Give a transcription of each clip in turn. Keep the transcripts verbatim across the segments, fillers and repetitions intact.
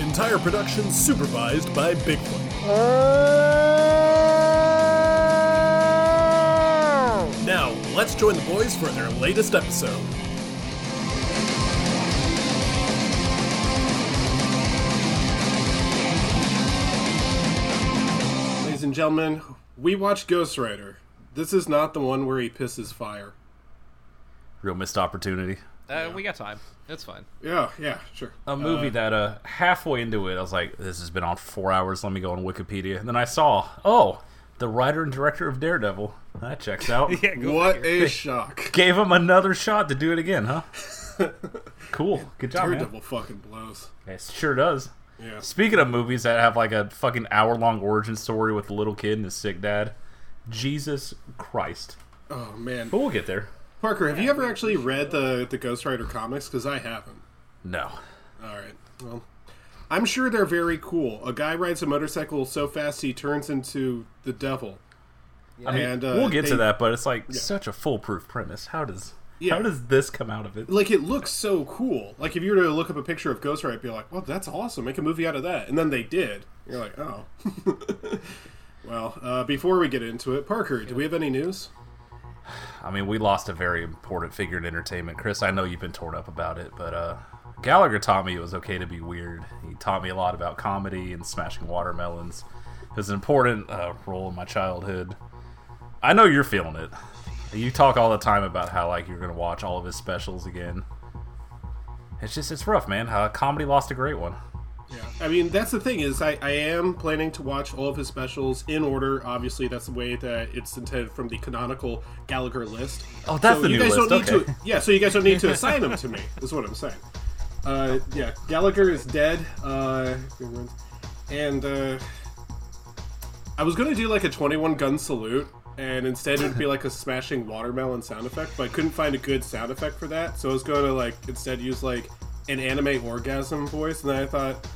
Entire production supervised by Bigfoot. Uh... Now, let's join the boys for their latest episode. Ladies and gentlemen, we watched Ghost Rider. This is not the one where he pisses fire. Real missed opportunity. Uh, yeah. We got time. It's fine. Yeah, yeah, sure. A movie uh, that uh, halfway into it, I was like, this has been on four hours. Let me go on Wikipedia. And then I saw, oh, the writer and director of Daredevil. That checks out. yeah, go what figure. A shock. Gave him another shot to do it again, huh? Cool. Good job, Daredevil man. Fucking blows. Yeah, it sure does. Yeah. Speaking of movies that have like a fucking hour-long origin story with the little kid and his sick dad, Jesus Christ. Oh, man. But we'll get there. Parker, have you ever actually read the, the Ghost Rider comics? Because I haven't. No. All right. Well, I'm sure they're very cool. A guy rides a motorcycle so fast he turns into the devil. Yeah. I mean, and, uh, we'll get they, to that, but it's like yeah. such a foolproof premise. How does yeah. how does this come out of it? Like, it looks so cool. Like, if you were to look up a picture of Ghost Rider, I'd be like, well, that's awesome. Make a movie out of that. And then they did. You're like, oh. Well, uh, before we get into it, Parker, yeah. do we have any news? I mean, we lost a very important figure in entertainment. Chris, I know you've been torn up about it, but uh, Gallagher taught me it was okay to be weird. He taught me a lot about comedy and smashing watermelons. It was an important uh, role in my childhood. I know you're feeling it. You talk all the time about how like you're going to watch all of his specials again. It's just, it's rough, man. Uh, comedy lost a great one. Yeah, I mean, that's the thing is I, I am planning to watch all of his specials in order. Obviously, that's the way that it's intended from the canonical Gallagher list. Oh, that's so the you new guys list. Don't need okay. to, yeah, so you guys don't need to assign them to me, is what I'm saying. Uh, yeah, Gallagher is dead. Uh, and uh, I was going to do like a twenty-one gun salute, and instead it would be like a smashing watermelon sound effect, but I couldn't find a good sound effect for that. So I was going to like instead use like an anime orgasm voice, and then I thought,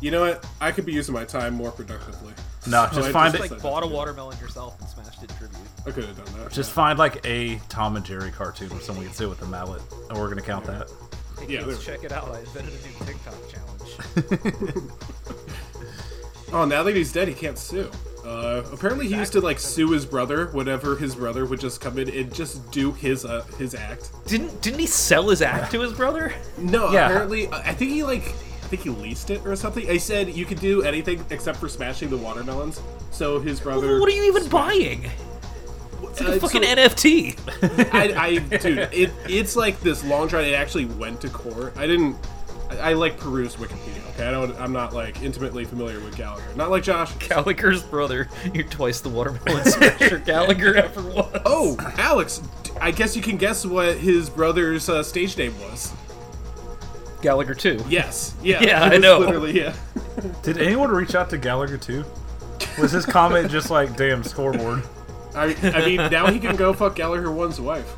you know what? I could be using my time more productively. No, so just I find just, it. Like, bought a watermelon yourself and smashed it in tribute. I could have done that. Just yeah. find like a Tom and Jerry cartoon where someone can sit with a mallet, and we're gonna count yeah. that. Hey, yeah, let's check it out. I invented a new TikTok challenge. Oh, now that he's dead, he can't sue. Uh, apparently, he used to like sue his brother whenever his brother would just come in and just do his uh, his act. Didn't didn't he sell his act to his brother? No, yeah. apparently, I think he like. I think he leased it or something. I said you could do anything except for smashing the watermelons. So his brother. Well, what are you even buying? It's like uh, a fucking so, N F T. I, I dude, it, it's like this long drawn. It actually went to court. I didn't. I, I like peruse Wikipedia. Okay, I don't. I'm not like intimately familiar with Gallagher. Not like Josh. Gallagher's brother. You're twice the watermelon smasher Gallagher ever was. Oh, Alex. I guess you can guess what his brother's uh, stage name was. Gallagher two. Yes. Yeah. Yeah, I know. Literally, yeah. Did anyone reach out to Gallagher two? Was his comment just like, damn, scoreboard? I, I mean, now he can go fuck Gallagher one's wife.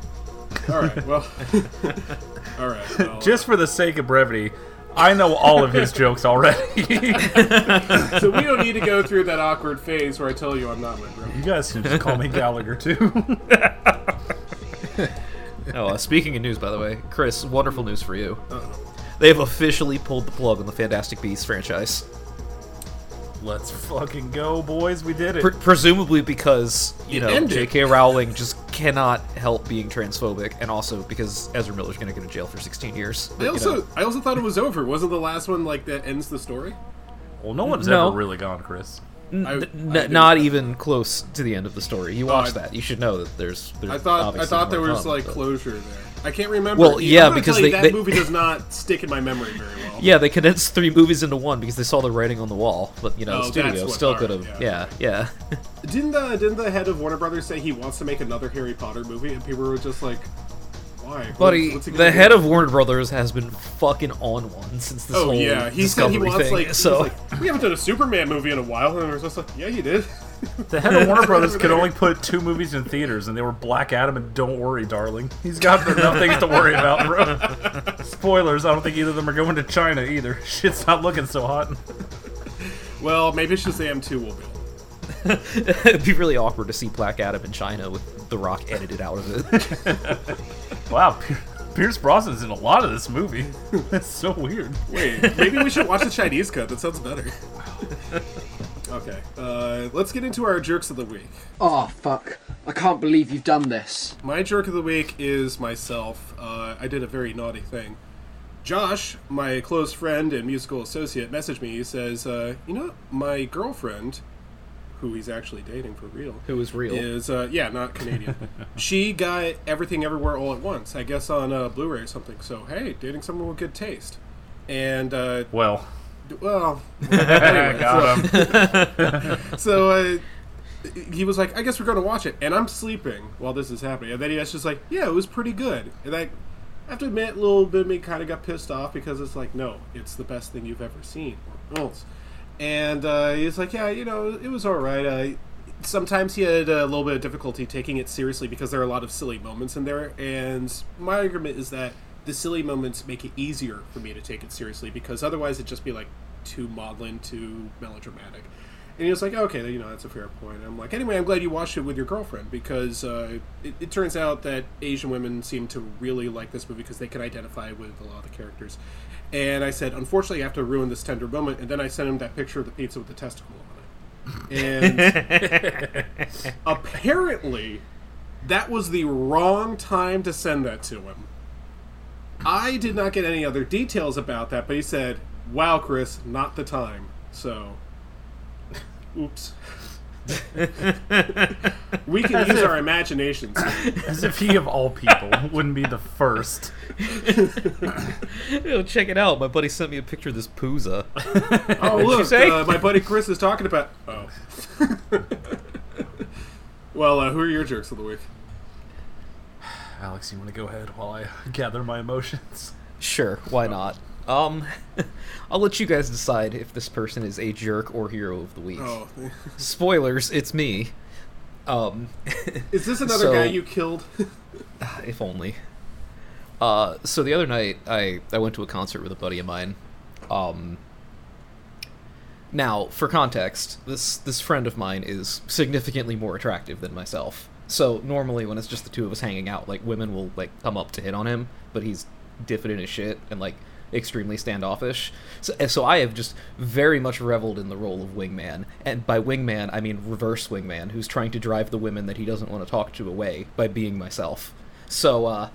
All right, well. All right. Well, just for the sake of brevity, I know all of his jokes already. So we don't need to go through that awkward phase where I tell you I'm not my brother. You guys can just call me Gallagher two. Oh, uh, speaking of news, by the way, Chris, wonderful news for you. Uh-oh. They've officially pulled the plug on the Fantastic Beasts franchise. Let's fucking go, boys. We did it. Pre- presumably because, you know, J K. Rowling just cannot help being transphobic, and also because Ezra Miller's going to go to jail for sixteen years. But, I also you know. I also thought it was over. Wasn't the last one, like, that ends the story? Well, no one's no. ever really gone, Chris. N- I, n- I not even close to the end of the story. You watch oh, I, that. You should know that there's... there's I thought I thought there was, like, but... closure there. I can't remember. Well, yeah, I'm because tell you, they, that they, movie does not stick in my memory very well. Yeah, they condensed three movies into one because they saw the writing on the wall. But you know, oh, the studio still could have. Yeah, yeah. yeah. Didn't the didn't the head of Warner Brothers say he wants to make another Harry Potter movie, and people were just like, Why? Buddy, what, the head do? of Warner Brothers has been fucking on one since this oh, whole yeah. he Discovery said he wants, thing. Like, so. He like, we haven't done a Superman movie in a while, and we're just like, yeah, you did. The head of Warner Brothers could only put two movies in theaters, and they were Black Adam and Don't Worry, Darling. He's got enough things to worry about, bro. Spoilers, I don't think either of them are going to China either. Shit's not looking so hot. Well, maybe Shazam two will be. It'd be really awkward to see Black Adam in China with The Rock edited out of it. Wow, Pierce Brosnan's in a lot of this movie. That's so weird. Wait, maybe we should watch the Chinese cut. That sounds better. Okay, uh, let's get into our jerks of the week. Oh, fuck. I can't believe you've done this. My jerk of the week is myself. Uh, I did a very naughty thing. Josh, my close friend and musical associate, messaged me. He says, uh, you know, my girlfriend... who he's actually dating for real. Who is real. Is, uh, yeah, not Canadian. She got Everything Everywhere All at Once, I guess on uh, Blu-ray or something. So, hey, dating someone with good taste. And, uh... Well. D- well. Anyway, got him. So, uh, he was like, I guess we're going to watch it. And I'm sleeping while this is happening. And then he was just like, yeah, it was pretty good. And I, I have to admit, a little bit of me kind of got pissed off because it's like, no, it's the best thing you've ever seen. Or else. And uh, he was like, yeah, you know, it was all right. Uh, sometimes he had a little bit of difficulty taking it seriously because there are a lot of silly moments in there. And my argument is that the silly moments make it easier for me to take it seriously because otherwise it'd just be, like, too maudlin, too melodramatic. And he was like, okay, you know, that's a fair point. And I'm like, anyway, I'm glad you watched it with your girlfriend because uh, it, it turns out that Asian women seem to really like this movie because they can identify with a lot of the characters. And I said, unfortunately, I have to ruin this tender moment. And then I sent him that picture of the pizza with the testicle on it. And apparently, that was the wrong time to send that to him. I did not get any other details about that, but he said, wow, Chris, not the time. So, oops. We can as use if, our imaginations. As if he, of all people, wouldn't be the first. Yo, check it out. My buddy sent me a picture of this pooza. Oh, look. Uh, my buddy Chris is talking about... Oh. Well, uh, who are your jerks of the week? Alex, you want to go ahead while I gather my emotions? Sure, why oh. not? Um, I'll let you guys decide if this person is a jerk or hero of the week. Oh. Spoilers, it's me. Um, is this another so, guy you killed? If only. Uh, so the other night, I, I went to a concert with a buddy of mine. Um, now, for context, this, this friend of mine is significantly more attractive than myself. So normally when it's just the two of us hanging out, like, women will, like, come up to hit on him, but he's diffident as shit and, like, extremely standoffish. So, so I have just very much reveled in the role of wingman. And by wingman, I mean reverse wingman, who's trying to drive the women that he doesn't want to talk to away by being myself. So, uh,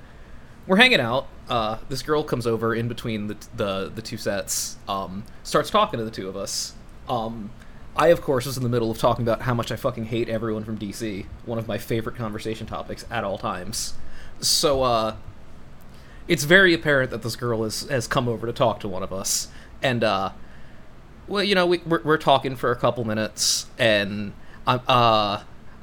we're hanging out. Uh, this girl comes over in between the the, the two sets, um, starts talking to the two of us. Um, I, of course, was in the middle of talking about how much I fucking hate everyone from D C, one of my favorite conversation topics at all times. So, uh, it's very apparent that this girl is, has come over to talk to one of us. And, uh, well, you know, we, we're, we're talking for a couple minutes, and I, uh,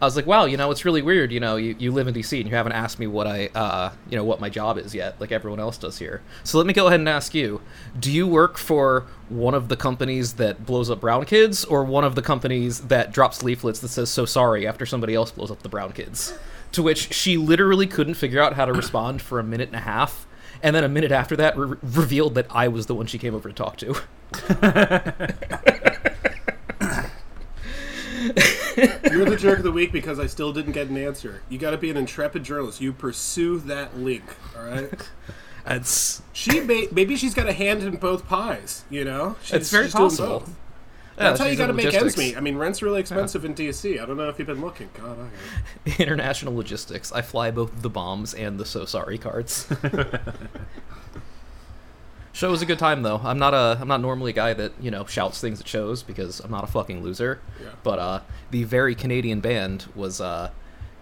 I was like, wow, you know, it's really weird, you know, you, you live in D C and you haven't asked me what I, uh, you know, what my job is yet, like everyone else does here. So let me go ahead and ask you, do you work for one of the companies that blows up brown kids, or one of the companies that drops leaflets that says, so sorry, after somebody else blows up the brown kids? To which she literally couldn't figure out how to respond for a minute and a half. And then a minute after that, re- revealed that I was the one she came over to talk to. You're the jerk of the week because I still didn't get an answer. You gotta be an intrepid journalist. You pursue that link, alright? That's... She may- maybe she's got a hand in both pies, you know? She's, it's very she's possible. Doing both. Yeah, that's how you gotta make ends meet. I mean, rent's really expensive yeah. in D C. I don't know if you've been looking. God, I International logistics. I fly both the bombs and the so sorry cards. Show was a good time though. I'm not a I'm not normally a guy that, you know, shouts things at shows because I'm not a fucking loser. Yeah. But uh, the very Canadian band was uh,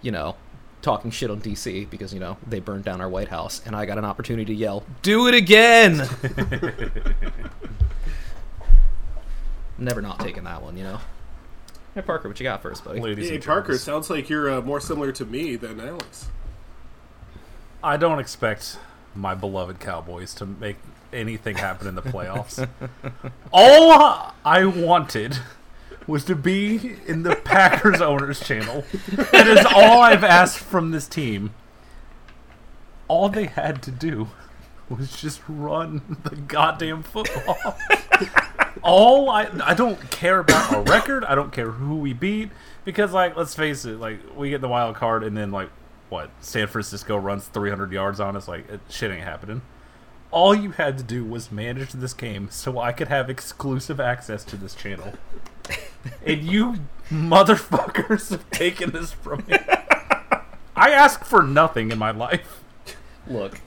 you know, talking shit on D C because, you know, they burned down our White House, and I got an opportunity to yell, "Do it again!" Never not taking that one, you know. Hey, Parker, what you got for us, buddy? Ladies hey, Parker, sounds like you're uh, more similar to me than Alex. I don't expect my beloved Cowboys to make anything happen in the playoffs. All I wanted was to be in the Packers owner's channel. That is all I've asked from this team. All they had to do was just run the goddamn football. All I I don't care about our record. I don't care who we beat, because, like, let's face it, like, we get the wild card and then, like, what, San Francisco runs three hundred yards on us? Like, it, shit ain't happening. All you had to do was manage this game so I could have exclusive access to this channel. And you motherfuckers have taken this from me. I ask for nothing in my life. Look,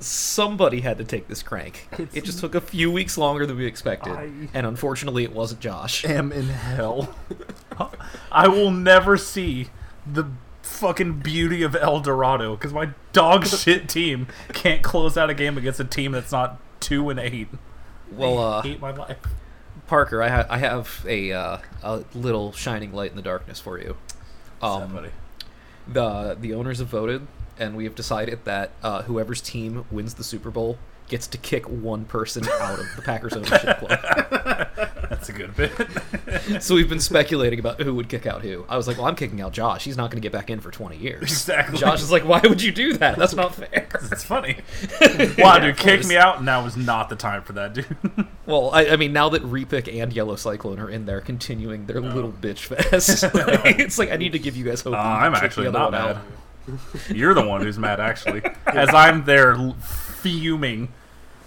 somebody had to take this crank. It's, it just took a few weeks longer than we expected. I, and unfortunately, it wasn't Josh. I am in hell. I will never see the fucking beauty of El Dorado, because my dog shit team can't close out a game against a team that's not two and eight. Well, I uh, hate my life. Parker, I, ha- I have a uh, a little shining light in the darkness for you. Um, the the owners have voted, and we have decided that uh, whoever's team wins the Super Bowl gets to kick one person out of the Packers ownership club. That's a good bit. So we've been speculating about who would kick out who. I was like, well, I'm kicking out Josh. He's not going to get back in for twenty years. Exactly. Josh is like, why would you do that? That's not fair. It's funny. Wow, dude, kick me out? Now is not the time for that, dude. Well, I, I mean, now that Repick and Yellow Cyclone are in there continuing their no. little bitch fest, like, it's like, I need to give you guys hope. Uh, I'm actually not mad. Out. You're the one who's mad, actually. As I'm there fuming,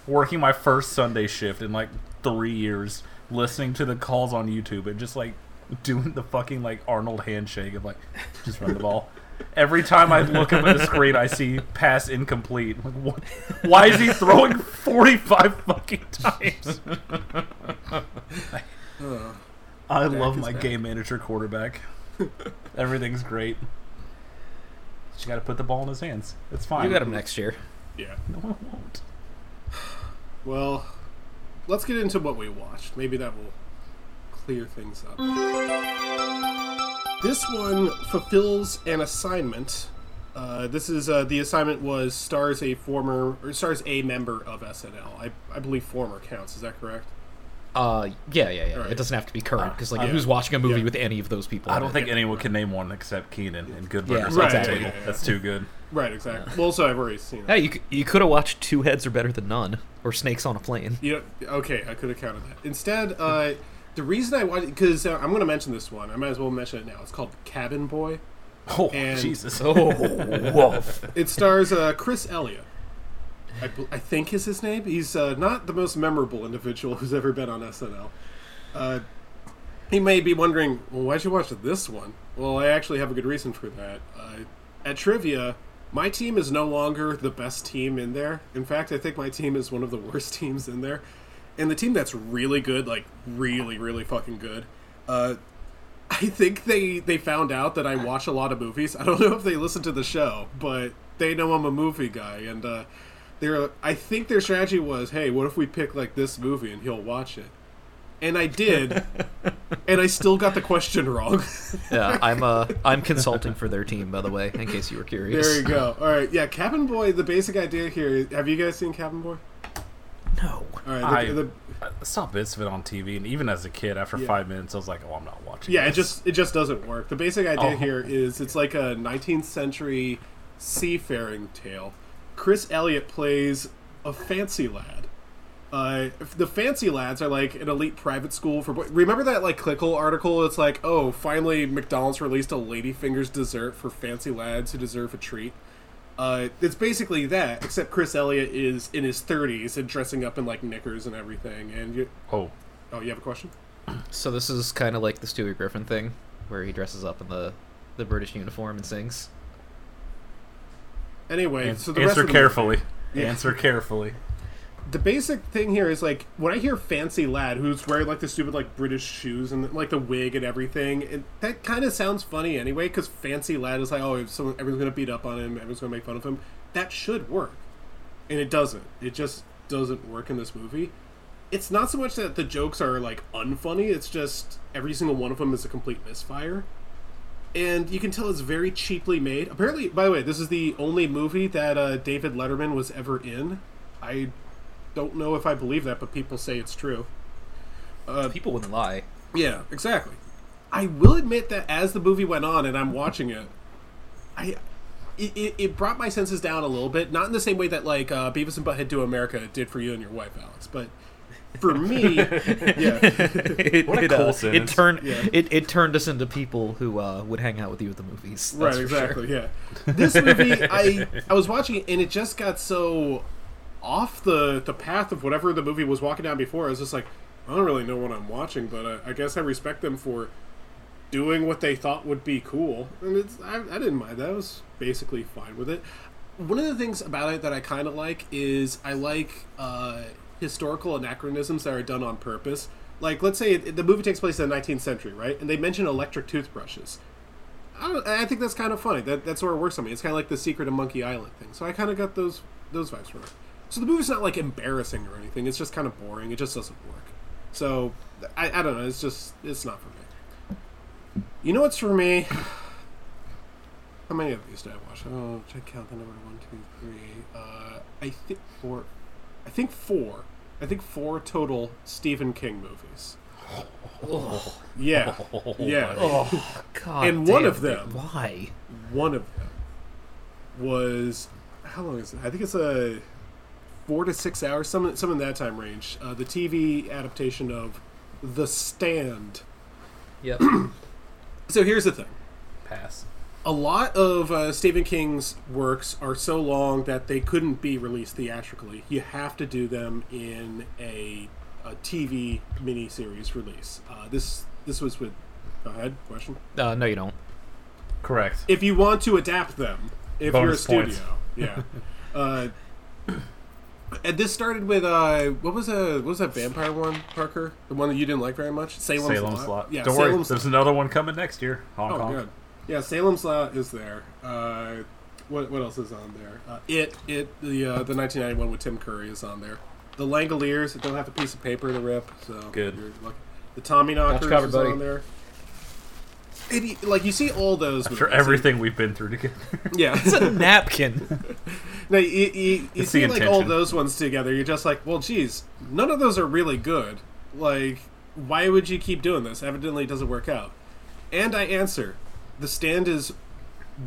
working my first Sunday shift in like three years, listening to the calls on YouTube and just like doing the fucking like Arnold handshake of like, just run the ball. Every time I look up at the screen, I see pass incomplete. Like, what? Why is he throwing forty-five fucking times? I love my game manager quarterback. Everything's great. You got to put the ball in his hands. It's fine. You got him next year. Yeah. No, I won't. Well, let's get into what we watched. Maybe that will clear things up. This one fulfills an assignment. Uh, this is uh, the assignment was stars a former or stars a member of S N L. I I believe former counts. Is that correct? Uh, yeah, yeah, yeah. Right. It doesn't have to be current, because, like, uh, who's yeah. watching a movie yeah. with any of those people? I don't think yeah. anyone can name one except Keenan and Goodburger. Yeah, right, exactly. yeah, yeah, yeah. That's too good. Right, exactly. Yeah. Well, so I've already seen it. Hey, you, you could have watched Two Heads Are Better Than None, or Snakes on a Plane. Yeah, okay, I could have counted that. Instead, uh, the reason I wanted, because uh, I'm going to mention this one, I might as well mention it now. It's called Cabin Boy. Oh, and Jesus. Oh, wolf. It stars uh, Chris Elliott. I, I think is his name. He's uh, not the most memorable individual who's ever been on S N L. Uh, he may be wondering, well, why'd you watch this one? Well, I actually have a good reason for that. Uh, at Trivia, my team is no longer the best team in there. In fact, I think my team is one of the worst teams in there. And the team that's really good, like really, really fucking good, uh, I think they, they found out that I watch a lot of movies. I don't know if they listen to the show, but they know I'm a movie guy, and... Uh, Their, I think their strategy was, hey, what if we pick, like, this movie and he'll watch it? And I did, and I still got the question wrong. yeah, I'm uh, I'm consulting for their team, by the way, in case you were curious. There you go. All right, yeah, Cabin Boy, the basic idea here, have you guys seen Cabin Boy? No. All right, the, I, the, I saw bits of it on T V, and even as a kid, after yeah. five minutes, I was like, oh, I'm not watching Yeah, this. it just it just doesn't work. The basic idea oh. here is it's like a nineteenth century seafaring tale. Chris Elliott plays a fancy lad. Uh, the fancy lads are like an elite private school for boys. Remember that like Clickle article? It's like, oh, finally McDonald's released a Ladyfingers dessert for fancy lads who deserve a treat. Uh, it's basically that, except Chris Elliott is in his thirties and dressing up in like knickers and everything. And you... oh, oh, you have a question? So this is kind of like the Stewie Griffin thing, where he dresses up in the, the British uniform and sings. Anyway, An- so the answer rest of carefully. The yeah. Answer carefully. The basic thing here is like when I hear fancy lad who's wearing like the stupid like British shoes and like the wig and everything, and that kind of sounds funny anyway because fancy lad is like, oh, if someone, everyone's gonna beat up on him, everyone's gonna make fun of him. That should work, and it doesn't. It just doesn't work in this movie. It's not so much that the jokes are like unfunny; it's just every single one of them is a complete misfire. And you can tell it's very cheaply made. Apparently, by the way, this is the only movie that uh, David Letterman was ever in. I don't know if I believe that, but people say it's true. Uh, people wouldn't lie. Yeah, exactly. I will admit that as the movie went on and I'm watching it, I it, it brought my senses down a little bit. Not in the same way that like uh, Beavis and Butthead Do America did for you and your wife, Alex, but... For me, yeah, it, what a it, uh, it turned yeah. it, it turned us into people who uh, would hang out with you at the movies. That's right, exactly. Sure. Yeah, this movie, I I was watching it and it just got so off the, the path of whatever the movie was walking down before. I was just like, I don't really know what I'm watching, but I, I guess I respect them for doing what they thought would be cool, and it's I, I didn't mind. I was basically fine with it. One of the things about it that I kind of like is I like. Uh, historical anachronisms that are done on purpose. Like, let's say the movie takes place in the nineteenth century, right? And they mention electric toothbrushes. I, don't, I think that's kind of funny. That That's where it works on me. It's kind of like the Secret of Monkey Island thing. So I kind of got those those vibes from it. So the movie's not, like, embarrassing or anything. It's just kind of boring. It just doesn't work. So, I, I don't know. It's just, it's not for me. You know what's for me? How many of these did I watch? Oh, check out the number one, two, three. Uh, I think four... I think four. I think four total Stephen King movies. Oh. Yeah. Oh, yeah. Oh, God. And one of them. Why? One of them was. How long is it? I think it's a four to six hours, some, some in that time range. Uh, the T V adaptation of The Stand. Yep. So here's the thing. Pass. A lot of uh, Stephen King's works are so long that they couldn't be released theatrically. You have to do them in a, a T V miniseries release. Uh, this this was with... Go ahead, question? Uh, no, you don't. Correct. If you want to adapt them, if Bonus you're a points. Studio. Yeah. uh, and this started with... Uh, what was a, what was that vampire one, Parker? The one that you didn't like very much? Salem's, Salem's Lot. Lot. Yeah, don't Salem's worry, there's Lot. Another one coming next year. Hong oh, Kong. Good. Yeah, Salem's Lot is there. Uh, what what else is on there? Uh, it it the uh, the nineteen ninety-one with Tim Curry is on there. The Langoliers that don't have a piece of paper to rip. So good. You're lucky. The Tommyknockers is buddy. On there. It, like you see all those. After everything we've been through together. Yeah, it's a napkin. No, you you, you see like all those ones together. You're just like, well, geez, none of those are really good. Like, why would you keep doing this? Evidently, it doesn't work out. And I answer. The Stand is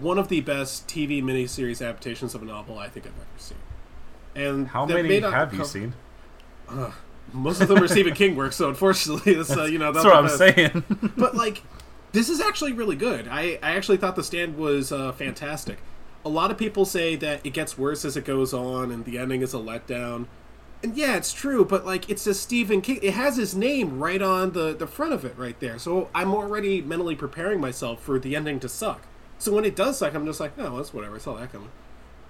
one of the best T V miniseries adaptations of a novel I think I've ever seen. And how many have you seen? Uh, most of them are Stephen King works, so unfortunately, it's, uh, you know that's what I'm saying. But like, this is actually really good. I, I actually thought The Stand was uh, fantastic. A lot of people say that it gets worse as it goes on, and the ending is a letdown. And yeah, it's true, but like, it's a Stephen King. It has his name right on the, the front of it right there. So I'm already mentally preparing myself for the ending to suck. So when it does suck, I'm just like, no, that's whatever. I saw that coming.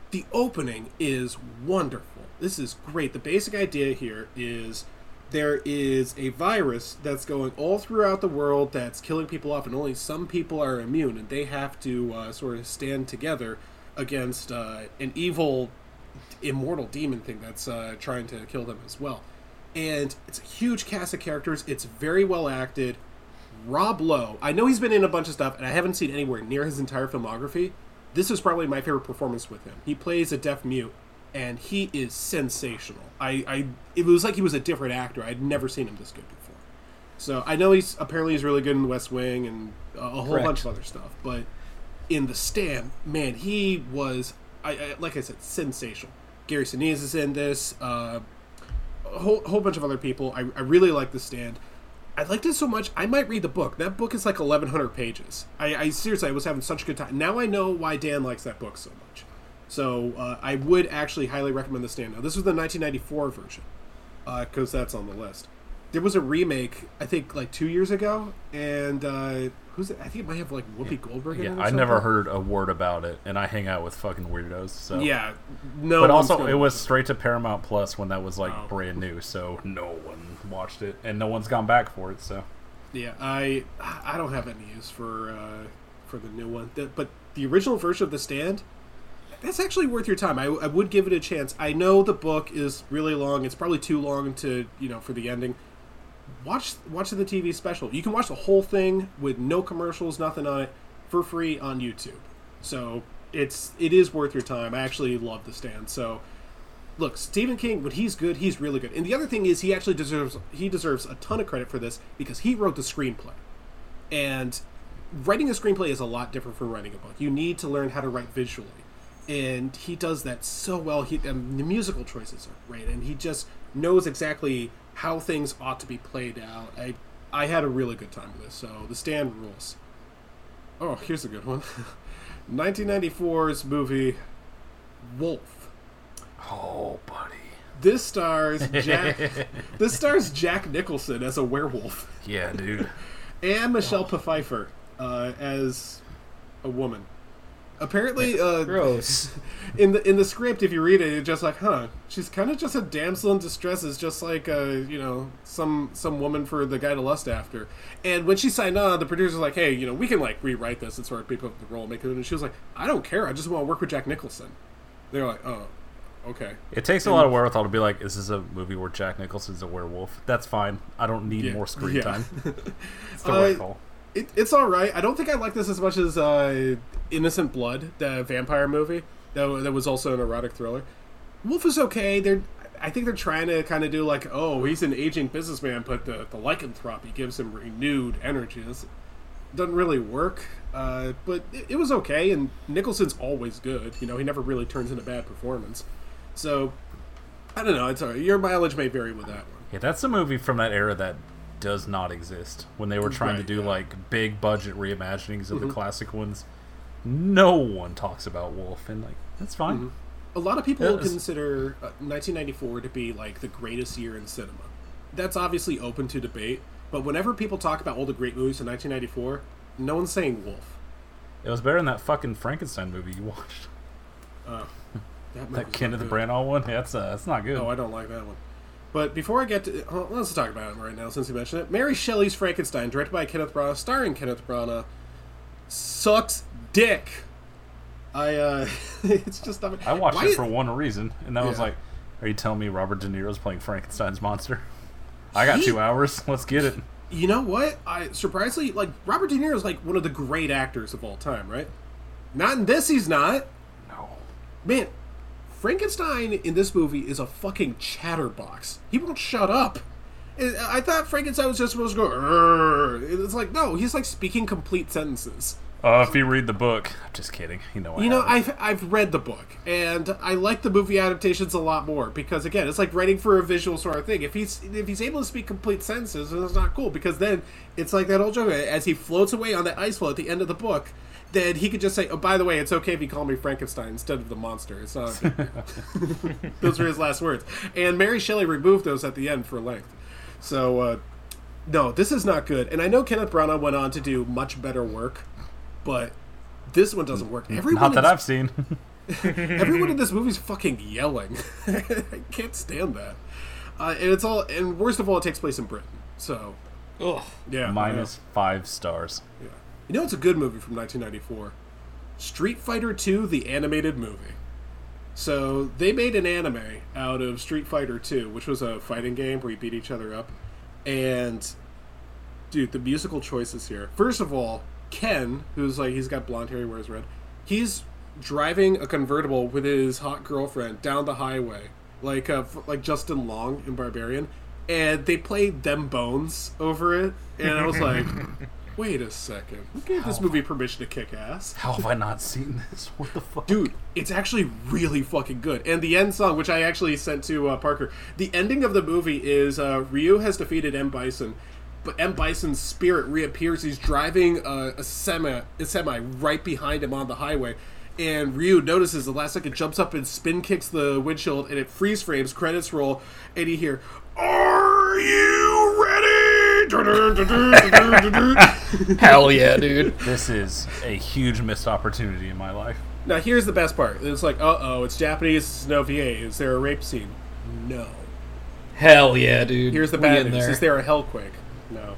The opening is wonderful. This is great. The basic idea here is there is a virus that's going all throughout the world that's killing people off, and only some people are immune, and they have to uh, sort of stand together against uh, an evil immortal demon thing that's uh, trying to kill them as well. And it's a huge cast of characters. It's very well acted. Rob Lowe, I know he's been in a bunch of stuff, and I haven't seen anywhere near his entire filmography. This is probably my favorite performance with him. He plays a deaf mute, and he is sensational. I, I it was like he was a different actor. I'd never seen him this good before. So I know he's apparently he's really good in The West Wing and a, a whole Correct. Bunch of other stuff, but in The Stand, man, he was I, I, like I said, sensational. Gary Sinise is in this. Uh, a whole, whole bunch of other people. I, I really like The Stand. I liked it so much, I might read the book. That book is like eleven hundred pages. I, I seriously, I was having such a good time. Now I know why Dan likes that book so much. So uh, I would actually highly recommend The Stand. Now, this was the nineteen ninety-four version, because uh, that's on the list. There was a remake, I think, like two years ago, and uh, who's it? I think it might have like Whoopi Goldberg in yeah, it. Yeah, I never heard a word about it, and I hang out with fucking weirdos. So yeah, no. But also, it was straight to Paramount Plus when that was like oh. brand new, so no one watched it, and no one's gone back for it. So yeah, I I don't have any use for uh, for the new one, but the original version of The Stand. That's actually worth your time. I, I would give it a chance. I know the book is really long. It's probably too long to you know for the ending. Watch watch the T V special. You can watch the whole thing with no commercials, nothing on it. for free on YouTube. So it's it is worth your time. I actually love The Stand. So look, Stephen King, when he's good, he's really good. And the other thing is, he actually deserves he deserves a ton of credit for this, because he wrote the screenplay. And writing a screenplay is a lot different from writing a book. You need to learn how to write visually. And he does that so well. He, um, the musical choices are great, and he just knows exactly how things ought to be played out. I I had a really good time with this, so The Stand rules. Oh, here's a good one. nineteen ninety-four's movie Wolf. Oh, buddy. This stars Jack This stars Jack Nicholson as a werewolf. Yeah, dude. And Michelle oh. Pfeiffer uh, as a woman. Apparently, uh, gross. In the in the script, if you read it, it's just like, huh? She's kind of just a damsel in distress, is just like, uh, you know, some some woman for the guy to lust after. And when she signed on, the producer's like, hey, you know, we can like rewrite this and sort of pick up the role, make it. And she was like, I don't care, I just want to work with Jack Nicholson. They were like, oh, okay. It takes and, a lot of wherewithal to be like, is this a movie where Jack Nicholson's a werewolf? That's fine. I don't need yeah. more screen yeah. time. It's the uh, right call. It, it's all right. I don't think I like this as much as uh, Innocent Blood, the vampire movie. That, that was also an erotic thriller. Wolf is okay. They're, I think they're trying to kind of do like, oh, he's an aging businessman, but the, the lycanthropy gives him renewed energy. This doesn't really work. Uh, but it, it was okay, and Nicholson's always good. You know, he never really turns in a bad performance. So, I don't know. It's all right. Your mileage may vary with that one. Yeah, that's a movie from that era that does not exist. When they were trying right, to do yeah. like big budget reimaginings of mm-hmm. the classic ones, no one talks about Wolf, and like that's fine. Mm-hmm. A lot of people yeah, consider uh, nineteen ninety-four to be like the greatest year in cinema. That's obviously open to debate, but whenever people talk about all the great movies in nineteen ninety-four, no one's saying Wolf. It was better than that fucking Frankenstein movie you watched. Uh, that that Kenneth Branagh one? Yeah, that's, uh, that's not good. No, I don't like that one. But before I get to... Well, let's talk about it right now, since you mentioned it. Mary Shelley's Frankenstein, directed by Kenneth Branagh, starring Kenneth Branagh, sucks dick. I, uh... it's just not... I watched Why it is... for one reason, and that yeah. was like, are you telling me Robert De Niro's playing Frankenstein's monster? I got he... two hours. Let's get it. You know what? I surprisingly... Like, Robert De Niro's, like, one of the great actors of all time, right? Not in this, he's not. No. Man... Frankenstein in this movie is a fucking chatterbox. He won't shut up. I thought Frankenstein was just supposed to go, Rrr. It's like, no, he's like speaking complete sentences. Uh, if you read the book. I'm just kidding. You know, I you know I've, I've read the book, and I like the movie adaptations a lot more because, again, it's like writing for a visual sort of thing. If he's if he's able to speak complete sentences, it's not cool, because then it's like that old joke. As he floats away on that ice floe at the end of the book, then he could just say, oh, by the way, it's okay if you call me Frankenstein instead of the monster. It's not okay. Those were his last words. And Mary Shelley removed those at the end for length. So, uh, no, this is not good. And I know Kenneth Branagh went on to do much better work, but this one doesn't work. Everyone not that is, I've seen. Everyone in this movie's fucking yelling. I can't stand that. Uh, and it's all, and worst of all, it takes place in Britain. So, ugh. Yeah, minus yeah. five stars. Yeah. You know, it's a good movie from nineteen ninety-four. Street Fighter two, the animated movie. So, they made an anime out of Street Fighter two, which was a fighting game where you beat each other up. And, dude, the musical choices here. First of all, Ken, who's like, he's got blonde hair, he wears red. He's driving a convertible with his hot girlfriend down the highway. Like, uh, like Justin Long in Barbarian. And they played Them Bones over it. And I was like... Wait a second. Who gave this movie permission to kick ass? How have I not seen this? What the fuck? Dude, it's actually really fucking good. And the end song, which I actually sent to uh, Parker, the ending of the movie is uh, Ryu has defeated M. Bison, but M. Bison's spirit reappears. He's driving uh, a, semi, a semi right behind him on the highway, and Ryu notices the last second, jumps up and spin kicks the windshield, and it freeze frames, credits roll, and you hear, "Are you ready?" Hell yeah, dude. This is a huge missed opportunity in my life. Now, here's the best part. It's like, uh-oh, it's Japanese, it's no V A. Is there a rape scene? No. Hell yeah, dude. Here's the bad news. There. Is there a hellquake? No.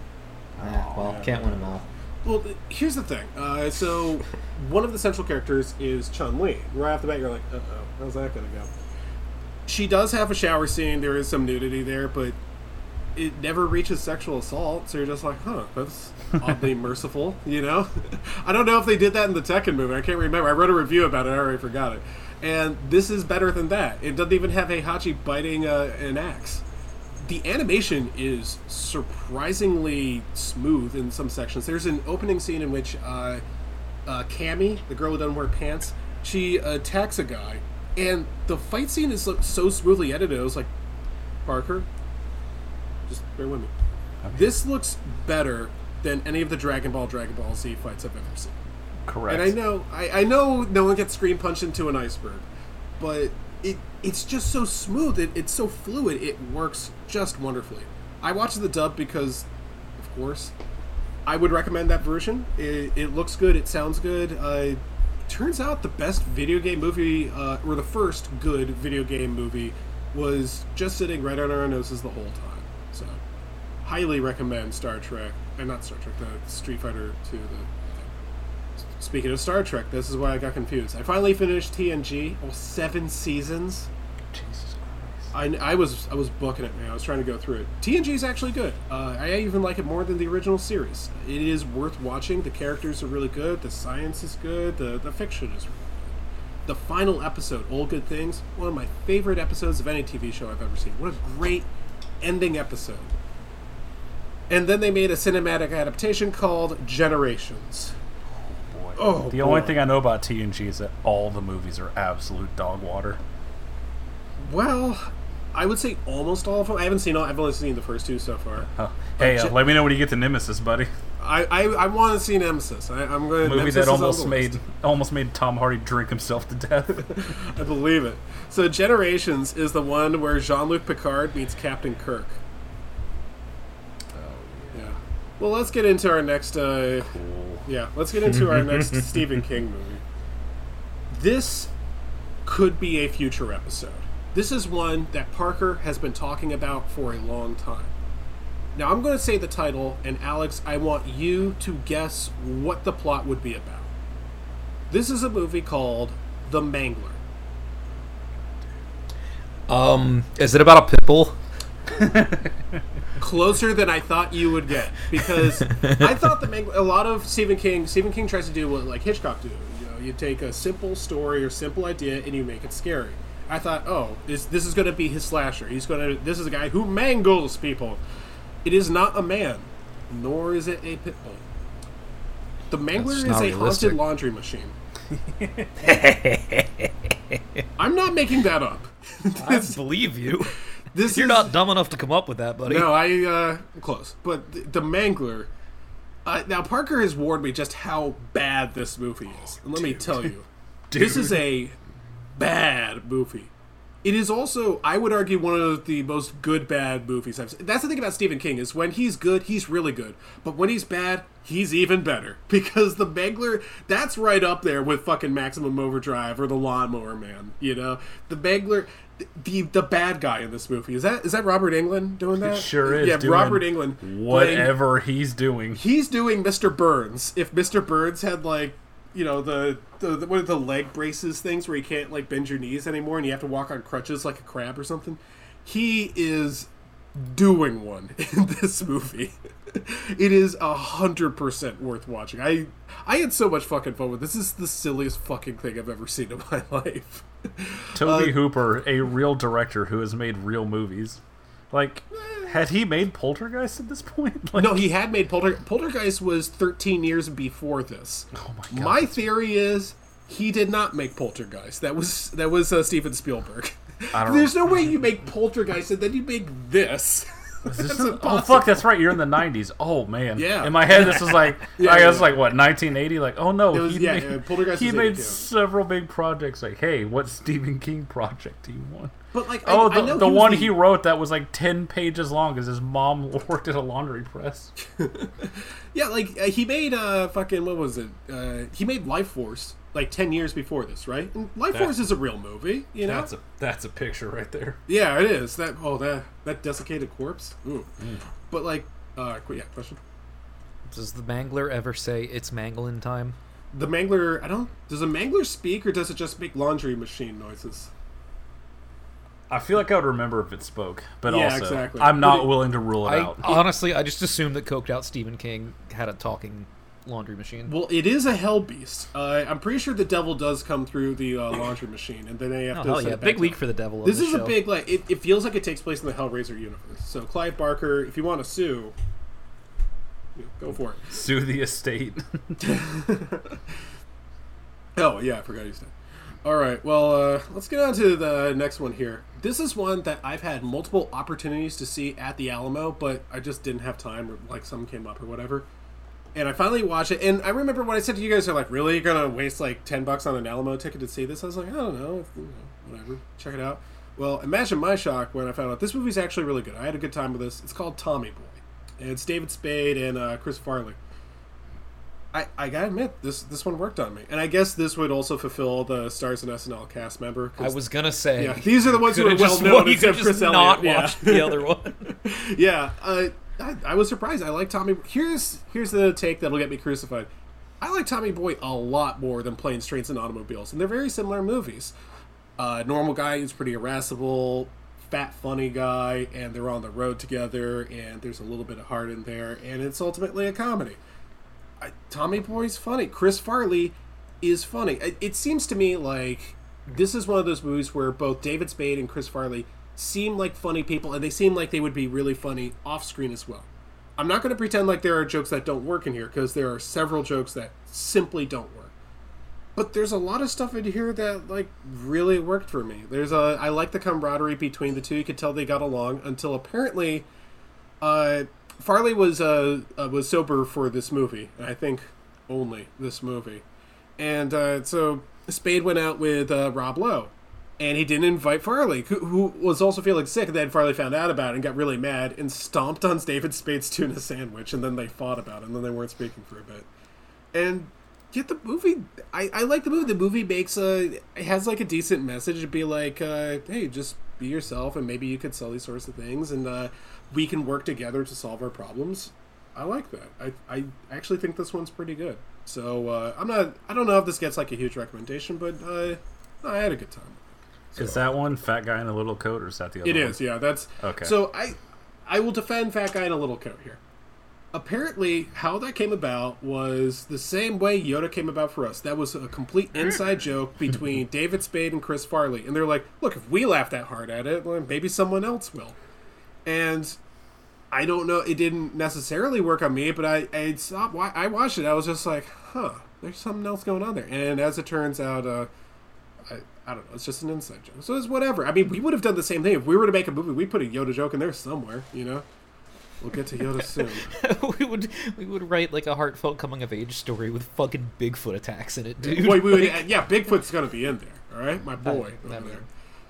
Ah, well, yeah. Can't win them all. Well, here's the thing. Uh, so, one of the central characters is Chun-Li. Right off the bat, you're like, uh-oh, how's that going to go? She does have a shower scene. There is some nudity there, but... it never reaches sexual assault, so you're just like, huh, that's oddly merciful, you know? I don't know if they did that in the Tekken movie. I can't remember. I wrote a review about it. I already forgot it. And this is better than that. It doesn't even have Heihachi biting uh, an axe. The animation is surprisingly smooth in some sections. There's an opening scene in which uh, uh, Cammy, the girl who doesn't wear pants, she attacks a guy. And the fight scene is so smoothly edited. I was like, Parker, just bear with me. Okay. This looks better than any of the Dragon Ball, Dragon Ball Z fights I've ever seen. Correct. And I know, I, I know, no one gets screen punched into an iceberg, but it it's just so smooth. It, it's so fluid. It works just wonderfully. I watched the dub because, of course, I would recommend that version. It, it looks good. It sounds good. Uh, turns out the best video game movie, uh, or the first good video game movie, was just sitting right on our noses the whole time. So, highly recommend Star Trek, and not Star Trek, the Street Fighter two. The, speaking of Star Trek, this is why I got confused. I finally finished T N G, all seven seasons. Jesus Christ! I, I was I was booking it, man. I was trying to go through it. T N G is actually good. Uh, I even like it more than the original series. It is worth watching. The characters are really good. The science is good. The the fiction is really good. The final episode, All Good Things, one of my favorite episodes of any T V show I've ever seen. What a great ending episode. And then they made a cinematic adaptation called Generations. Oh boy. Oh, the boy. Only thing I know about T N G is that all the movies are absolute dog water. Well, I would say almost all of them. I haven't seen all. I've only seen the first two so far. Huh. Hey, uh, Gen- let me know when you get to Nemesis, buddy. I, I, I want to see Nemesis. I, I'm going. Movie Nemesis that almost made almost made Tom Hardy drink himself to death. I believe it. So Generations is the one where Jean-Luc Picard meets Captain Kirk. Oh yeah. yeah. Well, let's get into our next. Uh, cool. Yeah, let's get into our next Stephen King movie. This could be a future episode. This is one that Parker has been talking about for a long time. Now, I'm going to say the title, and Alex, I want you to guess what the plot would be about. This is a movie called The Mangler. Um, is it about a pit bull? Closer than I thought you would get, because I thought the Mangler, a lot of Stephen King, Stephen King tries to do what like Hitchcock do. You know, you take a simple story or simple idea and you make it scary. I thought, oh, this this is going to be his slasher. He's going to. This is a guy who mangles people. It is not a man, nor is it a pit bull. The mangler is a realistic. Haunted laundry machine. I'm not making that up. this, I believe you. This You're is, not dumb enough to come up with that, buddy. No, I, uh, I'm close. But the, the mangler. Uh, now, Parker has warned me just how bad this movie is. And let Dude. me tell you, Dude. this is a bad movie. It is also, I would argue, one of the most good-bad movies I've seen. That's the thing about Stephen King, is when he's good, he's really good. But when he's bad, he's even better. Because The Mangler, that's right up there with fucking Maximum Overdrive or The Lawnmower Man, you know? The Mangler, the the bad guy in this movie. Is that is that Robert Englund doing that? It sure is. Yeah, Robert Englund. Whatever playing, he's doing. He's doing Mister Burns. If Mister Burns had, like, you know, the, the, the one of the leg braces things where you can't, like, bend your knees anymore and you have to walk on crutches like a crab or something. He is doing one in this movie. It is one hundred percent worth watching. I I had so much fucking fun with this. This is the silliest fucking thing I've ever seen in my life. Toby uh, Hooper, a real director who has made real movies. Like, had he made Poltergeist at this point? Like, no, he had made Poltergeist. Poltergeist was thirteen years before this. Oh my god! My theory is he did not make Poltergeist. That was that was uh, Steven Spielberg. I don't There's know. no way you make Poltergeist and then you make this. this an, oh fuck! That's right. You're in the nineties. Oh man. Yeah. In my head, this was like yeah, I guess yeah. like what nineteen eighty. Like oh no, was, he yeah, made, yeah, Poltergeist he made several big projects. Like hey, what Stephen King project do you want? But like, oh, I, the, I know the he one the... he wrote that was like ten pages long because his mom worked at a laundry press. yeah, like uh, he made uh fucking what was it? Uh, he made Life Force like ten years before this, right? And Life that, Force is a real movie, you know. That's a that's a picture right there. Yeah, it is. That oh that that desiccated corpse. Ooh. Mm. But like, uh, yeah, question. Does the mangler ever say it's mangling time? The mangler, I don't. Does a mangler speak or does it just make laundry machine noises? I feel like I would remember if it spoke, but yeah, also exactly. I'm not it, willing to rule it I, out. Honestly, I just assumed that coked out Stephen King had a talking laundry machine. Well, it is a hell beast. Uh, I'm pretty sure the devil does come through the uh, laundry machine, and then they have oh, to. Hell yeah, big week for the devil. This, this is show. a big like. It, it feels like it takes place in the Hellraiser universe. So Clive Barker, if you want to sue, go for it. Sue the estate. Oh yeah, I forgot you said. All right, well, uh, let's get on to the next one here. This is one that I've had multiple opportunities to see at the Alamo, but I just didn't have time, or like some came up or whatever. And I finally watched it, and I remember when I said to you guys, "Are like really gonna waste like ten bucks on an Alamo ticket to see this?" I was like, "I don't know, you know, whatever, check it out." Well, imagine my shock when I found out this movie's actually really good. I had a good time with this. It's called Tommy Boy, and it's David Spade and uh, Chris Farley. I, I gotta admit, this this one worked on me. And I guess this would also fulfill the Stars and S N L cast member. I was gonna say. Yeah, these are the ones who are well known, except Chris Elliott. You could just not watch the other one. Yeah, uh, I, I was surprised. I like Tommy. Here's, here's the take that'll get me crucified. I like Tommy Boy a lot more than Planes, Trains, and Automobiles. And they're very similar movies. Uh, normal guy who's pretty irascible, fat, funny guy, and they're on the road together, and there's a little bit of heart in there, and it's ultimately a comedy. I, Tommy Boy's funny. Chris Farley is funny. It, it seems to me like this is one of those movies where both David Spade and Chris Farley seem like funny people, and they seem like they would be really funny off screen as well. I'm not going to pretend like there are jokes that don't work in here, because there are several jokes that simply don't work. But there's a lot of stuff in here that like really worked for me. There's a I like the camaraderie between the two. You could tell they got along until apparently. Uh, Farley was uh, uh, was sober for this movie, and I think only this movie. And uh, so Spade went out with uh, Rob Lowe, and he didn't invite Farley, who, who was also feeling sick, and then Farley found out about it and got really mad and stomped on David Spade's tuna sandwich, and then they fought about it, and then they weren't speaking for a bit. And get the movie... I, I like the movie. The movie makes a... It has, like, a decent message. It'd be like, uh, hey, just be yourself, and maybe you could sell these sorts of things, and... Uh, we can work together to solve our problems. I like that. I I actually think this one's pretty good. So uh, I'm not. I don't know if this gets like a huge recommendation, but uh, I had a good time. So, is that one Fat Guy in a Little Coat, or is that the other? It one? is. Yeah, that's okay. So I I will defend Fat Guy in a Little Coat here. Apparently, how that came about was the same way Yoda came about for us. That was a complete inside joke between David Spade and Chris Farley, and they're like, "Look, if we laugh that hard at it, well, maybe someone else will." And I don't know, it didn't necessarily work on me, but I I stopped. I watched it. I was just like, huh, there's something else going on there. And as it turns out, uh, I I don't know, it's just an inside joke. So it's whatever. I mean, we would have done the same thing if we were to make a movie. We put a Yoda joke in there somewhere, you know. We'll get to Yoda soon. we would we would write like a heartfelt coming of age story with fucking Bigfoot attacks in it, dude. Wait, we would, like... yeah, Bigfoot's gonna be in there. All right, my boy. I, over there.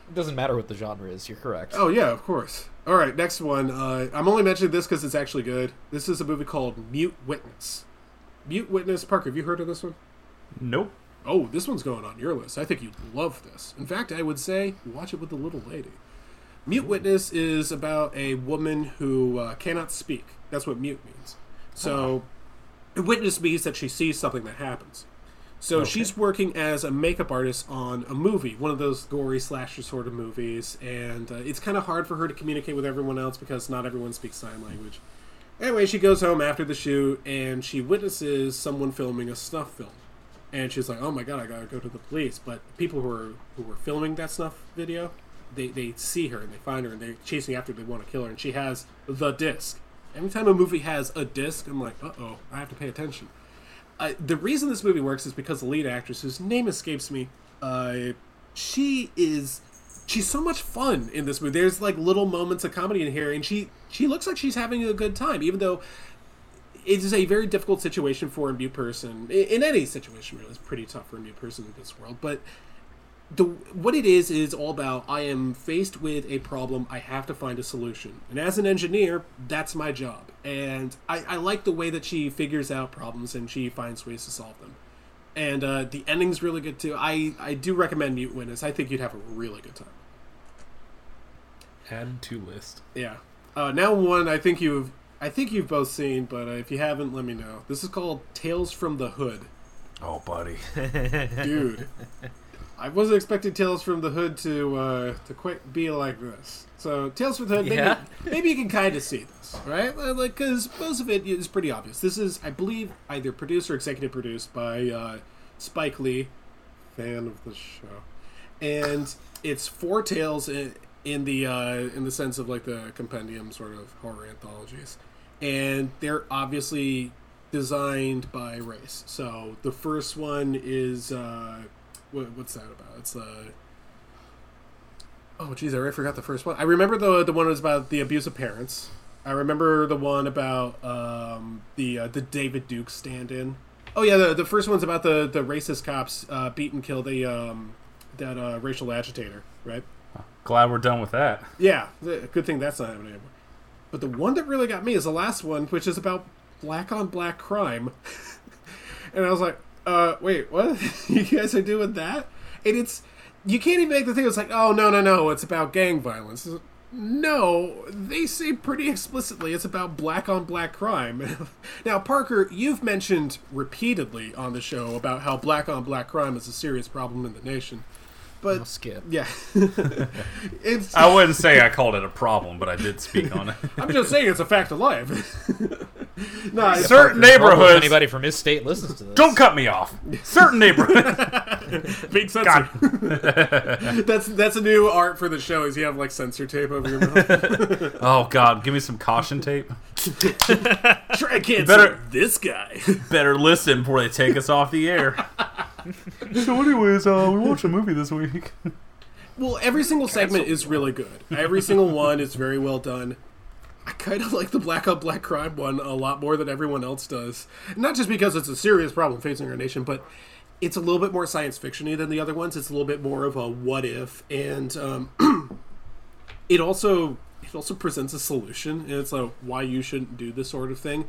It doesn't matter what the genre is. You're correct. Oh yeah, of course. All right, next one. Uh, I'm only mentioning this because it's actually good. This is a movie called Mute Witness. Mute Witness. Parker, have you heard of this one? Nope. Oh, this one's going on your list. I think you'd love this. In fact, I would say watch it with the little lady. Mute Witness is about a woman who uh, cannot speak. That's what mute means. So, oh. Witness means that she sees something that happens. So okay. She's working as a makeup artist on a movie, one of those gory slasher sort of movies, and uh, it's kind of hard for her to communicate with everyone else because not everyone speaks sign language. Anyway, she goes home after the shoot, and she witnesses someone filming a snuff film. And she's like, oh my god, I gotta go to the police. But people who are who were filming that snuff video, they, they see her, and they find her, and they're chasing after her, they want to kill her, and she has the disc. Every time a movie has a disc, I'm like, uh-oh, I have to pay attention. Uh, the reason this movie works is because the lead actress, whose name escapes me, uh, she is, she's so much fun in this movie. There's like little moments of comedy in here, and she, she looks like she's having a good time, even though it is a very difficult situation for a mute person. In, in any situation, really, it's pretty tough for a mute person in this world. But the what it is is all about, I am faced with a problem, I have to find a solution. And as an engineer, that's my job. And I, I like the way that she figures out problems and she finds ways to solve them. And uh, the ending's really good too. I, I do recommend Mute Witness. I think you'd have a really good time. Add to list. Yeah. Uh, now one I think you've I think you've both seen, but uh, if you haven't, let me know. This is called Tales from the Hood. Oh, buddy, dude. I wasn't expecting Tales from the Hood to uh, to quite be like this. So Tales from the Hood, yeah. maybe, maybe you can kind of see this, right? Like, because most of it is pretty obvious. This is, I believe, either produced or executive produced by uh, Spike Lee, fan of the show, and it's four tales in, in the uh, in the sense of like the compendium sort of horror anthologies, and they're obviously designed by race. So the first one is. Uh, What's that about? It's uh oh geez, I already forgot the first one. I remember the the one that was about the abuse of parents. I remember the one about um the uh, the David Duke stand-in. Oh yeah, the the first one's about the the racist cops uh, beat and kill the um that uh, racial agitator, right? Glad we're done with that. Yeah, good thing that's not happening anymore. But the one that really got me is the last one, which is about black on black crime, and I was like. Uh, wait, what? You guys are doing that? And it's... You can't even make the thing. It's like, oh, no, no, no, it's about gang violence. No, they say pretty explicitly it's about black-on-black crime. Now, Parker, you've mentioned repeatedly on the show about how black-on-black crime is a serious problem in the nation. But, I'll skip. Yeah. It's, I wouldn't say I called it a problem, but I did speak on it. I'm just saying it's a fact of life. No, certain neighborhoods. Anybody from his state listens to this. Don't cut me off. Certain neighborhoods. Being censored. that's that's a new art for the show. Is you have like censor tape over your mouth. Oh God, give me some caution tape. Try kids. Better this guy. Better listen before they take us off the air. So, anyways, uh, we watched a movie this week. Well, every single segment is really good. Every single one is very well done. I kind of like the Black on Black Crime one a lot more than everyone else does. Not just because it's a serious problem facing our nation, but it's a little bit more science fiction-y than the other ones. It's a little bit more of a what if, and um, it also it also presents a solution. And it's like why you shouldn't do this sort of thing.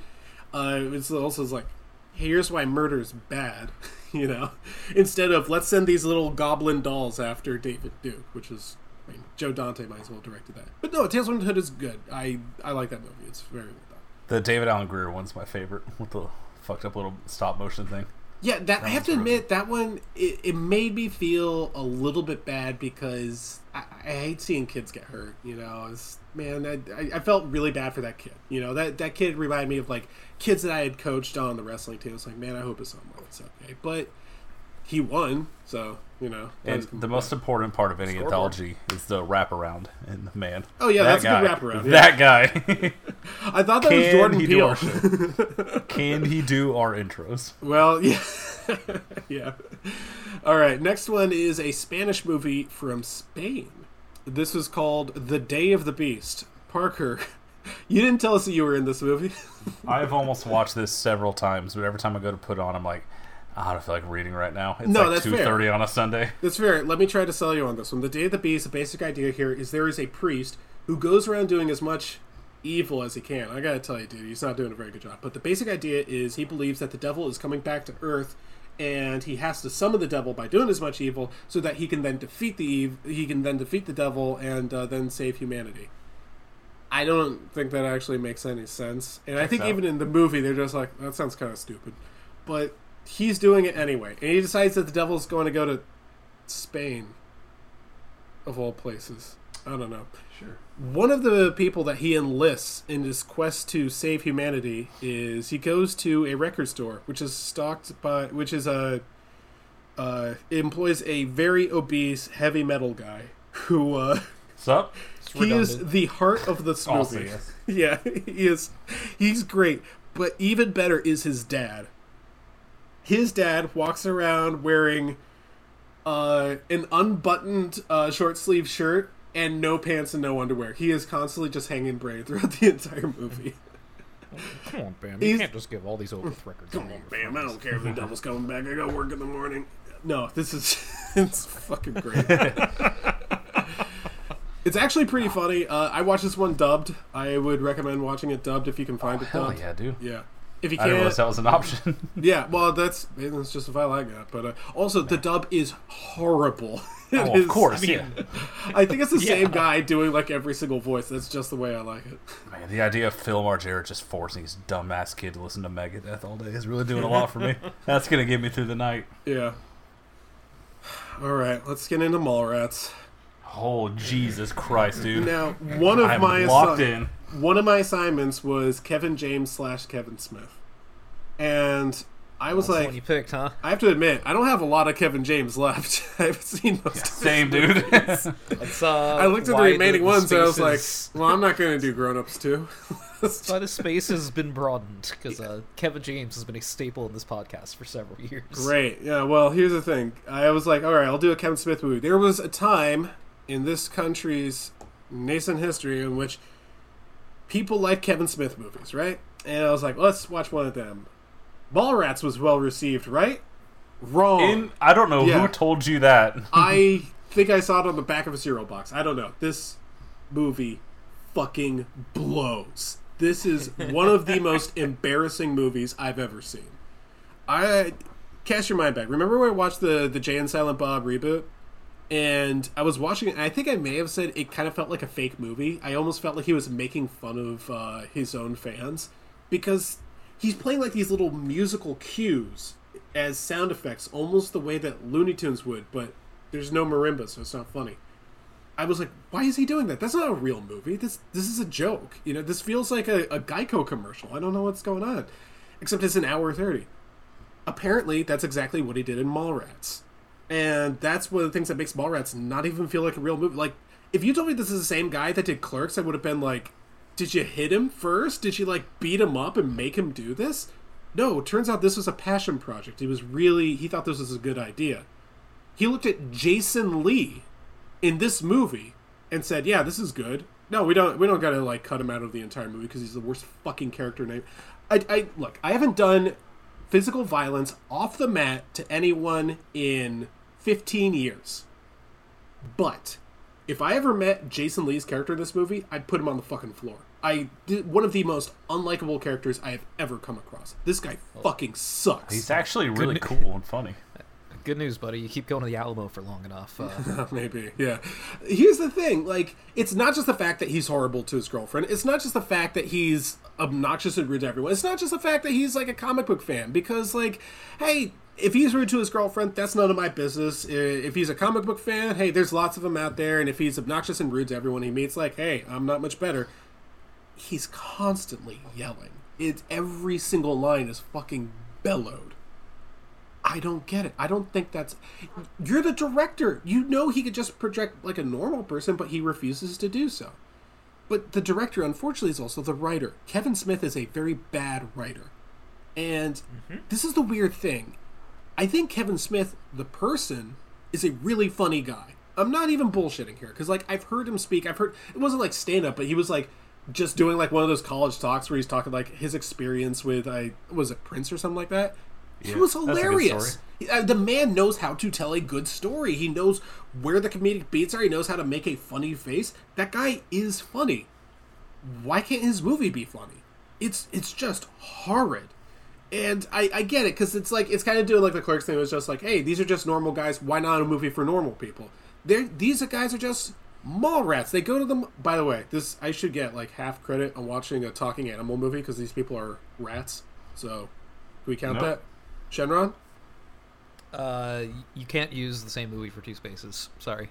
Uh, it's also like here's why murder is bad, you know. Instead of let's send these little goblin dolls after David Duke, which is. I mean, Joe Dante might as well have directed that. But no, Tales from the Hood is good. I, I like that movie. It's very well done. The David Alan Grier one's my favorite. With the fucked up little stop motion thing. Yeah, that, that I have to admit, really... that one, it, it made me feel a little bit bad because I, I hate seeing kids get hurt. You know, was, man, I, I felt really bad for that kid. You know, that, that kid reminded me of like kids that I had coached on the wrestling team. It's like, man, I hope it's not well. It's okay. But he won, so... You know, and the most important part of any Scoreboard. Anthology is the wraparound and the man. Oh yeah, that that's guy, a good wraparound. Yeah. That guy. I thought that Can was Jordan he Peele. Do our show? Can he do our intros? Well, yeah, yeah. All right, next one is a Spanish movie from Spain. This was called The Day of the Beast. Parker, you didn't tell us that you were in this movie. I've almost watched this several times, but every time I go to put it on, I'm like. I don't feel like reading right now. It's no, like two thirty on a Sunday. That's fair. Let me try to sell you on this one. The Day of the Beast, the basic idea here is there is a priest who goes around doing as much evil as he can. I gotta tell you, dude, he's not doing a very good job. But the basic idea is he believes that the devil is coming back to Earth, and he has to summon the devil by doing as much evil so that he can then defeat the ev- he can then defeat the devil and uh, then save humanity. I don't think that actually makes any sense. And I think so. Even in the movie, they're just like, that sounds kind of stupid. But... he's doing it anyway, and he decides that the devil's going to go to Spain, of all places. I don't know. Sure. One of the people that he enlists in his quest to save humanity is he goes to a record store, which is stocked by, which is a, uh, employs a very obese heavy metal guy who. Uh, What's up? It's he redundant. Is the heart of this movie. Also, yes. Yeah, he is. He's great, but even better is his dad. His dad walks around wearing uh, an unbuttoned uh, short-sleeved shirt and no pants and no underwear. He is constantly just hanging braid throughout the entire movie. Come on, Bam. You He's... can't just give all these old records. Come on, Bam. I don't care if the devil's coming back. I go work in the morning. No, this is... it's fucking great. It's actually pretty funny. Uh, I watched this one dubbed. I would recommend watching it dubbed if you can find oh, it hell dubbed. Hell yeah, dude. Yeah. If you can't, I didn't realize that was an option. Yeah, well, that's that's just a file I got. But uh, also, the dub is horrible. Oh, is, of course. I mean, yeah. I think it's the yeah. same guy doing like every single voice. That's just the way I like it. Man, the idea of Phil Margera just forcing his dumbass kid to listen to Megadeth all day is really doing a lot for me. That's gonna get me through the night. Yeah. All right, let's get into Mallrats. Oh, Jesus Christ, dude. Now, one of I'm my assi- in. one of my assignments was Kevin James slash Kevin Smith. And I was That's like... what you picked, huh? I have to admit, I don't have a lot of Kevin James left. I haven't seen most yeah, of Same, dude. Let's, uh, I looked at the remaining ones spaces. and I was like, well, I'm not going to do Grown-Ups two. That's why the space has been broadened, because uh, Kevin James has been a staple in this podcast for several years. Great. Yeah, well, here's the thing. I was like, all right, I'll do a Kevin Smith movie. There was a time... in this country's nascent history in which people like Kevin Smith movies, right? And I was like, let's watch one of them. Mallrats was well received, right? Wrong. In, I don't know yeah. who told you that. I think I saw it on the back of a cereal box. I don't know. This movie fucking blows. This is one of the most embarrassing movies I've ever seen. I Cast your mind back. Remember when I watched the, the Jay and Silent Bob reboot? And I was watching it, and I think I may have said it kind of felt like a fake movie. I almost felt like he was making fun of uh, his own fans, because he's playing like these little musical cues as sound effects, almost the way that Looney Tunes would, but there's no marimba, so it's not funny. I was like, why is he doing that? That's not a real movie. This this is a joke. You know, this feels like a, a Geico commercial. I don't know what's going on, except it's an hour thirty. Apparently, that's exactly what he did in Mallrats. And that's one of the things that makes Mallrats not even feel like a real movie. Like, if you told me this is the same guy that did Clerks, I would have been like, did you hit him first? Did you, like, beat him up and make him do this? No, it turns out this was a passion project. He was really, he thought this was a good idea. He looked at Jason Lee in this movie and said, yeah, this is good. No, we don't, we don't gotta, like, cut him out of the entire movie because he's the worst fucking character name. I, I, look, I haven't done physical violence off the mat to anyone in fifteen years. But if I ever met Jason Lee's character in this movie, I'd put him on the fucking floor. I one of the most unlikable characters I have ever come across. This guy fucking sucks. He's actually really good, cool and funny. Good news, buddy. You keep going to the Alamo for long enough. Uh... Maybe, yeah. Here's the thing. Like, it's not just the fact that he's horrible to his girlfriend. It's not just the fact that he's obnoxious and rude to everyone. It's not just the fact that he's, like, a comic book fan. Because, like, hey... if he's rude to his girlfriend, that's none of my business. If he's a comic book fan, hey, there's lots of them out there. And if he's obnoxious and rude to everyone he meets, like, hey, I'm not much better. He's constantly yelling. It's, every single line is fucking bellowed. I don't get it. I don't think that's... You're the director. You know he could just project like a normal person, but he refuses to do so. But the director, unfortunately, is also the writer. Kevin Smith is a very bad writer. And mm-hmm. this is the weird thing. I think Kevin Smith, the person, is a really funny guy. I'm not even bullshitting here, because, like, I've heard him speak. I've heard... It wasn't, like, stand-up, but he was, like, just doing, like, one of those college talks where he's talking, like, his experience with, I was it Prince or something like that? Yeah, it was hilarious. The man knows how to tell a good story. He knows where the comedic beats are. He knows how to make a funny face. That guy is funny. Why can't his movie be funny? It's, it's just horrid. And I, I get it, because it's like it's kind of doing like the Clerks thing. It was just like, hey, these are just normal guys. Why not a movie for normal people? They're, these guys are just mall rats. They go to the... By the way, this I should get like half credit on watching a talking animal movie, because these people are rats. So, do we count nope. that? Shenron? Uh, you can't use the same movie for two spaces. Sorry.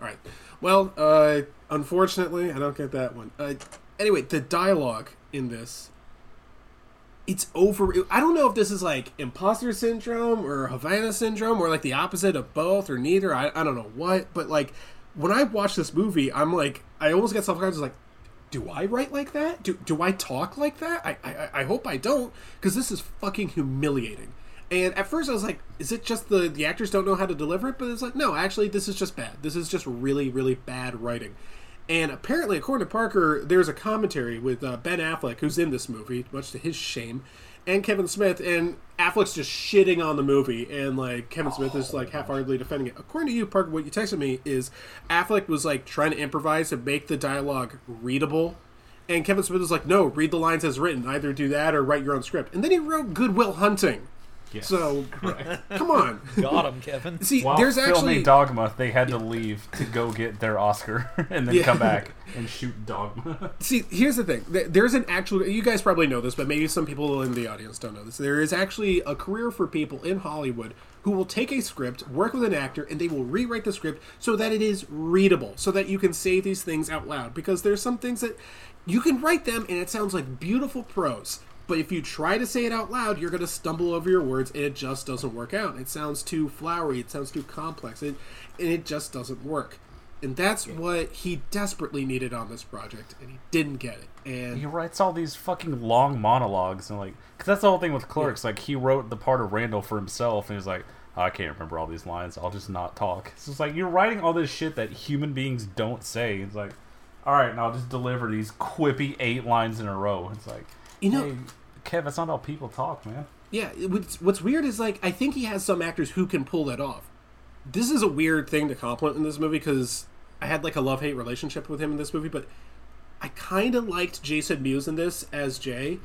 All right. Well, uh, unfortunately, I don't get that one. Uh, anyway, the dialogue in this... It's over... I don't know if this is, like, imposter syndrome or Havana syndrome or, like, the opposite of both or neither. I, I don't know what. But, like, when I watch this movie, I'm, like... I almost get self-conscious, like, do I write like that? Do do I talk like that? I, I, I hope I don't, because this is fucking humiliating. And at first I was like, is it just the, the actors don't know how to deliver it? But it's like, no, actually, this is just bad. This is just really, really bad writing. And apparently, according to Parker, there's a commentary with uh, Ben Affleck, who's in this movie, much to his shame, and Kevin Smith, and Affleck's just shitting on the movie, and, like, Kevin Smith oh, is, like, half-heartedly defending it. According to you, Parker, what you texted me is Affleck was, like, trying to improvise and make the dialogue readable, and Kevin Smith was like, no, read the lines as written. Either do that or write your own script. And then he wrote Good Will Hunting. Yes, so correct. Come on, got him, Kevin. See, while there's filming actually Dogma, they had to leave to go get their Oscar and then yeah. come back and shoot Dogma. See, here's the thing: there's an actual. You guys probably know this, but maybe some people in the audience don't know this. There is actually a career for people in Hollywood who will take a script, work with an actor, and they will rewrite the script so that it is readable, so that you can say these things out loud. Because there's some things that you can write them, and it sounds like beautiful prose. But if you try to say it out loud, you're going to stumble over your words, and it just doesn't work out. It sounds too flowery. It sounds too complex. It, and it just doesn't work. And that's yeah. what he desperately needed on this project, and he didn't get it. And he writes all these fucking long monologues, and like, because that's the whole thing with Clerks. Yeah. Like, he wrote the part of Randall for himself, and he was like, oh, I can't remember all these lines. I'll just not talk. So it's like, you're writing all this shit that human beings don't say. It's like, all right, now I'll just deliver these quippy eight lines in a row. It's like, you know, hey, Kev, that's not how people talk, man. Yeah, what's, what's weird is, like, I think he has some actors who can pull that off. This is a weird thing to compliment in this movie, because I had, like, a love-hate relationship with him in this movie, but I kind of liked Jason Mewes in this as Jay.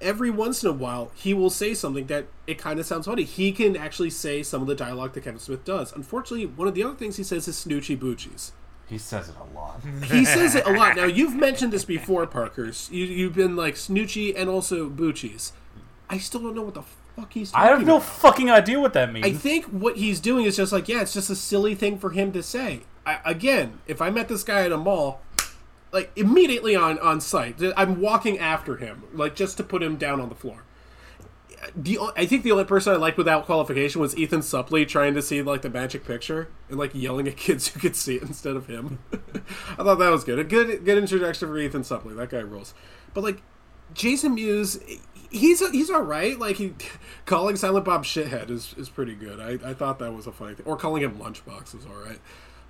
Every once in a while, he will say something that it kind of sounds funny. He can actually say some of the dialogue that Kevin Smith does. Unfortunately, one of the other things he says is snoochie boochies. He says it a lot. He says it a lot. Now, you've mentioned this before, Parkers. You, you've been like snoochie and also boochies. I still don't know what the fuck he's talking about. I have no about. fucking idea what that means. I think what he's doing is just like, yeah, it's just a silly thing for him to say. I, again, if I met this guy at a mall, like immediately on, on sight, I'm walking after him, like just to put him down on the floor. The, I think the only person I liked without qualification was Ethan Suplee trying to see like the magic picture and like yelling at kids who could see it instead of him. I thought that was good. A good good introduction for Ethan Suplee. That guy rules. But like Jason Mewes, he's he's all right. Like he calling Silent Bob shithead is, is pretty good. I, I thought that was a funny thing. Or calling him lunchbox is all right.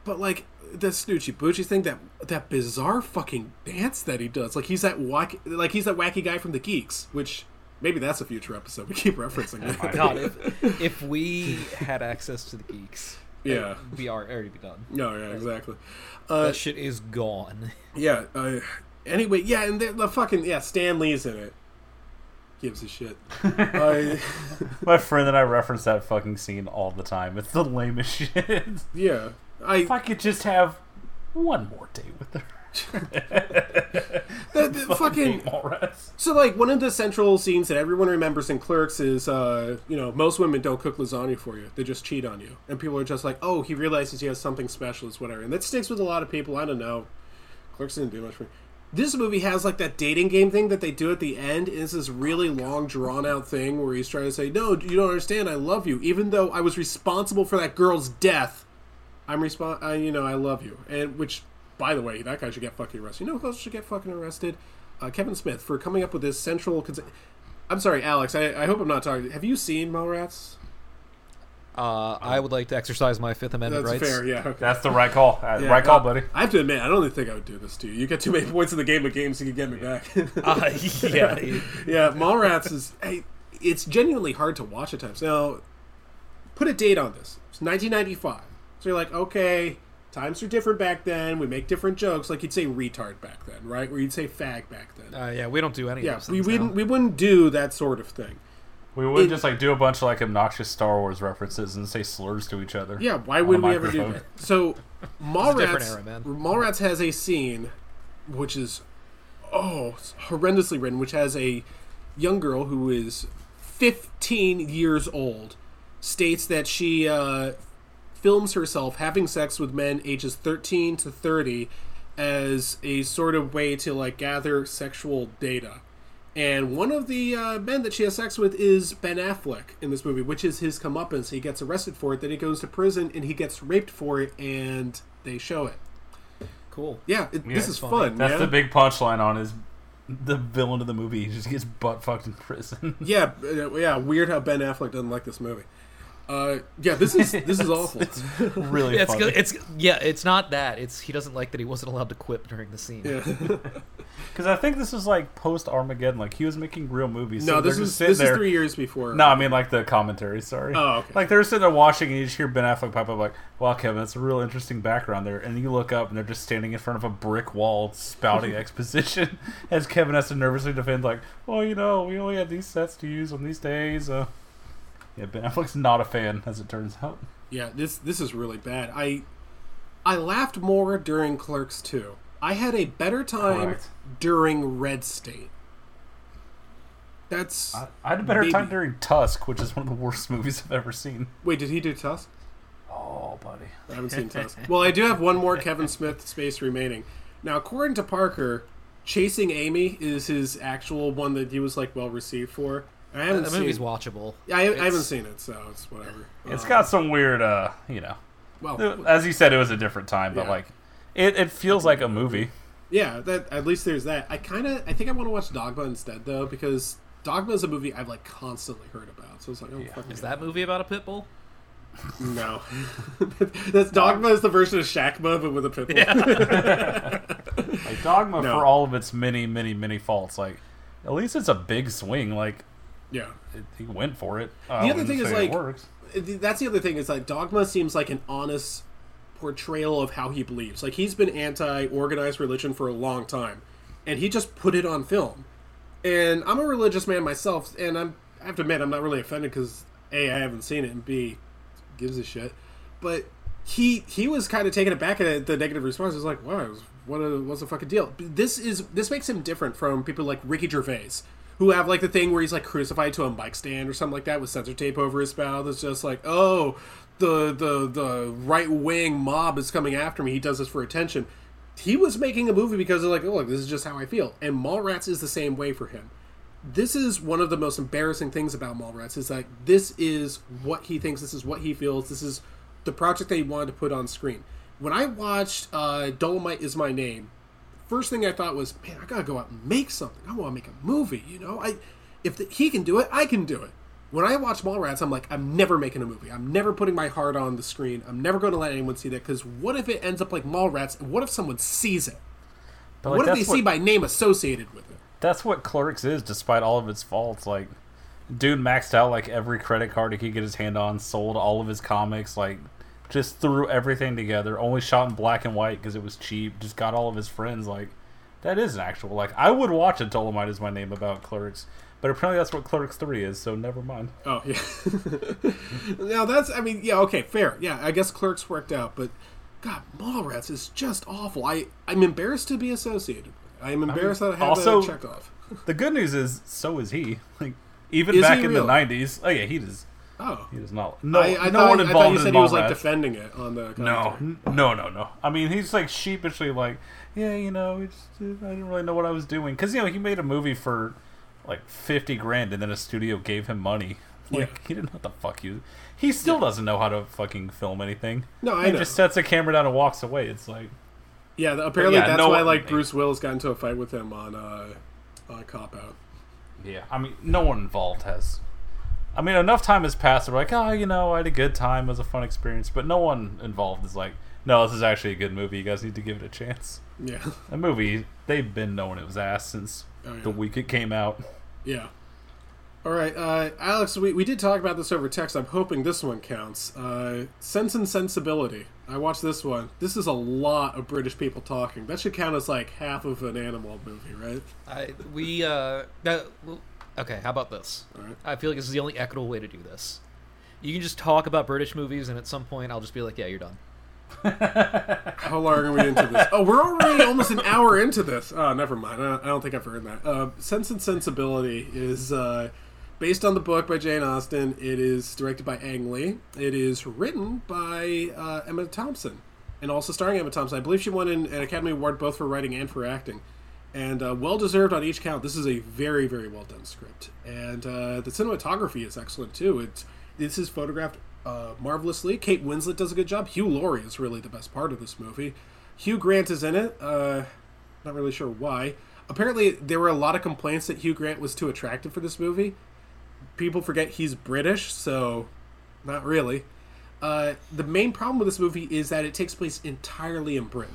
But like the snoochie boochie thing, that that bizarre fucking dance that he does. Like he's that wacky, like he's that wacky guy from The Geeks, which. Maybe that's a future episode. We keep referencing that. Oh my God, if, if we had access to the Geeks, yeah, we are already done. No, yeah, exactly. Uh, that shit is gone. Yeah. Uh, anyway, yeah, and the, the fucking yeah, Stan Lee's in it. Gives a shit. uh, my friend and I reference that fucking scene all the time. It's the lamest shit. Yeah. I, if I could just have one more day with her. the, the fucking, fucking so like one of the central scenes that everyone remembers in Clerks is uh, you know, most women don't cook lasagna for you, they just cheat on you, and people are just like, oh, he realizes he has something special, it's whatever, and that sticks with a lot of people. I don't know, Clerks didn't do much for me. This movie has like that dating game thing that they do at the end, and it's this really long drawn out thing where he's trying to say, no, you don't understand, I love you, even though I was responsible for that girl's death, I'm respon- I, you know, I love you. And which, by the way, that guy should get fucking arrested. You know who else should get fucking arrested? Uh, Kevin Smith, for coming up with this central... Cons- I'm sorry, Alex, I, I hope I'm not talking... Have you seen Mallrats? Uh, I would like to exercise my Fifth Amendment That's rights. That's fair, yeah. Okay. That's the right call. Uh, yeah, right call, buddy. I have to admit, I don't even think I would do this to you. You get too many points in the game of games, you can get me yeah. back. uh, yeah. Yeah, Mallrats is... Hey, it's genuinely hard to watch at times. Now, put a date on this. It's nineteen ninety-five. So you're like, okay... Times are different back then. We make different jokes. Like, you'd say retard back then, right? Or you'd say fag back then. Uh, yeah, we don't do any yeah, of those we wouldn't, we wouldn't do that sort of thing. We would just, like, do a bunch of, like, obnoxious Star Wars references and say slurs to each other. Yeah, why wouldn't we ever do that? So, Mallrats, Mallrats has a scene which is, oh, horrendously written, which has a young girl who is fifteen years old, states that she... Uh, films herself having sex with men ages thirteen to thirty as a sort of way to like gather sexual data. And one of the uh, men that she has sex with is Ben Affleck in this movie, which is his comeuppance. He gets arrested for it, then he goes to prison, and he gets raped for it, and they show it. Cool. Yeah, it, yeah this is fun. fun That's man. The big punchline on his... The villain of the movie just gets butt fucked in prison. yeah, yeah. Weird how Ben Affleck doesn't like this movie. Uh, yeah, this is this is awful. It's really it's, funny. It's, yeah, it's not that. It's he doesn't like that he wasn't allowed to quip during the scene. Because yeah. I think this is like post Armageddon. Like he was making real movies. No, so this is this there. is three years before. No, I mean like the commentary. Sorry. Oh, okay. Like they're sitting there watching, and you just hear Ben Affleck pop up like, "Wow, Kevin, that's a real interesting background there." And you look up, and they're just standing in front of a brick wall, spouting exposition, as Kevin has to nervously defend, like, "Well, you know, we only had these sets to use on these days." Uh, Yeah, Ben Affleck's not a fan, as it turns out. Yeah, this this is really bad. I I laughed more during Clerks two. I had a better time Correct. during Red State. That's I, I had a better maybe. time during Tusk, which is one of the worst movies I've ever seen. Wait, did he do Tusk? Oh, buddy. I haven't seen Tusk. Well, I do have one more Kevin Smith space remaining. Now, according to Parker, Chasing Amy is his actual one that he was, like, well-received for. I haven't the seen movie's it. watchable. Yeah, I, I haven't seen it, so it's whatever. It's um, got some weird, uh, you know. Well, as you said, it was a different time, but, yeah. like, it, it feels like a movie. Yeah, that, at least there's that. I kind of, I think I want to watch Dogma instead, though, because Dogma is a movie I've, like, constantly heard about. So it's like, oh, yeah. fuck Is that movie about a pit bull? No. That's Dogma is the version of Shaqma, but with a pit bull. Yeah. Like, Dogma, no. for all of its many, many, many faults, like, at least it's a big swing, like, yeah, it, he went for it. The I other thing is, like, that's the other thing is, like, Dogma seems like an honest portrayal of how he believes. Like, he's been anti-organized religion for a long time, and he just put it on film. And I'm a religious man myself, and I'm, I have to admit, I'm not really offended because, A, I haven't seen it, and B, gives a shit. But he he was kind of taken aback at the negative response. He was like, wow, what a, what's the fucking deal? This is this makes him different from people like Ricky Gervais, who have, like, the thing where he's, like, crucified to a mic stand or something like that with censor tape over his mouth. It's just like, oh, the the the right-wing mob is coming after me. He does this for attention. He was making a movie because they're like, oh, look, this is just how I feel. And Mallrats is the same way for him. This is one of the most embarrassing things about Mallrats is, like, this is what he thinks. This is what he feels. This is the project that he wanted to put on screen. When I watched uh, Dolomite Is My Name, first thing I thought was, man, I gotta go out and make something. I want to make a movie, you know? I, if the, he can do it, I can do it. When I watch Mallrats, I'm like, I'm never making a movie. I'm never putting my heart on the screen. I'm never going to let anyone see that, because what if it ends up like Mallrats? And what if someone sees it? But, like, what if they what, see my name associated with it? That's what Clerks is, despite all of its faults. Like, dude maxed out, like, every credit card he could get his hand on, sold all of his comics, like, just threw everything together, only shot in black and white because it was cheap, just got all of his friends, like, that is an actual, like, I would watch a Dolomite Is My Name about Clerks, but apparently that's what Clerks three is, so never mind. Oh, yeah. Now that's, I mean, yeah, okay, fair. Yeah, I guess Clerks worked out, but, God, Mallrats is just awful. I, I'm embarrassed to be associated. I am embarrassed I mean, that I have also, that check off. The good news is, so is he. Like, even is back in really? the nineties, oh yeah, he does. Oh, he does not. No, I, I no thought, one involved. I thought you said in he was like defending it on the. Commentary. No, no, no, no. I mean, he's like sheepishly like, yeah, you know, it's, I didn't really know what I was doing, because, you know, he made a movie for like fifty grand, and then a studio gave him money. Like, yeah. He didn't know what the fuck you. He, he still yeah. doesn't know how to fucking film anything. No, I he know. Just sets a camera down and walks away. It's like, yeah, apparently yeah, that's no why like Bruce Willis got into a fight with him on uh, on Cop Out. Yeah, I mean, no one involved has. I mean, enough time has passed. We're like, oh, you know, I had a good time. It was a fun experience. But no one involved is like, no, this is actually a good movie. You guys need to give it a chance. Yeah. A movie, they've been knowing it was ass since oh, yeah. the week it came out. Yeah. All right, uh, Alex, we, we did talk about this over text. I'm hoping this one counts. Uh, Sense and Sensibility. I watched this one. This is a lot of British people talking. That should count as like half of an animal movie, right? I, we... Uh, that, well, Okay, how about this? All right. I feel like this is the only equitable way to do this. You can just talk about British movies, and at some point, I'll just be like, yeah, you're done. How long are we into this? Oh, we're already almost an hour into this. Oh, never mind. I don't think I've heard that. Uh, Sense and Sensibility is uh, based on the book by Jane Austen. It is directed by Ang Lee. It is written by uh, Emma Thompson, and also starring Emma Thompson. I believe she won an Academy Award both for writing and for acting. And uh, well-deserved on each count. This is a very, very well-done script. And uh, the cinematography is excellent, too. It's, this is photographed uh, marvelously. Kate Winslet does a good job. Hugh Laurie is really the best part of this movie. Hugh Grant is in it. Uh, not really sure why. Apparently, there were a lot of complaints that Hugh Grant was too attractive for this movie. People forget he's British, so not really. Uh, the main problem with this movie is that it takes place entirely in Britain.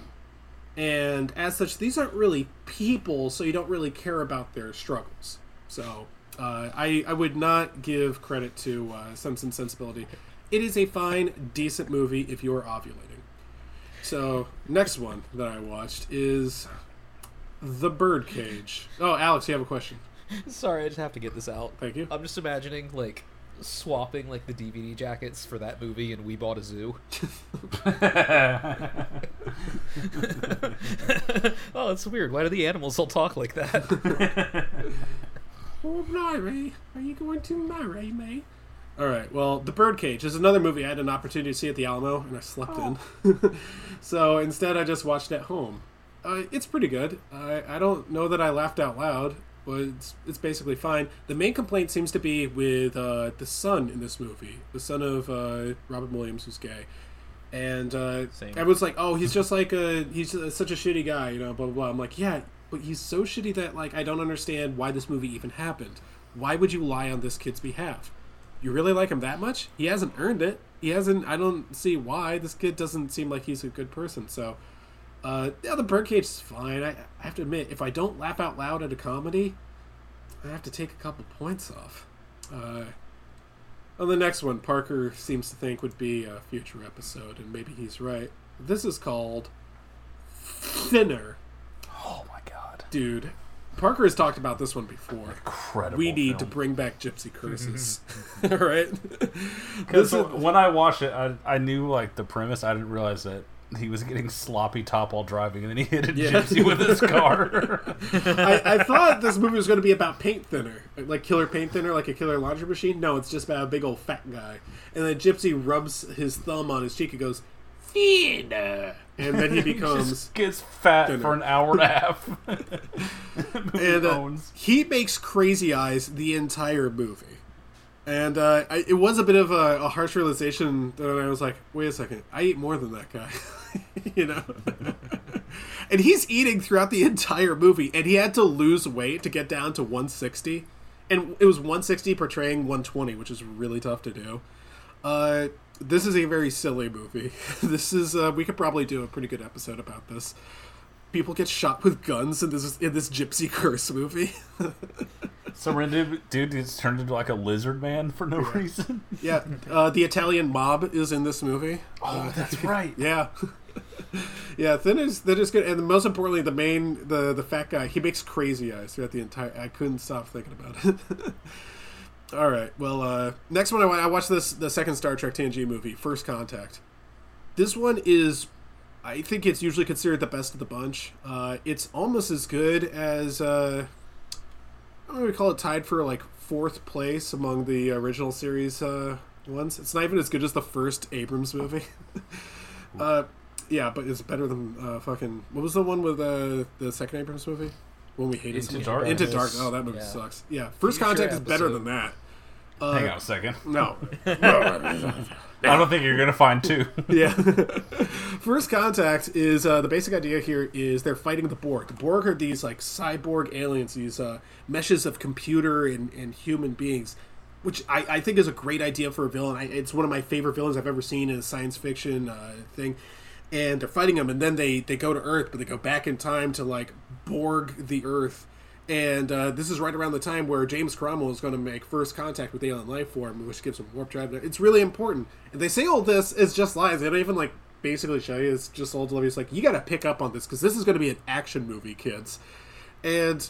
And as such, these aren't really people, so you don't really care about their struggles. So uh, I, I would not give credit to uh, Sense and Sensibility. It is a fine, decent movie if you are ovulating. So next one that I watched is The Birdcage. Oh, Alex, you have a question. Sorry, I just have to get this out. Thank you. I'm just imagining, like, swapping like the D V D jackets for that movie and We Bought a Zoo. Oh, that's weird. Why do the animals all talk like that? Oh, blimey. Are you going to marry me? All right, well, The Birdcage is another movie I had an opportunity to see at the Alamo, and I slept oh. in. So instead, I just watched it at home. Uh, it's pretty good. I, I don't know that I laughed out loud, but it's, it's basically fine. The main complaint seems to be with uh, the son in this movie, the son of uh, Robin Williams, who's gay. And uh, everyone's like, oh, he's just like a, he's such a shitty guy, you know, blah, blah, blah. I'm like, yeah, but he's so shitty that, like, I don't understand why this movie even happened. Why would you lie on this kid's behalf? You really like him that much? He hasn't earned it. He hasn't... I don't see why. This kid doesn't seem like he's a good person, so... Uh, yeah, The Birdcage is fine. I, I have to admit, if I don't laugh out loud at a comedy, I have to take a couple points off. Uh, well, the next one, Parker seems to think would be a future episode, and maybe he's right. This is called... Thinner. Oh, my God. Dude... Parker has talked about this one before. Incredible. We need film. to bring back Gypsy Curses. All right? Because when I watched it, I, I knew like the premise. I didn't realize that he was getting sloppy top while driving, and then he hit a yeah. gypsy with his car. I, I thought this movie was going to be about paint thinner. Like killer paint thinner, like a killer laundry machine. No, it's just about a big old fat guy. And then Gypsy rubs his thumb on his cheek and goes, Thinner. And then he becomes... he just gets fat thinner. For an hour and a half. and uh, he makes crazy eyes the entire movie. And uh, I, it was a bit of a, a harsh realization that I was like, wait a second, I eat more than that guy. You know? And he's eating throughout the entire movie, and he had to lose weight to get down to one sixty. And it was one sixty portraying one twenty, which is really tough to do. Uh... This is a very silly movie. This is uh, we could probably do a pretty good episode about this. People get shot with guns in this in this Gypsy Curse movie. So random dude is turned into like a lizard man for no yeah. reason. Yeah, uh, the Italian mob is in this movie. Oh, uh, that's right. Yeah, yeah. Then is that is good, and most importantly, the main the the fat guy, he makes crazy eyes throughout the entire. I couldn't stop thinking about it. All right. Well, uh, next one I, I watched this the second Star Trek T N G movie, First Contact. This one is, I think it's usually considered the best of the bunch. Uh, it's almost as good as uh, I don't know what we call it, tied for like fourth place among the original series uh, ones. It's not even as good as the first Abrams movie. uh, yeah, but it's better than uh, fucking what was the one with uh, the second Abrams movie when we hated Into Dark. Into Dark. Oh, that movie yeah. sucks. Yeah, First Future Contact is better episode. than that. Uh, Hang on a second. No. I don't think you're going to find two. Yeah. First Contact is, uh, the basic idea here is they're fighting the Borg. The Borg are these, like, cyborg aliens, these uh, meshes of computer and, and human beings, which I, I think is a great idea for a villain. I, it's one of my favorite villains I've ever seen in a science fiction uh, thing. And they're fighting them, and then they, they go to Earth, but they go back in time to, like, Borg the Earth. And uh, this is right around the time where James Cromwell is going to make first contact with alien life form, which gives him warp drive. It's really important. And they say all this is just lies. They don't even, like, basically show you. It's just all delivery. It's like, you got to pick up on this, because this is going to be an action movie, kids. And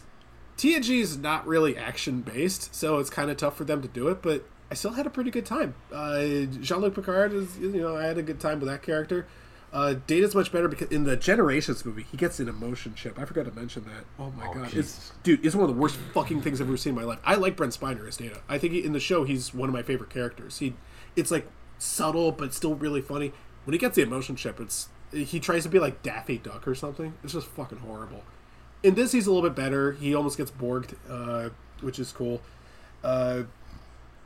T N G is not really action-based, so it's kind of tough for them to do it, but I still had a pretty good time. Uh, Jean-Luc Picard, is, you know, I had a good time with that character. Uh, Data's much better because in the Generations movie, he gets an emotion chip. I forgot to mention that. Oh my oh, god. It's, dude, it's one of the worst fucking things I've ever seen in my life. I like Brent Spiner as Data. I think he, in the show, he's one of my favorite characters. He, It's like subtle, but still really funny. When he gets the emotion chip, it's he tries to be like Daffy Duck or something. It's just fucking horrible. In this, he's a little bit better. He almost gets Borged, uh, which is cool. Uh...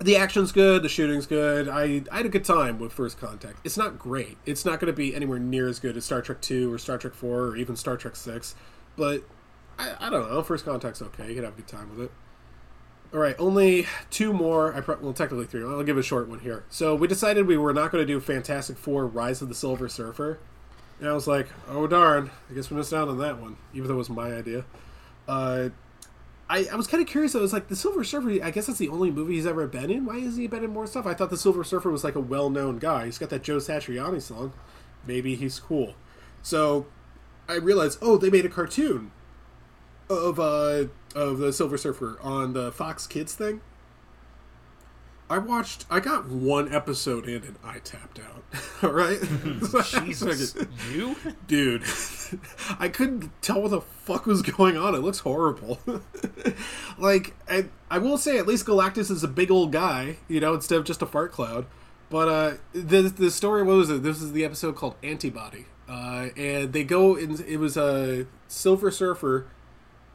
The action's good, the shooting's good. I, I had a good time with First Contact. It's not great. It's not going to be anywhere near as good as Star Trek two or Star Trek four or even Star Trek six. But, I, I don't know. First Contact's okay. You can have a good time with it. Alright, only two more. I pro- Well, technically three. I'll give a short one here. So, we decided we were not going to do Fantastic Four Rise of the Silver Surfer. And I was like, oh darn. I guess we missed out on that one. Even though it was my idea. Uh... I, I was kind of curious. I was like, the Silver Surfer, I guess that's the only movie he's ever been in. Why hasn't he been in more stuff? I thought the Silver Surfer was like a well-known guy. He's got that Joe Satriani song. Maybe he's cool. So I realized, oh, they made a cartoon of uh, of the Silver Surfer on the Fox Kids thing. I watched, I got one episode in and I tapped out. All right? Jesus. You? Dude. I couldn't tell what the fuck was going on. It looks horrible. Like, I, I will say, at least Galactus is a big old guy, you know, instead of just a fart cloud. But uh, the, the story, what was it? This is the episode called Antibody. Uh, and they go, in, it was a Silver Surfer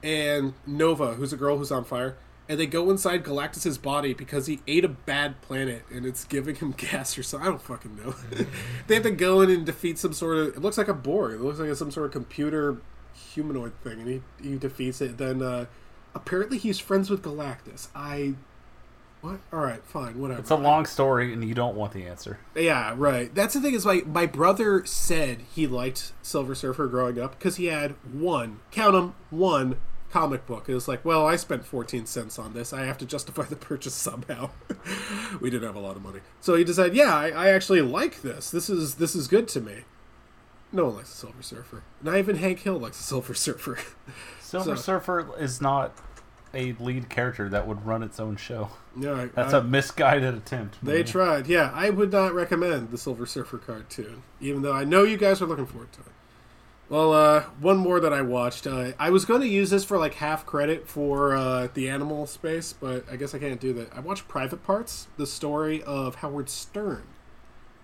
and Nova, who's a girl who's on fire. And they go inside Galactus's body because he ate a bad planet and it's giving him gas or something. I don't fucking know. They have to go in and defeat some sort of... It looks like a Borg. It looks like it's some sort of computer humanoid thing. And he, he defeats it. Then uh, apparently he's friends with Galactus. I... What? Alright, fine, whatever. It's a long story and you don't want the answer. Yeah, right. That's the thing is, like, my brother said he liked Silver Surfer growing up because he had one, count 'em, one... comic book. It was like, well, I spent fourteen cents on this. I have to justify the purchase somehow. We didn't have a lot of money. So he decided, yeah, I, I actually like this. This is this is good to me. No one likes the Silver Surfer. Not even Hank Hill likes the Silver Surfer. Silver so. Surfer is not a lead character that would run its own show. No, I, That's I, a misguided attempt. They man. tried. Yeah, I would not recommend the Silver Surfer cartoon, even though I know you guys are looking forward to it. Well, uh, one more that I watched. Uh, I was going to use this for, like, half credit for uh, the animal space, but I guess I can't do that. I watched Private Parts, the story of Howard Stern.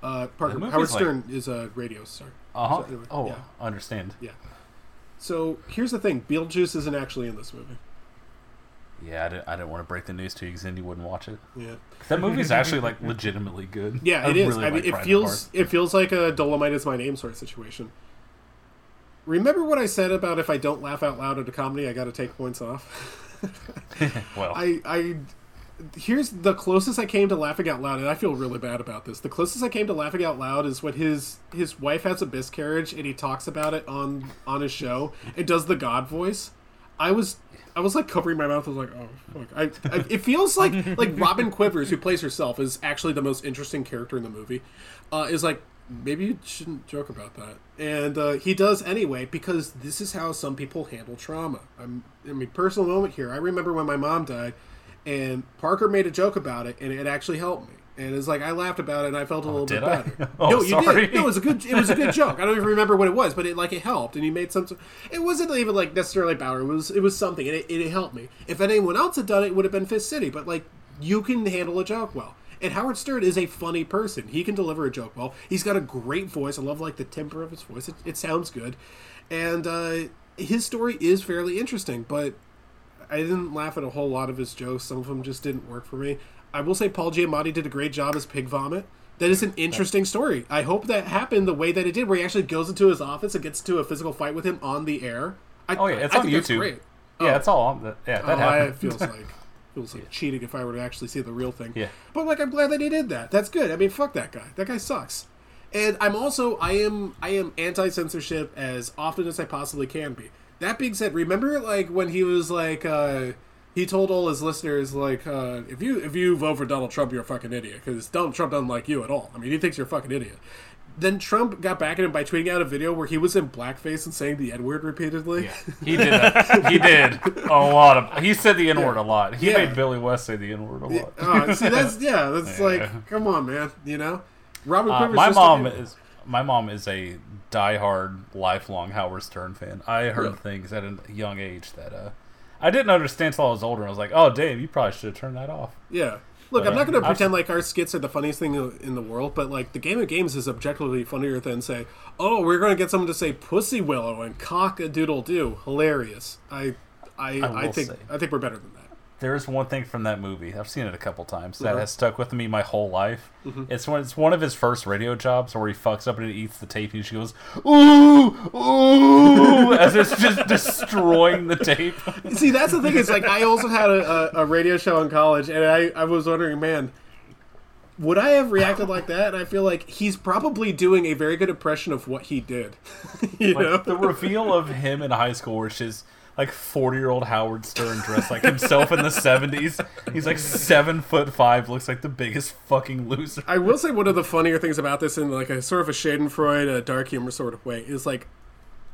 Uh, Parker, Howard Stern like... is a radio star. Uh-huh. So anyway, oh, yeah. I understand. Yeah. So, here's the thing. Beetlejuice isn't actually in this movie. Yeah, I didn't, I didn't want to break the news to you because then you wouldn't watch it. Yeah. That movie's actually, like, legitimately good. Yeah, it I is. Really I mean, like it, feels, it feels like a Dolomite Is My Name sort of situation. Remember what I said about if I don't laugh out loud at a comedy, I got to take points off? Well, I, I here's the closest I came to laughing out loud, and I feel really bad about this. The closest I came to laughing out loud is when his his wife has a miscarriage, and he talks about it on, on his show, and does the God voice. I was I was like covering my mouth. I was like, oh fuck. I, I, it feels like like Robin Quivers, who plays herself, is actually the most interesting character in the movie. Uh, is like. Maybe you shouldn't joke about that. And uh, he does anyway, because this is how some people handle trauma. I'm, I mean, personal moment here. I remember when my mom died, and Parker made a joke about it, and it actually helped me. And it's like, I laughed about it, and I felt a oh, little bit I? better. Oh, no, you sorry. did. No, it was a good, it was a good joke. I don't even remember what it was, but it like it helped. And he made some. It wasn't even like necessarily Bauer. It was it was something, and it, it helped me. If anyone else had done it, it would have been Fist City. But like, you can handle a joke well. And Howard Stern is a funny person. He can deliver a joke well. He's got a great voice. I love, like, the timbre of his voice. It, it sounds good. And uh, his story is fairly interesting, but I didn't laugh at a whole lot of his jokes. Some of them just didn't work for me. I will say Paul Giamatti did a great job as Pig Vomit. That is an interesting story. I hope that happened the way that it did, where he actually goes into his office and gets to a physical fight with him on the air. I, oh, yeah, it's I, I on YouTube. Great. Yeah, oh. it's all on the, yeah, that oh, happened. It feels like... It was like yeah. cheating if I were to actually see the real thing. Yeah. But, like, I'm glad that he did that. That's good. I mean, fuck that guy. That guy sucks. And I'm also, I am I am anti-censorship as often as I possibly can be. That being said, remember, like, when he was, like, uh, he told all his listeners, like, uh, if you if you vote for Donald Trump, you're a fucking idiot. Because Donald Trump doesn't like you at all. I mean, he thinks you're a fucking idiot. Then Trump got back at him by tweeting out a video where he was in blackface and saying the N-word repeatedly. Yeah, he did. A, he did a lot of. He said the N-word yeah. a lot. He yeah. made Billy West say the N-word a lot. Yeah. Oh, see, that's yeah. That's yeah. like, come on, man. You know, Robin. Uh, my mom a, is my mom is a diehard, lifelong Howard Stern fan. I heard really? things at a young age that uh, I didn't understand until I was older. I was like, oh, Dave, you probably should have turned that off. Yeah. Look, I'm not going to pretend like our skits are the funniest thing in the world, but, like, the Game of Games is objectively funnier than, say, oh, we're going to get someone to say Pussy Willow and Cock-a-Doodle-Doo. Hilarious. I I, I, I think say, I think we're better than that. There is one thing from that movie. I've seen it a couple times. That uh-huh. has stuck with me my whole life. Mm-hmm. It's when it's one of his first radio jobs where he fucks up and he eats the tape and she goes, ooh, ooh, as it's just destroying the tape. See, that's the thing. It's like I also had a, a, a radio show in college, and I, I was wondering, man, would I have reacted like that? And I feel like he's probably doing a very good impression of what he did. You like, know? The reveal of him in high school where it's just... like forty-year-old Howard Stern dressed like himself in the seventies. He's like seven foot five, looks like the biggest fucking loser. I will say one of the funnier things about this in like a sort of a Schadenfreude, a dark humor sort of way is like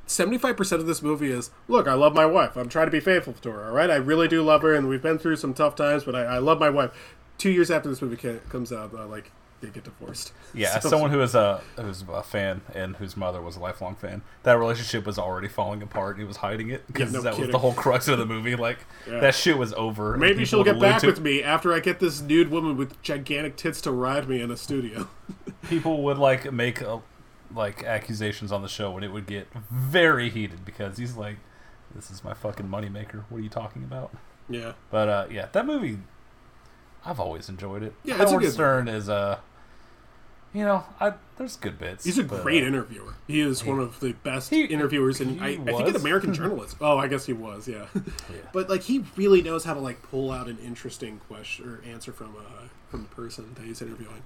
seventy-five percent of this movie is, look, I love my wife. I'm trying to be faithful to her, all right? I really do love her, and we've been through some tough times, but I, I love my wife. two years after this movie can, comes out, uh, like they get divorced. Yeah, so, as someone who is a who's a fan and whose mother was a lifelong fan, that relationship was already falling apart. He was hiding it because yeah, no that kidding. was the whole crux of the movie. Like yeah. that shit was over. Maybe she'll get back to... with me after I get this nude woman with gigantic tits to ride me in a studio. People would like make a, like accusations on the show, and it would get very heated because he's like, "This is my fucking moneymaker. What are you talking about?" Yeah, but uh, yeah, that movie. I've always enjoyed it. Yeah, Howard it's a Stern one. is a, uh, you know, I, there's good bits. He's a but, great uh, interviewer. He is he, one of the best he, interviewers he in I, I think in American journalism. Oh, I guess he was, yeah. yeah. But like, he really knows how to like pull out an interesting question or answer from uh, from the person that he's interviewing.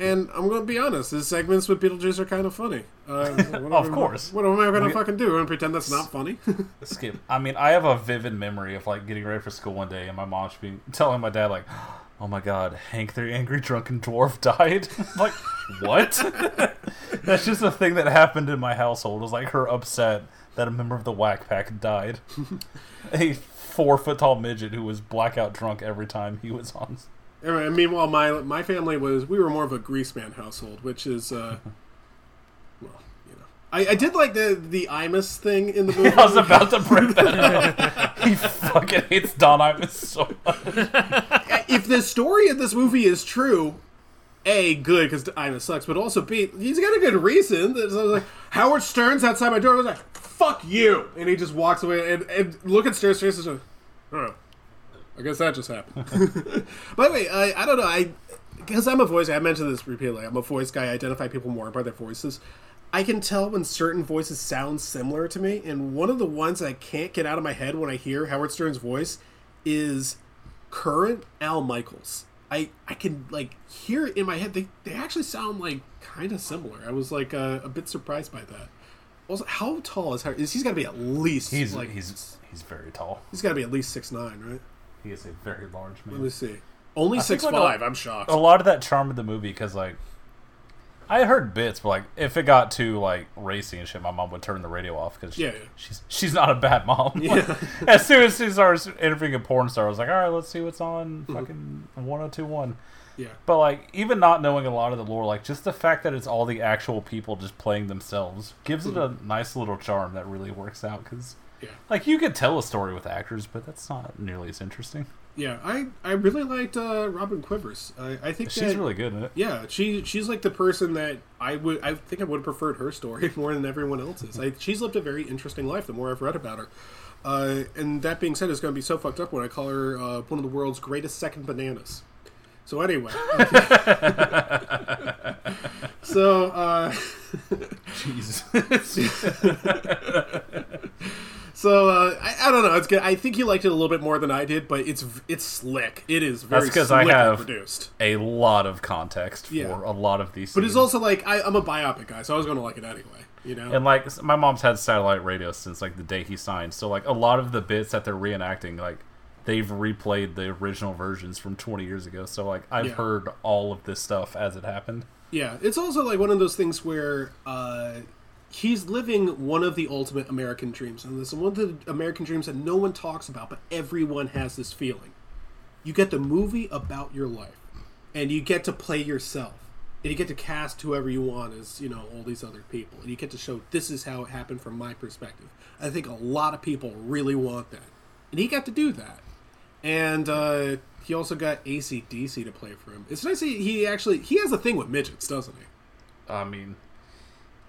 And I'm going to be honest, his segments with Beetlejuice are kind of funny. Uh, oh, of course. What am I going to fucking do? I'm going to pretend that's not funny? Skip. I mean, I have a vivid memory of like getting ready for school one day, and my mom should be telling my dad like. Oh my god, Hank the Angry Drunken Dwarf died? Like, what? That's just a thing that happened in my household. It was like her upset that a member of the Whack Pack died. A four-foot-tall midget who was blackout drunk every time he was on. Anyway, meanwhile, my my family was... We were more of a Greaseman household, which is... Uh, well, you know. I, I did like the, the Imus thing in the movie. I was about to bring that up. He fucking hates Don Imus so much. If the story of this movie is true, A, good, because Imus sucks, but also B, he's got a good reason. So I was like, Howard Stern's outside my door. I was like, fuck you. And he just walks away. And, and look at Stern's face. I don't know. I guess that just happened. By the way, I, I don't know. I Because I'm a voice guy. I mentioned this repeatedly. I'm a voice guy. I identify people more by their voices. I can tell when certain voices sound similar to me. And one of the ones I can't get out of my head when I hear Howard Stern's voice is... current Al Michaels. I, I can like hear it in my head. They they actually sound like kind of similar. I was like uh, a bit surprised by that. Also, how tall is Howard? He's got to be at least he's like he's he's very tall. He's got to be at least six nine, right? He is a very large man. Let me see. Only six five. Like I'm shocked. A lot of that charm of the movie because like I heard bits, but like if it got too like racy and shit, my mom would turn the radio off because she, yeah, yeah. she's she's not a bad mom. Yeah. Like, as soon as she started interviewing a porn star, I was like, all right, let's see what's on fucking one oh two one. Yeah. But like even not knowing a lot of the lore, like just the fact that it's all the actual people just playing themselves gives mm-hmm. it a nice little charm that really works out because yeah. like you could tell a story with actors, but that's not nearly as interesting. Yeah, I, I really liked uh, Robin Quivers. I, I think she's that, really good in it. Yeah, she she's like the person that I would I think I would have preferred her story more than everyone else's. I, she's lived a very interesting life. The more I've read about her, uh, and that being said, it's going to be so fucked up when I call her uh, one of the world's greatest second bananas. So anyway, okay. so uh, Jesus. So, uh, I, I don't know. It's good. I think you liked it a little bit more than I did, but it's it's slick. It is very slick and produced. That's because I have a lot of context for yeah. a lot of these scenes. But it's also like, I, I'm a biopic guy, so I was going to like it anyway, you know? And like, my mom's had satellite radio since like the day he signed, so like a lot of the bits that they're reenacting, like, they've replayed the original versions from twenty years ago, so like, I've yeah. heard all of this stuff as it happened. Yeah, it's also like one of those things where, uh... he's living one of the ultimate American dreams. And this is one of the American dreams that no one talks about, but everyone has this feeling. You get the movie about your life, and you get to play yourself, and you get to cast whoever you want as, you know, all these other people. And you get to show this is how it happened from my perspective. I think a lot of people really want that. And he got to do that. And uh, he also got A C D C to play for him. It's nice he, he actually, he has a thing with midgets, doesn't he? I mean,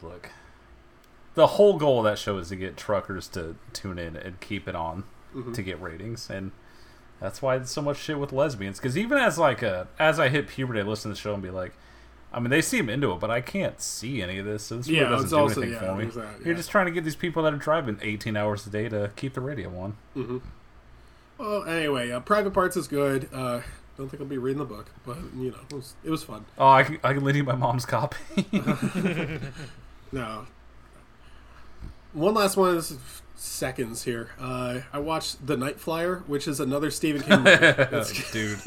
look... The whole goal of that show is to get truckers to tune in and keep it on mm-hmm. to get ratings, and that's why there's so much shit with lesbians. Because even as like a as I hit puberty, I listen to the show and be like, I mean, they seem into it, but I can't see any of this, so this yeah, really doesn't do also, anything yeah, for me. Exactly, yeah. You're just trying to get these people that are driving eighteen hours a day to keep the radio on. Mm-hmm. Well, anyway, uh, Private Parts is good. Uh, don't think I'll be reading the book, but you know, it was, it was fun. Oh, I can, I can lend you my mom's copy. No. One last one is seconds here. Uh, I watched The Night Flyer, which is another Stephen King movie. Dude,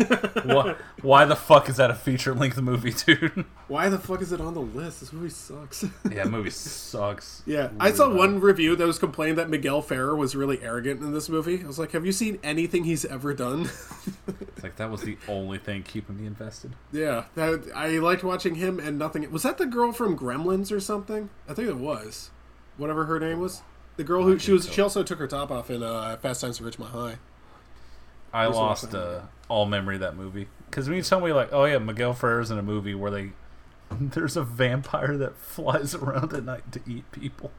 why, why the fuck is that a feature-length movie, dude? Why the fuck is it on the list? This movie sucks. Yeah, that movie sucks. Yeah, really I saw bad. One review that was complaining that Miguel Ferrer was really arrogant in this movie. I was like, have you seen anything he's ever done? It's like, that was the only thing keeping me invested. Yeah, that, I liked watching him and nothing. Was that the girl from Gremlins or something? I think it was. Whatever her name was. The girl who she was, she also took her top off in uh, Fast Times at Ridgemont High. I lost uh, all memory of that movie because when you tell me like, oh yeah, Miguel Ferrer's in a movie where they there's a vampire that flies around at night to eat people,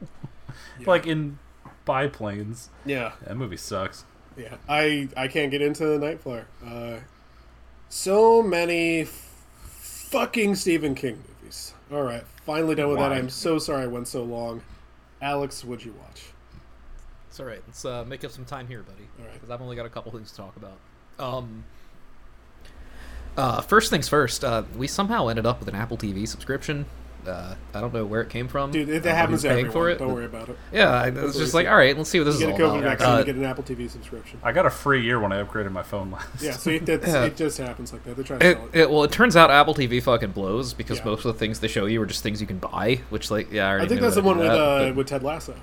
yeah. Like in biplanes. Yeah, that movie sucks. Yeah, I I can't get into The Night Flyer. Uh, so many f- fucking Stephen King movies. All right, finally done with Why? that. I'm so sorry I went so long. Alex, what'd you watch? It's all right. Let's uh, make up some time here, buddy. All right. Because I've only got a couple things to talk about. Um, uh, first things first, uh, we somehow ended up with an Apple T V subscription. Uh, I don't know where it came from. Dude, that happens to everyone. For it, don't worry about it. Yeah, I was That's just like, all right, let's see what this you is all about. You get a COVID vaccine, uh, get an Apple T V subscription. I got a free year when I upgraded my phone last. Yeah, so it, yeah. it just happens like that. They're trying to it, sell it. it. Well, it turns out Apple T V fucking blows because yeah. most of the things they show you are just things you can buy, which, like, yeah, I already I think that's the one with, that, uh, but, with Ted Lasso.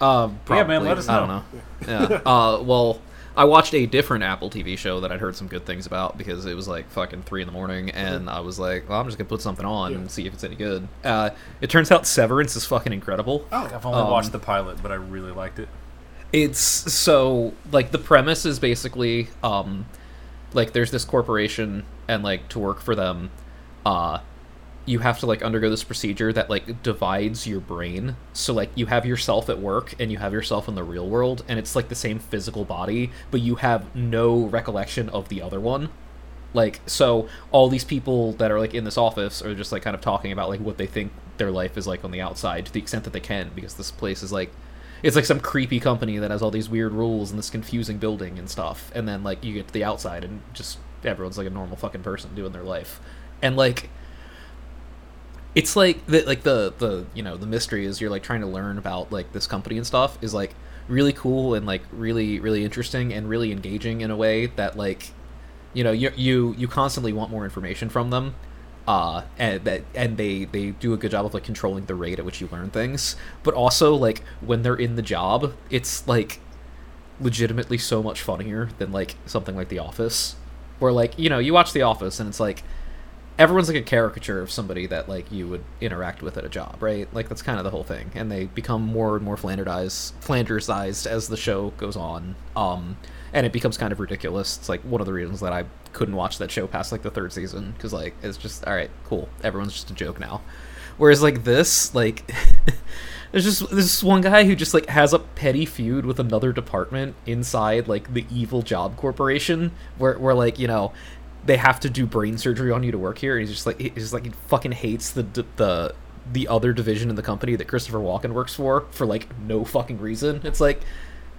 Uh, probably. Yeah, man, let us know. I don't know. Yeah. yeah. Uh, well, I watched a different Apple T V show that I'd heard some good things about because it was like fucking three in the morning and I was like, well, I'm just gonna put something on yeah. and see if it's any good. Uh, it turns out Severance is fucking incredible. Oh, I've only um, watched the pilot, but I really liked it. It's so like the premise is basically um, like there's this corporation and like to work for them, uh, you have to like undergo this procedure that like divides your brain. So like you have yourself at work and you have yourself in the real world and it's like the same physical body, but you have no recollection of the other one. Like, so all these people that are like in this office are just like kind of talking about like what they think their life is like on the outside to the extent that they can, because this place is like, it's like some creepy company that has all these weird rules and this confusing building and stuff. And then like you get to the outside and just everyone's like a normal fucking person doing their life. And like, it's like the like the the you know the mystery is you're like trying to learn about like this company and stuff is like really cool and like really really interesting and really engaging in a way that like you know you you you constantly want more information from them, uh and that and they they do a good job of like controlling the rate at which you learn things, but also like when they're in the job it's like legitimately so much funnier than like something like The Office, where like you know you watch The Office and it's like everyone's like a caricature of somebody that like you would interact with at a job, right? Like that's kind of the whole thing, and they become more and more flanderized, flandersized as the show goes on, um, and it becomes kind of ridiculous. It's like one of the reasons that I couldn't watch that show past like the third season, because like it's just all right, cool, everyone's just a joke now. Whereas like this, like there's just this one guy who just like has a petty feud with another department inside like the evil job corporation, where where like you know. They have to do brain surgery on you to work here, and he's just like he's just like he fucking hates the the the other division in the company that Christopher Walken works for for like no fucking reason. It's like,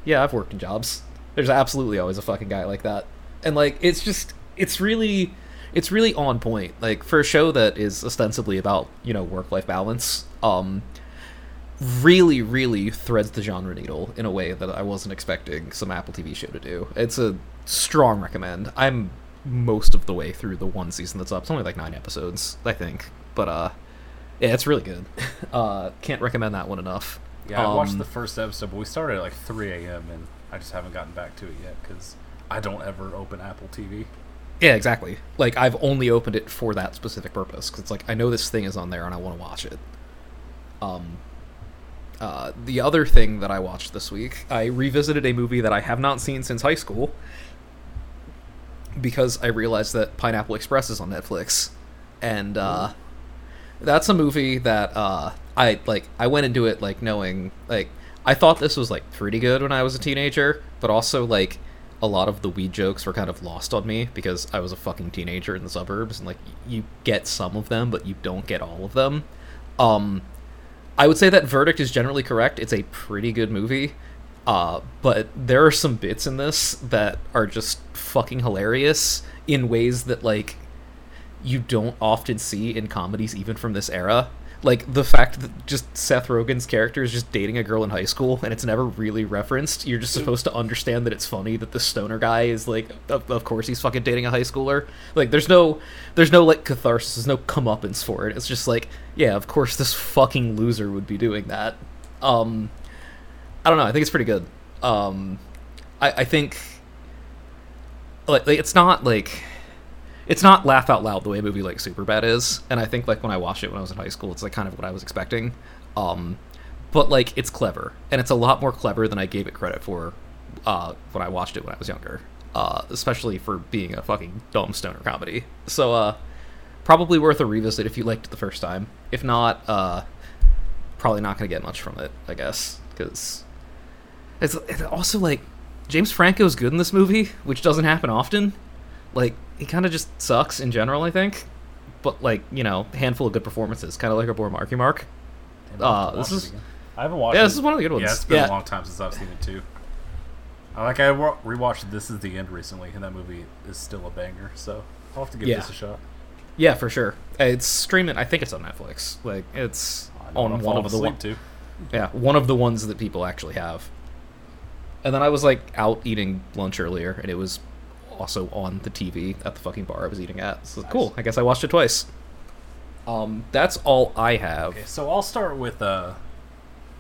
yeah, I've worked in jobs. There's absolutely always a fucking guy like that, and like it's just it's really it's really on point. Like for a show that is ostensibly about you know work-life balance, um, really really threads the genre needle in a way that I wasn't expecting some Apple T V show to do. It's a strong recommend. I'm most of the way through the one season that's up. It's only like nine episodes, I think. But, uh, yeah, it's really good. Uh, can't recommend that one enough. Yeah, um, I watched the first episode, but we started at like three a.m. and I just haven't gotten back to it yet because I don't ever open Apple T V. Yeah, exactly. Like, I've only opened it for that specific purpose because it's like, I know this thing is on there and I want to watch it. Um, uh, the other thing that I watched this week, I revisited a movie that I have not seen since high school, because I realized that Pineapple Express is on Netflix, and uh, that's a movie that uh, I like. I went into it like knowing, like I thought this was like pretty good when I was a teenager, but also like a lot of the weed jokes were kind of lost on me because I was a fucking teenager in the suburbs, and like you get some of them, but you don't get all of them. Um, I would say that verdict is generally correct. It's a pretty good movie. Uh, but there are some bits in this that are just fucking hilarious in ways that, like, you don't often see in comedies even from this era. like the fact that just Seth Rogen's character is just dating a girl in high school and it's never really referenced. You're just supposed to understand that it's funny that the stoner guy is like, of, of course he's fucking dating a high schooler. Like there's no, there's no like catharsis, there's no comeuppance for it. It's just like, yeah, of course this fucking loser would be doing that. Um, I don't know. I think it's pretty good. Um, I, I think like, like it's not like. It's not laugh out loud the way a movie like Superbad is, and I think like when I watched it when I was in high school, it's like kind of what I was expecting. Um, but like it's clever, and it's a lot more clever than I gave it credit for uh, when I watched it when I was younger, uh, especially for being a fucking dumb stoner comedy. So uh, probably worth a revisit if you liked it the first time. If not, uh, probably not going to get much from it, I guess, because it's, it's also like James Franco's good in this movie, which doesn't happen often. Like, he kind of just sucks in general, I think. But, like, you know, handful of good performances. Kind of like our boy Marky Mark. Uh, this is... I haven't watched it. Yeah, this is one of the good ones. Yeah, it's been yeah. a long time since I've seen it, too. Like, I rewatched This Is the End recently, and that movie is still a banger. So, I'll have to give yeah. this a shot. Yeah, for sure. It's streaming. I think it's on Netflix. Like, it's on one of the ones. Yeah, one of the ones that people actually have. And then I was, like, out eating lunch earlier, and it was... also on the T V at the fucking bar I was eating at. So nice. Cool. I guess I watched it twice. Um, that's all I have. Okay, so I'll start with uh,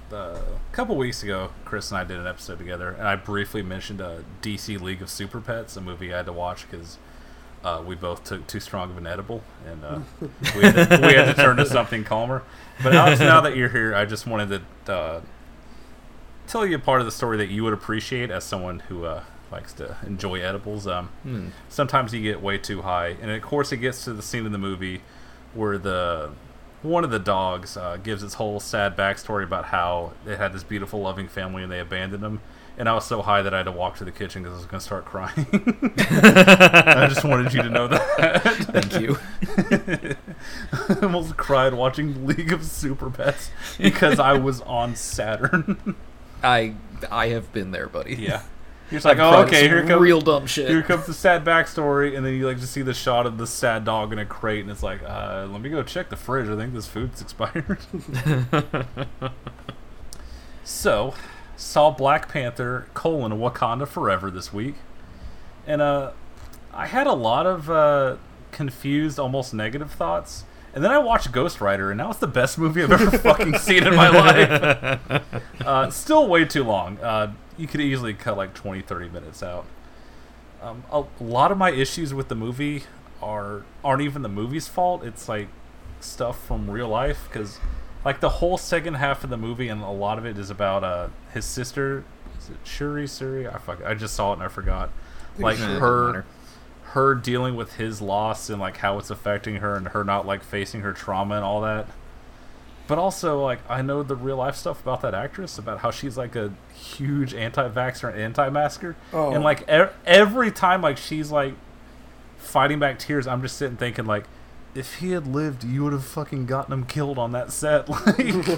the, a couple weeks ago, Chris and I did an episode together, and I briefly mentioned uh, D C League of Super Pets, a movie I had to watch because uh, we both took too strong of an edible, and uh, we, had to, we had to turn to something calmer. But Alex, now that you're here, I just wanted to uh, tell you part of the story that you would appreciate as someone who... Uh, likes to enjoy edibles. Um, hmm. Sometimes you get way too high, and of course it gets to the scene in the movie where the one of the dogs uh, gives its whole sad backstory about how they had this beautiful, loving family and they abandoned them. And I was so high that I had to walk to the kitchen because I was going to start crying. I just wanted you to know that. Thank you. I almost cried watching League of Super Pets because I was on Saturn. I I have been there, buddy. Yeah. You're just like, oh, okay, here comes real dumb shit. Here comes the sad backstory, and then you like to see the shot of the sad dog in a crate, and it's like, uh, let me go check the fridge. I think this food's expired. So, saw Black Panther: colon, Wakanda Forever this week, and uh, I had a lot of uh, confused, almost negative thoughts. And then I watched Ghost Rider, and that was the best movie I've ever fucking seen in my life. Uh, still way too long. Uh, you could easily cut like twenty, thirty minutes out. Um, a lot of my issues with the movie are, aren't even the movie's fault. It's like stuff from real life. Because like the whole second half of the movie, and a lot of it is about uh, his sister. Is it Shuri? Suri? I, fuck, I just saw it and I forgot. Like her... her dealing with his loss and like how it's affecting her and her not like facing her trauma and all that. But also like I know the real life stuff about that actress, about how she's like a huge anti-vaxxer and anti-masker. Oh. And like e- every time like she's like fighting back tears, I'm just sitting thinking like, if he had lived, you would have fucking gotten him killed on that set. Like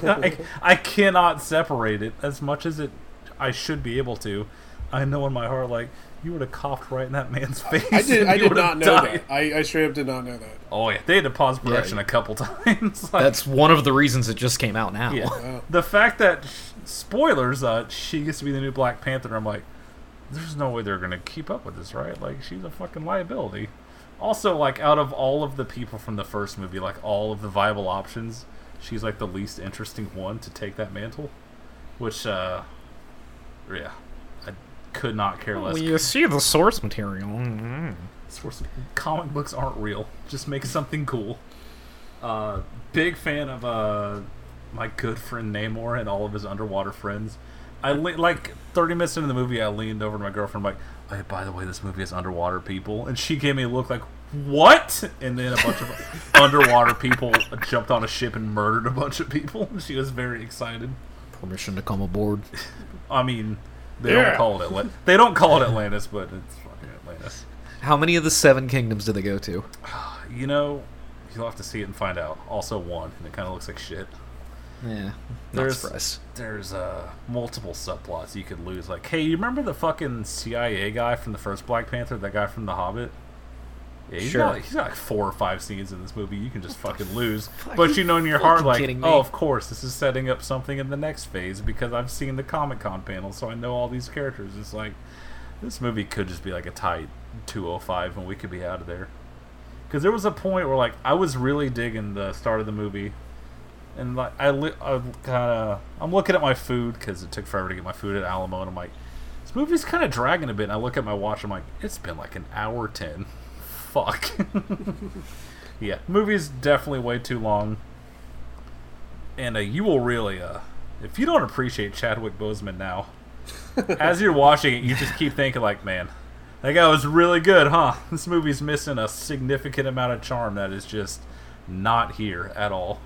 I, I cannot separate it as much as it I should be able to. I know in my heart like, you would have coughed right in that man's face. I did. I did not know died. that. I, I straight up did not know that. Oh yeah, they had to pause production yeah, yeah. a couple times. Like, that's one of the reasons it just came out now. Yeah. Wow. The fact that spoilers, uh, she gets to be the new Black Panther. I'm like, there's no way they're gonna keep up with this, right? Like, she's a fucking liability. Also, like, out of all of the people from the first movie, like all of the viable options, she's like the least interesting one to take that mantle. Which, uh, yeah. Could not care less. Well, you see the source material. Mm-hmm. Source comic books aren't real. Just make something cool. Uh, big fan of uh, my good friend Namor and all of his underwater friends. I le- like thirty minutes into the movie, I leaned over to my girlfriend, like, hey, by the way, this movie has underwater people, and she gave me a look like, what? And then a bunch of underwater people jumped on a ship and murdered a bunch of people. She was very excited. Permission to come aboard. I mean. They yeah. don't call it Atlantis. They don't call it Atlantis, but it's fucking Atlantis. How many of the seven kingdoms do they go to? You know, you'll have to see it and find out. Also, one, and it kind of looks like shit. Yeah, not surprised. There's uh, multiple subplots you could lose. Like, hey, you remember the fucking C I A guy from the first Black Panther? That guy from The Hobbit? Yeah, he's, sure. not, he's not like four or five scenes in this movie. You can just fucking lose. Fuck, but you know in your heart, like, oh, of course, this is setting up something in the next phase because I've seen the Comic-Con panel, so I know all these characters. It's like, this movie could just be like a tight two oh five and we could be out of there. Because there was a point where, like, I was really digging the start of the movie. And, like, I li- I'm kind of... I'm looking at my food because it took forever to get my food at Alamo, and I'm like, this movie's kind of dragging a bit. And I look at my watch, I'm like, it's been like an hour ten. Fuck. Yeah, movie's definitely way too long. And uh, you will really, uh, if you don't appreciate Chadwick Boseman now, as you're watching it, you just keep thinking like, man, that guy was really good, huh? This movie's missing a significant amount of charm that is just not here at all.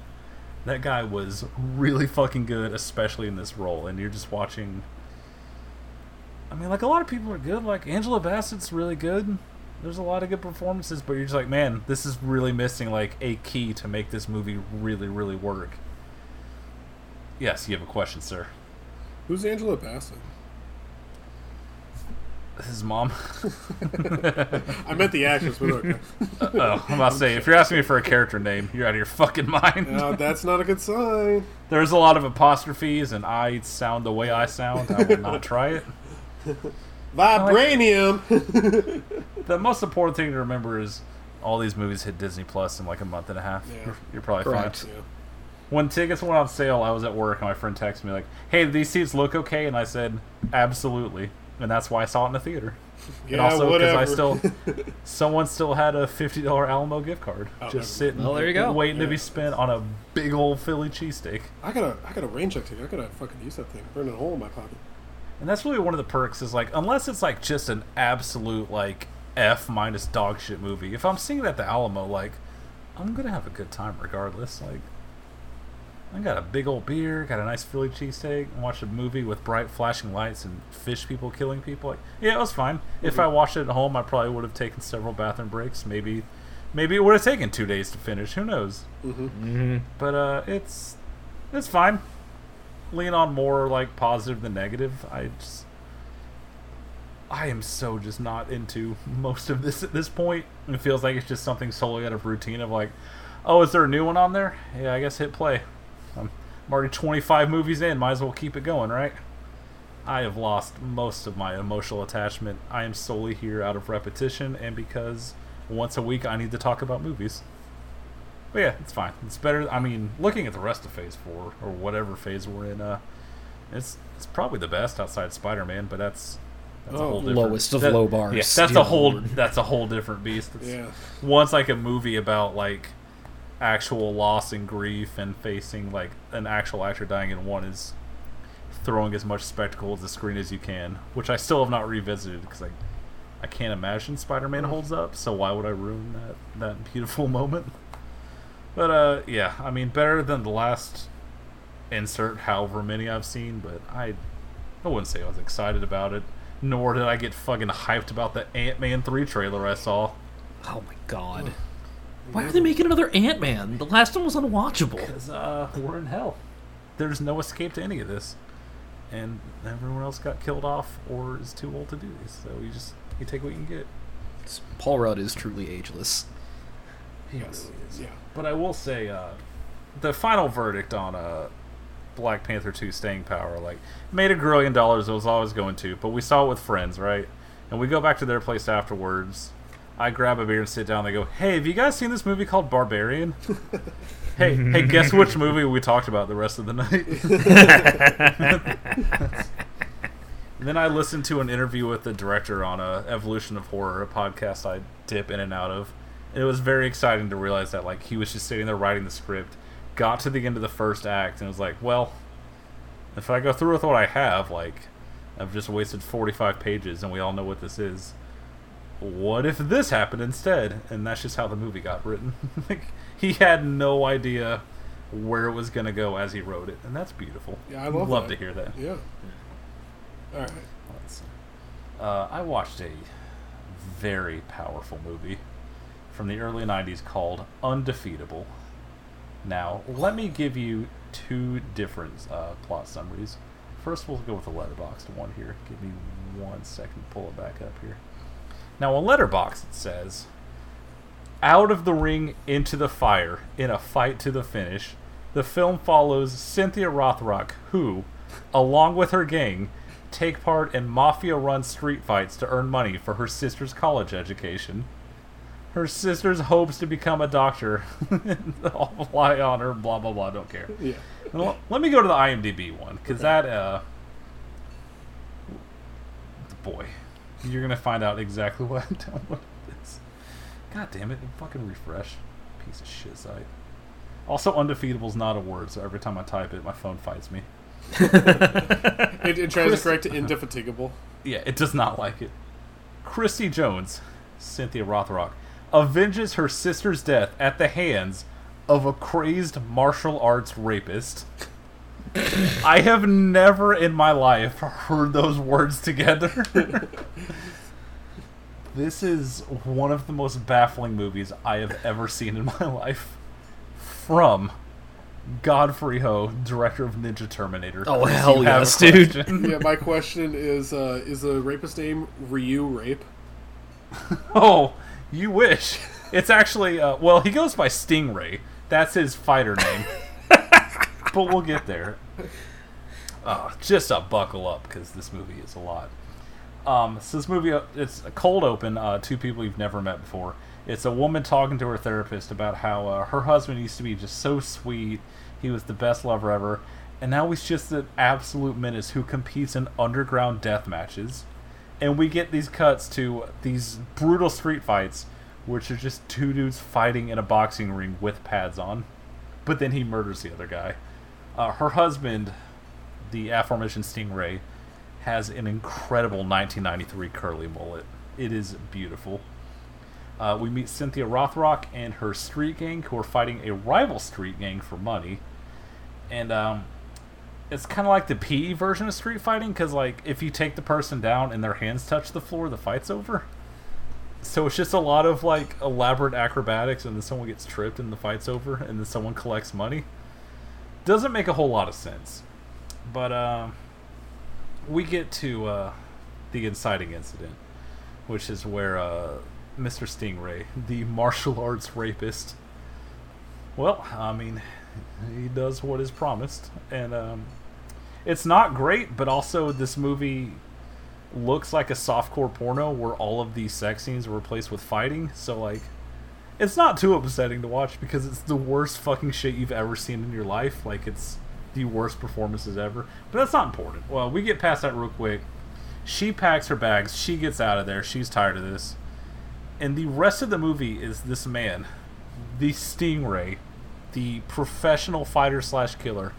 That guy was really fucking good, especially in this role. And you're just watching... I mean, like, a lot of people are good. Like, Angela Bassett's really good. There's a lot of good performances, but you're just like, man, this is really missing, like, a key to make this movie really, really work. Yes, you have a question, sir. Who's Angela Bassett? His mom. I meant the actress. But okay. uh, oh, I'm about to say, if you're asking me for a character name, you're out of your fucking mind. No, that's not a good sign. There's a lot of apostrophes, and I sound the way I sound. I will not try it. Vibranium. The most important thing to remember is all these movies hit Disney Plus in like a month and a half. Yeah. You're, you're probably Correct. fine. Yeah. When tickets went on sale, I was at work, and my friend texted me like, "Hey, these seats look okay," and I said, "Absolutely." And that's why I saw it in the theater. Yeah, and also because I still, someone still had a fifty dollars Alamo gift card, oh, just sitting, well, there you go. waiting yeah. to be spent on a big old Philly cheesesteak. I got a, I got a rain check ticket. I gotta fucking use that thing. Burn a hole in my pocket. And that's really one of the perks is like, unless it's like just an absolute like F minus dog shit movie. If I'm seeing it at the Alamo, like, I'm gonna have a good time regardless. Like, I got a big old beer, got a nice Philly cheesesteak, and watched a movie with bright flashing lights and fish people killing people. Like, yeah, it was fine. Mm-hmm. If I watched it at home, I probably would have taken several bathroom breaks. Maybe maybe it would have taken two days to finish. Who knows? Mm-hmm. Mm-hmm. But uh, it's it's fine. Lean on more like positive than negative. I just... I am so just not into most of this at this point. It feels like it's just something solely out of routine of like, oh, is there a new one on there? Yeah, I guess hit play. I'm already twenty-five movies in. Might as well keep it going, right? I have lost most of my emotional attachment. I am solely here out of repetition and because once a week I need to talk about movies. But yeah, it's fine. It's better. I mean, looking at the rest of Phase Four or whatever phase we're in, uh, it's it's probably the best outside Spider-Man. But that's that's oh, a whole different lowest of that, low bars. Yeah, that's Dear a whole Lord. that's a whole different beast. It's, yeah. Once like a movie about like. actual loss and grief and facing like an actual actor dying in one is throwing as much spectacle to the screen as you can, which I still have not revisited because I, I can't imagine Spider-Man holds up, so why would I ruin that, that beautiful moment? But uh, yeah, I mean, better than the last insert however many I've seen, but I, I wouldn't say I was excited about it, nor did I get fucking hyped about the Ant-Man three trailer I saw. Oh my god. Why are they making another Ant-Man? The last one was unwatchable. Because uh, we're in hell. There's no escape to any of this. And everyone else got killed off or is too old to do this. So you just you take what you can get. Paul Rudd is truly ageless. He yes. really is. Yeah. But I will say, uh, the final verdict on uh, Black Panther two staying power, like, made a grillion dollars, it was always going to, but we saw it with friends, right? And we go back to their place afterwards. I grab a beer and sit down and they go, hey, have you guys seen this movie called Barbarian? hey, hey, guess which movie we talked about the rest of the night? And then I listened to an interview with the director on a Evolution of Horror, a podcast I dip in and out of. And it was very exciting to realize that like he was just sitting there writing the script, got to the end of the first act, and was like, well, if I go through with what I have, like, I've just wasted forty-five pages and we all know what this is. What if this happened instead? And that's just how the movie got written. Like, he had no idea where it was going to go as he wrote it, and that's beautiful. Yeah, I love, love to hear that. Yeah. All right. Let's, uh, I watched a very powerful movie from the early nineties called Undefeatable. Now, let me give you two different uh, plot summaries. First, we'll go with the letterboxed one here. Give me one second to pull it back up here. Now, on Letterboxd, it says, out of the ring into the fire in a fight to the finish. The film follows Cynthia Rothrock, who, along with her gang, take part in mafia-run street fights to earn money for her sister's college education. Her sister's hopes to become a doctor all lie on her, blah, blah, blah, don't care. Yeah. L- let me go to the IMDb one, because okay. that, uh... boy, you're going to find out exactly what I downloaded this. God damn it, fucking refresh. Piece of shit site. Also, undefeatable's not a word, so every time I type it, my phone fights me. it, it tries Chris, to correct to indefatigable. Yeah, it does not like it. Christy Jones, Cynthia Rothrock, avenges her sister's death at the hands of a crazed martial arts rapist. I have never in my life heard those words together. This is one of the most baffling movies I have ever seen in my life. From Godfrey Ho, director of Ninja Terminator. Oh, hell yes, dude. Yeah, my question is, uh, is the rapist's name Ryu Rape? Oh, you wish. It's actually, uh, well, he goes by Stingray. That's his fighter name. But we'll get there. Oh, just a buckle up, because this movie is a lot. Um, so this movie, it's a cold open, uh, two people you've never met before. It's a woman talking to her therapist about how uh, her husband used to be just so sweet. He was the best lover ever. And now he's just an absolute menace who competes in underground death matches. And we get these cuts to these brutal street fights, which are just two dudes fighting in a boxing ring with pads on. But then he murders the other guy. Uh, her husband, the aforementioned Stingray, has an incredible nineteen ninety-three curly mullet. It is beautiful. Uh, we meet Cynthia Rothrock and her street gang, who are fighting a rival street gang for money. And um, it's kind of like the P E version of street fighting, because like, if you take the person down and their hands touch the floor, the fight's over. So it's just a lot of like elaborate acrobatics, and then someone gets tripped and the fight's over, and then someone collects money. Doesn't make a whole lot of sense. But uh, we get to uh, the inciting incident, which is where... Uh, Mister Stingray, the martial arts rapist. Well, I mean, he does what is promised, and um, it's not great. But also, this movie looks like a softcore porno where all of the sex scenes are replaced with fighting. So, like, it's not too upsetting to watch because it's the worst fucking shit you've ever seen in your life. Like, it's the worst performances ever. But that's not important. Well, we get past that real quick. She packs her bags. She gets out of there. She's tired of this. And the rest of the movie is this man, the Stingray, the professional fighter slash killer,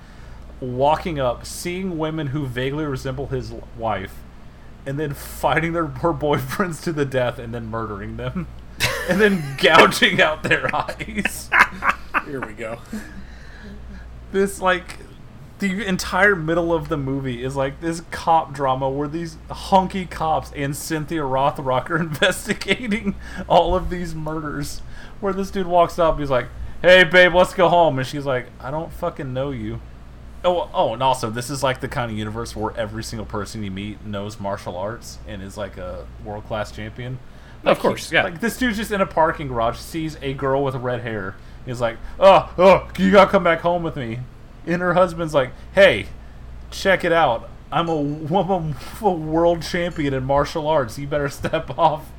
walking up, seeing women who vaguely resemble his wife, and then fighting their her boyfriends to the death and then murdering them. And then gouging out their eyes. Here we go. This, like... The entire middle of the movie is like this cop drama where these hunky cops and Cynthia Rothrock are investigating all of these murders. Where this dude walks up, he's like, "Hey, babe, let's go home." And she's like, "I don't fucking know you." Oh, oh, and also, this is like the kind of universe where every single person you meet knows martial arts and is like a world-class champion. Like, of course, he, yeah. Like, this dude's just in a parking garage, sees a girl with red hair. He's like, "Oh, oh, you gotta come back home with me." And her husband's like, "Hey, check it out. I'm a, I'm a world champion in martial arts. You better step off."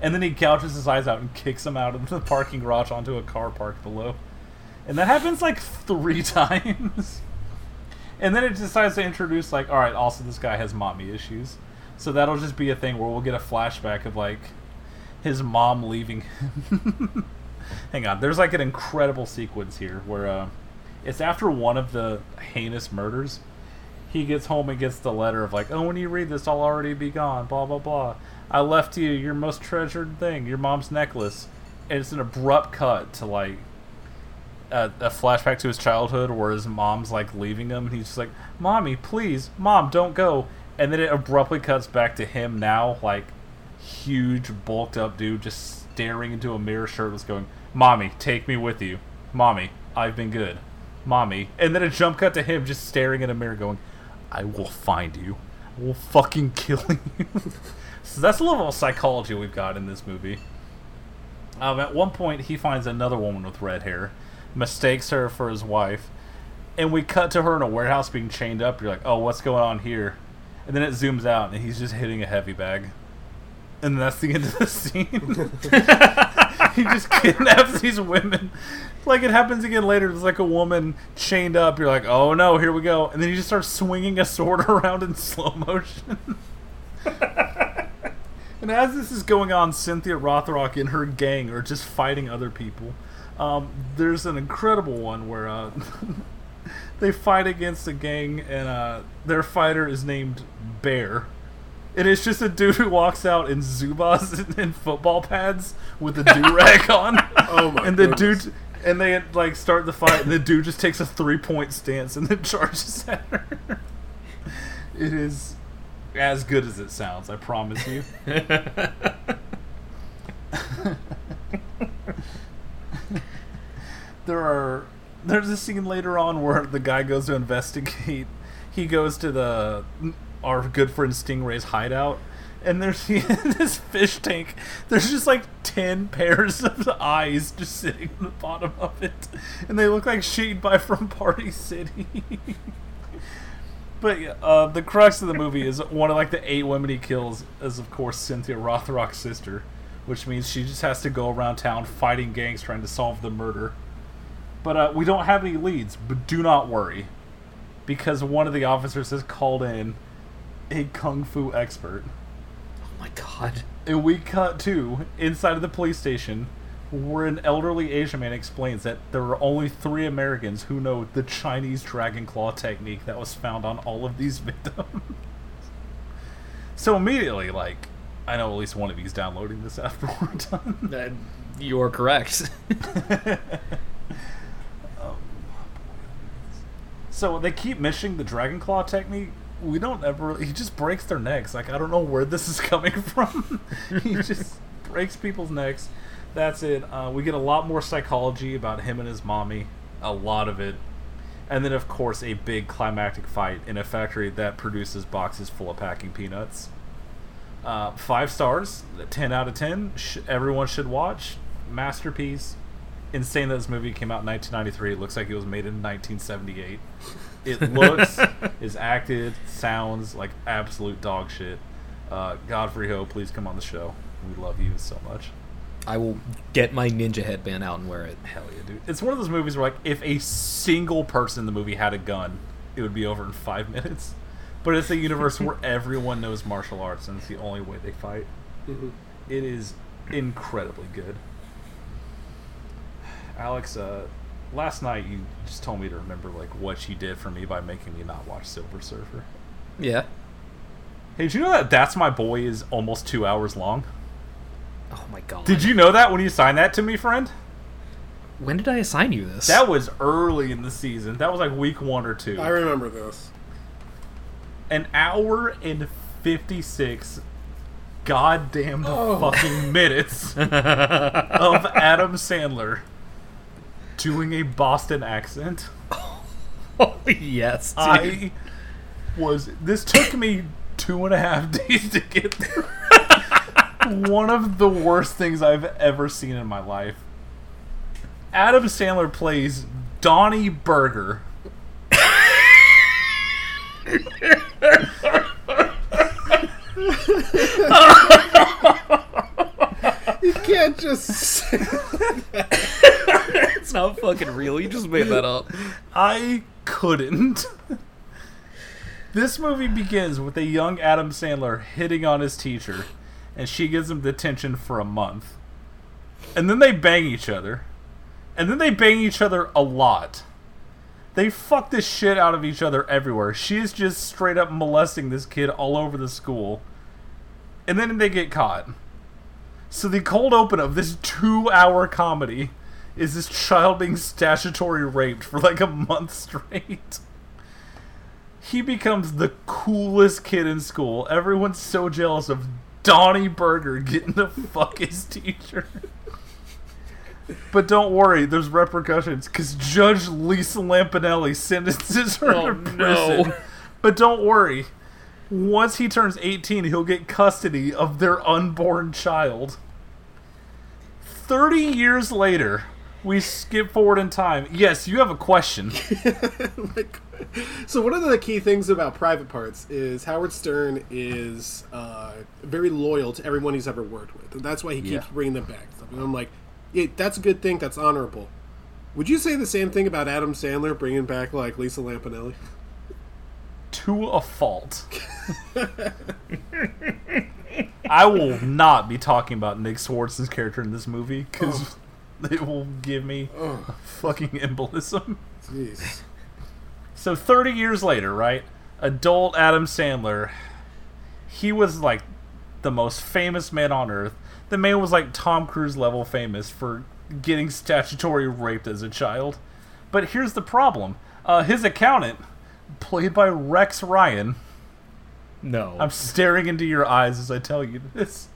And then he gouges his eyes out and kicks him out of the parking garage onto a car parked below. And that happens like three times. And then it decides to introduce like, all right, also this guy has mommy issues. So that'll just be a thing where we'll get a flashback of like his mom leaving him. Hang on. There's like an incredible sequence here where... Uh, It's after one of the heinous murders. He gets home and gets the letter of like, "Oh, when you read this, I'll already be gone, blah, blah, blah. I left you your most treasured thing, your mom's necklace." And it's an abrupt cut to like a, a flashback to his childhood where his mom's like leaving him. And he's just like, "Mommy, please, Mom, don't go." And then it abruptly cuts back to him now, like huge bulked up dude just staring into a mirror shirtless going, "Mommy, take me with you. Mommy, I've been good. Mommy." And then a jump cut to him just staring in a mirror going, "I will find you. I will fucking kill you." So that's the level of psychology we've got in this movie. Um, at one point, he finds another woman with red hair, mistakes her for his wife, and we cut to her in a warehouse being chained up. You're like, oh, what's going on here? And then it zooms out, and he's just hitting a heavy bag. And that's the end of the scene. He just kidnaps these women. Like, it happens again later. There's like a woman chained up. You're like, oh, no, here we go. And then he just starts swinging a sword around in slow motion. And as this is going on, Cynthia Rothrock and her gang are just fighting other people. Um, there's an incredible one where uh, they fight against a gang, and uh, their fighter is named Bear. And it's just a dude who walks out in Zubas and, and football pads with a do-rag on. Oh my! And the goodness. dude, and they like start the fight, and the dude just takes a three-point stance and then charges at her. It is as good as it sounds, I promise you. There are there's a scene later on where the guy goes to investigate. He goes to the our good friend Stingray's hideout, and there's this fish tank. There's just like ten pairs of eyes just sitting in the bottom of it, and they look like shade by from Party City. But uh, the crux of the movie is one of like the eight women he kills is of course Cynthia Rothrock's sister, which means she just has to go around town fighting gangs trying to solve the murder. But uh, we don't have any leads, but do not worry, because one of the officers has called in a kung fu expert. Oh my god. And we cut to inside of the police station where an elderly Asian man explains that there are only three Americans who know the Chinese dragon claw technique that was found on all of these victims. So immediately, like, I know at least one of you is downloading this after we're done. Uh, you are correct. um, so they keep missing the dragon claw technique. We don't ever... He just breaks their necks. Like, I don't know where this is coming from. He just breaks people's necks. That's it. Uh, we get a lot more psychology about him and his mommy. A lot of it. And then, of course, a big climactic fight in a factory that produces boxes full of packing peanuts. Uh, five stars. ten out of ten. Sh- everyone should watch. Masterpiece. Insane that this movie came out in nineteen ninety-three. It looks like it was made in nineteen seventy-eight. It looks, is acted, sounds like absolute dog shit. Uh, Godfrey Ho, please come on the show. We love you so much. I will get my ninja headband out and wear it. Hell yeah, dude. It's one of those movies where, like, if a single person in the movie had a gun, it would be over in five minutes. But it's a universe where everyone knows martial arts, and it's the only way they fight. Mm-hmm. It is incredibly good. Alex, uh, last night you just told me to remember like what you did for me by making me not watch Silver Surfer. Yeah. Hey, did you know that That's My Boy is almost two hours long? Oh my god. Did you know that when you signed that to me, friend? When did I assign you this? That was early in the season. That was like week one or two. I remember this. An hour and fifty-six goddamn oh. fucking minutes of Adam Sandler doing a Boston accent. Oh, yes, dude. I was... This took me two and a half days to get through. One of the worst things I've ever seen in my life. Adam Sandler plays Donnie Burger. You can't just say that. It's not fucking real. You just made that up. I couldn't. This movie begins with a young Adam Sandler hitting on his teacher, and she gives him detention for a month. And then they bang each other. And then they bang each other a lot. They fuck the shit out of each other everywhere. She is just straight up molesting this kid all over the school. And then they get caught. So the cold open of this two-hour comedy is this child being statutory raped for like a month straight. He becomes the coolest kid in school. Everyone's so jealous of Donnie Burger getting to fuck his teacher. But don't worry, there's repercussions, because Judge Lisa Lampanelli sentences her oh, to prison. No. But don't worry, once he turns eighteen, he'll get custody of their unborn child. thirty years later, we skip forward in time. Yes, you have a question. Like, so one of the key things about Private Parts is Howard Stern is uh, very loyal to everyone he's ever worked with. And that's why he keeps yeah. bringing them back. And I'm like, it, that's a good thing. That's honorable. Would you say the same thing about Adam Sandler bringing back, like, Lisa Lampanelli? To a fault. I will not be talking about Nick Swartz's character in this movie because oh. it will give me oh. a fucking embolism. Jeez. So thirty years later, right? Adult Adam Sandler, he was like the most famous man on earth. The man was like Tom Cruise level famous for getting statutory raped as a child. But here's the problem. Uh, his accountant, played by Rex Ryan. No. I'm staring into your eyes as I tell you this.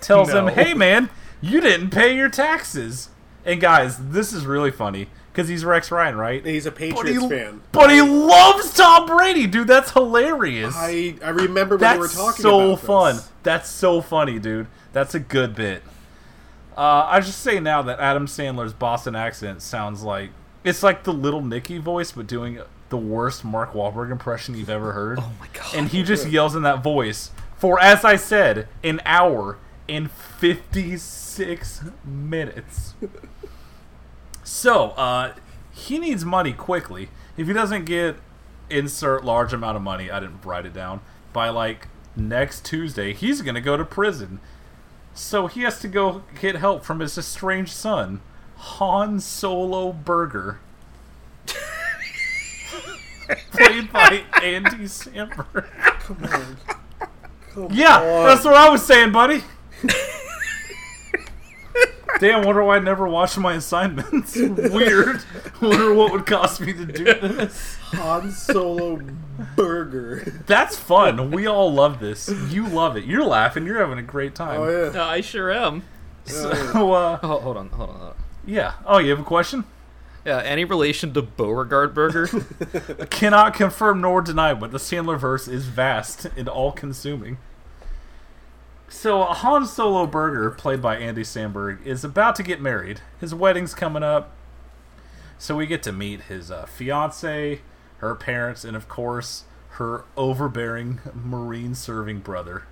Tells no. him, hey man, you didn't pay your taxes. And guys, this is really funny. Because he's Rex Ryan, right? He's a Patriots but he, fan. But he loves Tom Brady, dude. That's hilarious. I, I remember when That's we were talking so about fun. this. That's so fun. That's so funny, dude. That's a good bit. Uh, I just say now that Adam Sandler's Boston accent sounds like... It's like the Little Nicky voice, but doing the worst Mark Wahlberg impression you've ever heard. Oh my god. And he just yells in that voice for, as I said, an hour and fifty-six minutes. So, uh, he needs money quickly. If he doesn't get insert large amount of money, I didn't write it down, by like next Tuesday, he's going to go to prison. So he has to go get help from his estranged son, Han Solo Burger. Played by Andy Samberg. Come on. Come yeah, on. That's what I was saying, buddy. Damn, wonder why I never watched my assignments. Weird. Wonder what would cost me to do this. Han Solo Burger. That's fun. We all love this. You love it. You're laughing. You're having a great time. Oh, yeah. Uh, I sure am. So, uh, oh, hold on, hold on, hold on. Yeah. Oh, you have a question? Yeah, any relation to Beauregard Burger? I cannot confirm nor deny, but the Sandlerverse is vast and all-consuming. So, uh, Han Solo Burger, played by Andy Samberg, is about to get married. His wedding's coming up. So we get to meet his uh, fiancée, her parents, and of course, her overbearing Marine-serving brother.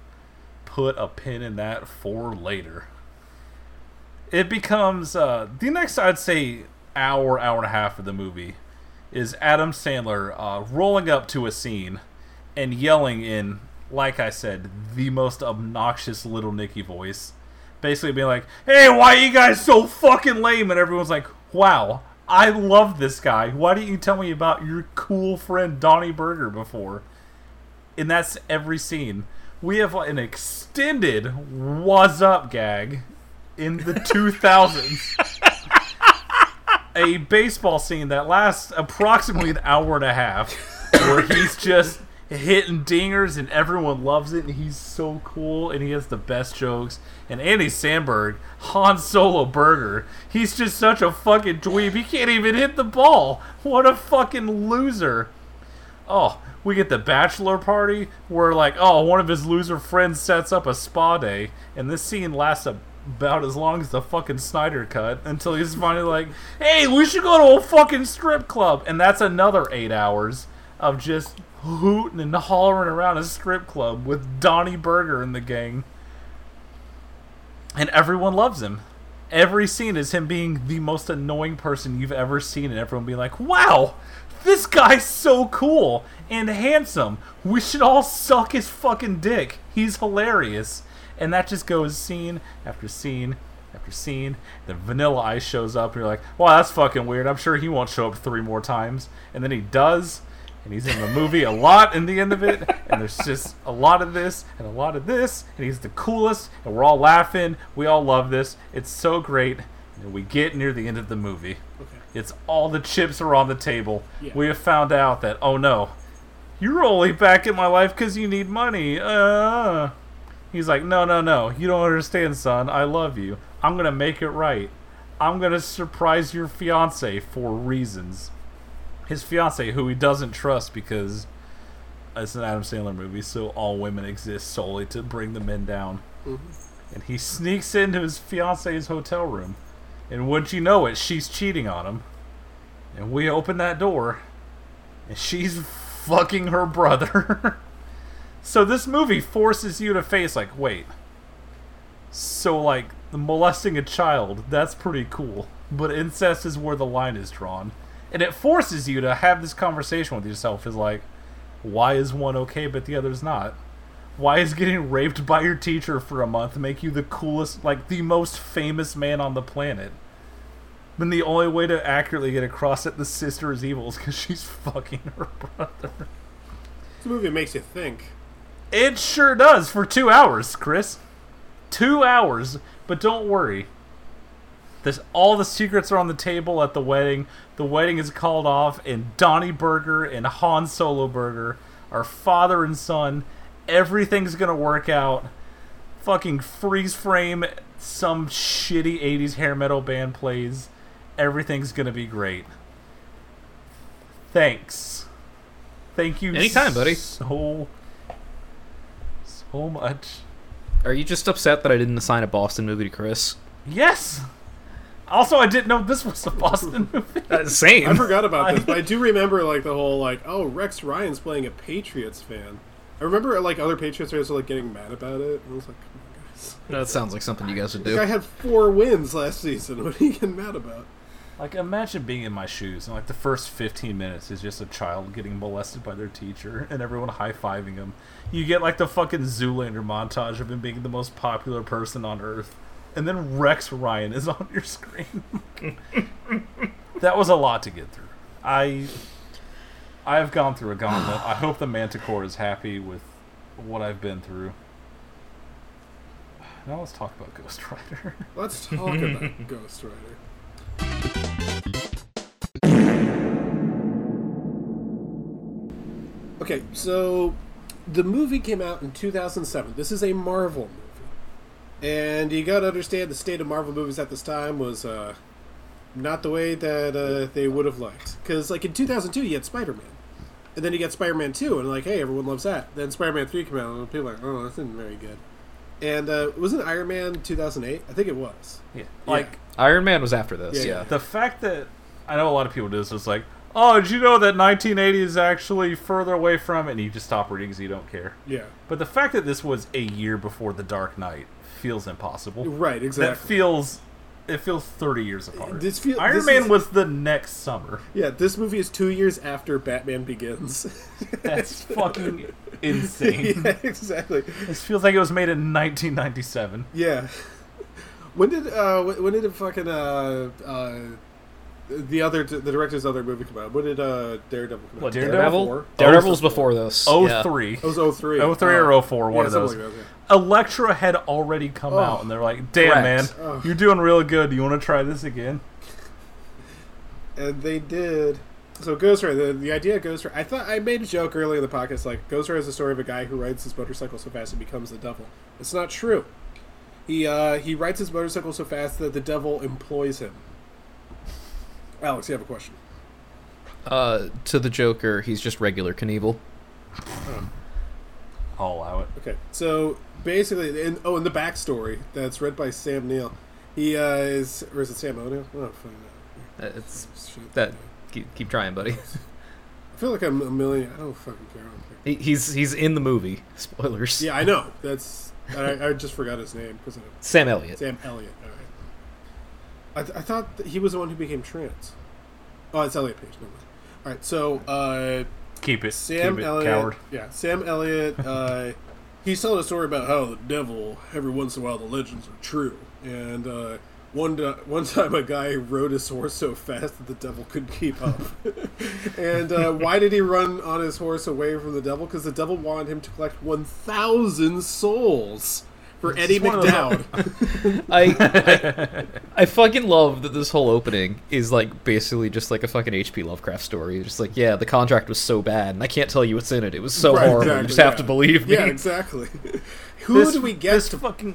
Put a pin in that for later. It becomes, uh, the next, I'd say, hour, hour and a half of the movie is Adam Sandler uh, rolling up to a scene and yelling in, like I said, the most obnoxious Little Nicky voice. Basically being like, hey, why are you guys so fucking lame? And everyone's like, wow, I love this guy. Why didn't you tell me about your cool friend Donnie Burger before? And that's every scene. We have an extended what's up gag in the two thousands. A baseball scene that lasts approximately an hour and a half where he's just hitting dingers and everyone loves it and he's so cool and he has the best jokes. And Andy Samberg, Han Solo Burger, he's just such a fucking dweeb. He can't even hit the ball. What a fucking loser. Oh, we get the bachelor party where like, oh, one of his loser friends sets up a spa day and this scene lasts a about as long as the fucking Snyder Cut until he's finally like, hey, we should go to a fucking strip club. And that's another eight hours of just hooting and hollering around a strip club with Donnie Burger and the gang. And everyone loves him. Every scene is him being the most annoying person you've ever seen and everyone being like, wow, this guy's so cool and handsome. We should all suck his fucking dick. He's hilarious. And that just goes scene after scene after scene. Then Vanilla Ice shows up, and you're like, wow, that's fucking weird. I'm sure he won't show up three more times. And then he does, and he's in the movie a lot in the end of it. And there's just a lot of this and a lot of this. And he's the coolest, and we're all laughing. We all love this. It's so great. And we get near the end of the movie. Okay. It's all the chips are on the table. Yeah. We have found out that, oh, no, you're only back in my life because you need money. Uh... He's like, no, no, no. You don't understand, son. I love you. I'm going to make it right. I'm going to surprise your fiancé for reasons. His fiancé, who he doesn't trust because it's an Adam Sandler movie, so all women exist solely to bring the men down. Mm-hmm. and he sneaks into his fiance's hotel room, and wouldn't you know it, she's cheating on him. And we open that door, and she's fucking her brother. So this movie forces you to face, like, wait. So, like, molesting a child, that's pretty cool. But incest is where the line is drawn. And it forces you to have this conversation with yourself, is like, why is one okay but the other's not? Why is getting raped by your teacher for a month make you the coolest, like, the most famous man on the planet? Then the only way to accurately get across that the sister is evil is because she's fucking her brother. This movie makes you think. It sure does, for two hours, Chris. Two hours, but don't worry. This, all the secrets are on the table at the wedding. The wedding is called off, and Donnie Burger and Han Solo Burger are father and son. Everything's gonna work out. Fucking freeze frame. Some shitty eighties hair metal band plays. Everything's gonna be great. Thanks. Thank you. Anytime, buddy. So, so much. Are you just upset that I didn't assign a Boston movie to Chris? Yes. Also, I didn't know this was a Boston movie. Uh, same. I forgot about this, but I do remember, like, the whole, like, oh, Rex Ryan's playing a Patriots fan. I remember, like, other Patriots fans were, like, getting mad about it. And I was like, come on, guys. That sounds like something you guys would do. Like, I had four wins last season. What are you getting mad about? Like, imagine being in my shoes, and, like, the first fifteen minutes is just a child getting molested by their teacher and everyone high-fiving him. You get, like, the fucking Zoolander montage of him being the most popular person on Earth. And then Rex Ryan is on your screen. That was a lot to get through. I I have gone through a gauntlet. I hope the Manticore is happy with what I've been through. Now let's talk about Ghost Rider. Let's talk about Ghost Rider. Okay, so the movie came out in two thousand seven. This is a Marvel movie. And you gotta understand the state of Marvel movies at this time was uh, not the way that uh, they would have liked. Because, like, in two thousand two, you had Spider-Man. And then you got Spider-Man two, and, like, hey, everyone loves that. Then Spider-Man three came out, and people were like, oh, that's not very good. And uh, wasn't Iron Man two thousand eight? I think it was. Yeah. Like, yeah. Iron Man was after this, yeah, yeah. yeah. The fact that, I know a lot of people do this, it's like, oh, did you know that nineteen eighty is actually further away from, and you just stop reading because you don't care. Yeah. But the fact that this was a year before The Dark Knight feels impossible. Right, exactly. That feels it feels thirty years apart. This feel, Iron this Man is, was the next summer. Yeah, this movie is two years after Batman Begins. That's fucking insane. Yeah, exactly. This feels like it was made in nineteen ninety-seven. Yeah. When did uh when did it fucking uh uh the other the director's other movie come out? When did uh Daredevil come out? What, Daredevil? Daredevil? Daredevil's before this. Oh three. It was oh three. oh three or oh four, one yeah, of those. Like that, yeah. Elektra had already come oh, out, and they're like, damn, Rex. man, oh. you're doing real good. Do you want to try this again? And they did. So Ghost Rider, the, the idea of Ghost Rider, I thought I made a joke earlier in the podcast, like, Ghost Rider is the story of a guy who rides his motorcycle so fast he becomes the devil. It's not true. He, uh, he rides his motorcycle so fast that the devil employs him. Alex, you have a question. Uh, to the Joker, he's just regular Knievel. Oh. I'll allow it. Okay, so... Basically, and, oh, and the backstory that's read by Sam Neill. He uh, is, or is it Sam O'Neill? Oh, fuck. It's Shit. that. Keep, keep trying, buddy. I feel like I'm a million. I don't fucking care. He, he's he's in the movie. Spoilers. Yeah, I know. That's I, I just forgot his name. Cause I Sam Elliott. Sam Elliott. All right. I th- I thought that he was the one who became trans. Oh, it's Elliot Page. Never mind. All right, so uh, keep it. Sam keep it, Elliott. Coward. Yeah, Sam Elliott. Uh, He's telling a story about how the devil, every once in a while, the legends are true. And uh, one di- one time a guy rode his horse so fast that the devil couldn't keep up. And uh, why did he run on his horse away from the devil? Because the devil wanted him to collect one thousand souls for it's Eddie McDowd. I, I I fucking love that this whole opening is, like, basically just like a fucking H P Lovecraft story. It's just like, yeah, the contract was so bad, and I can't tell you what's in it. It was so right, horrible. Exactly, you just yeah. have to believe me. Yeah, exactly. Who this, do we get this to fucking...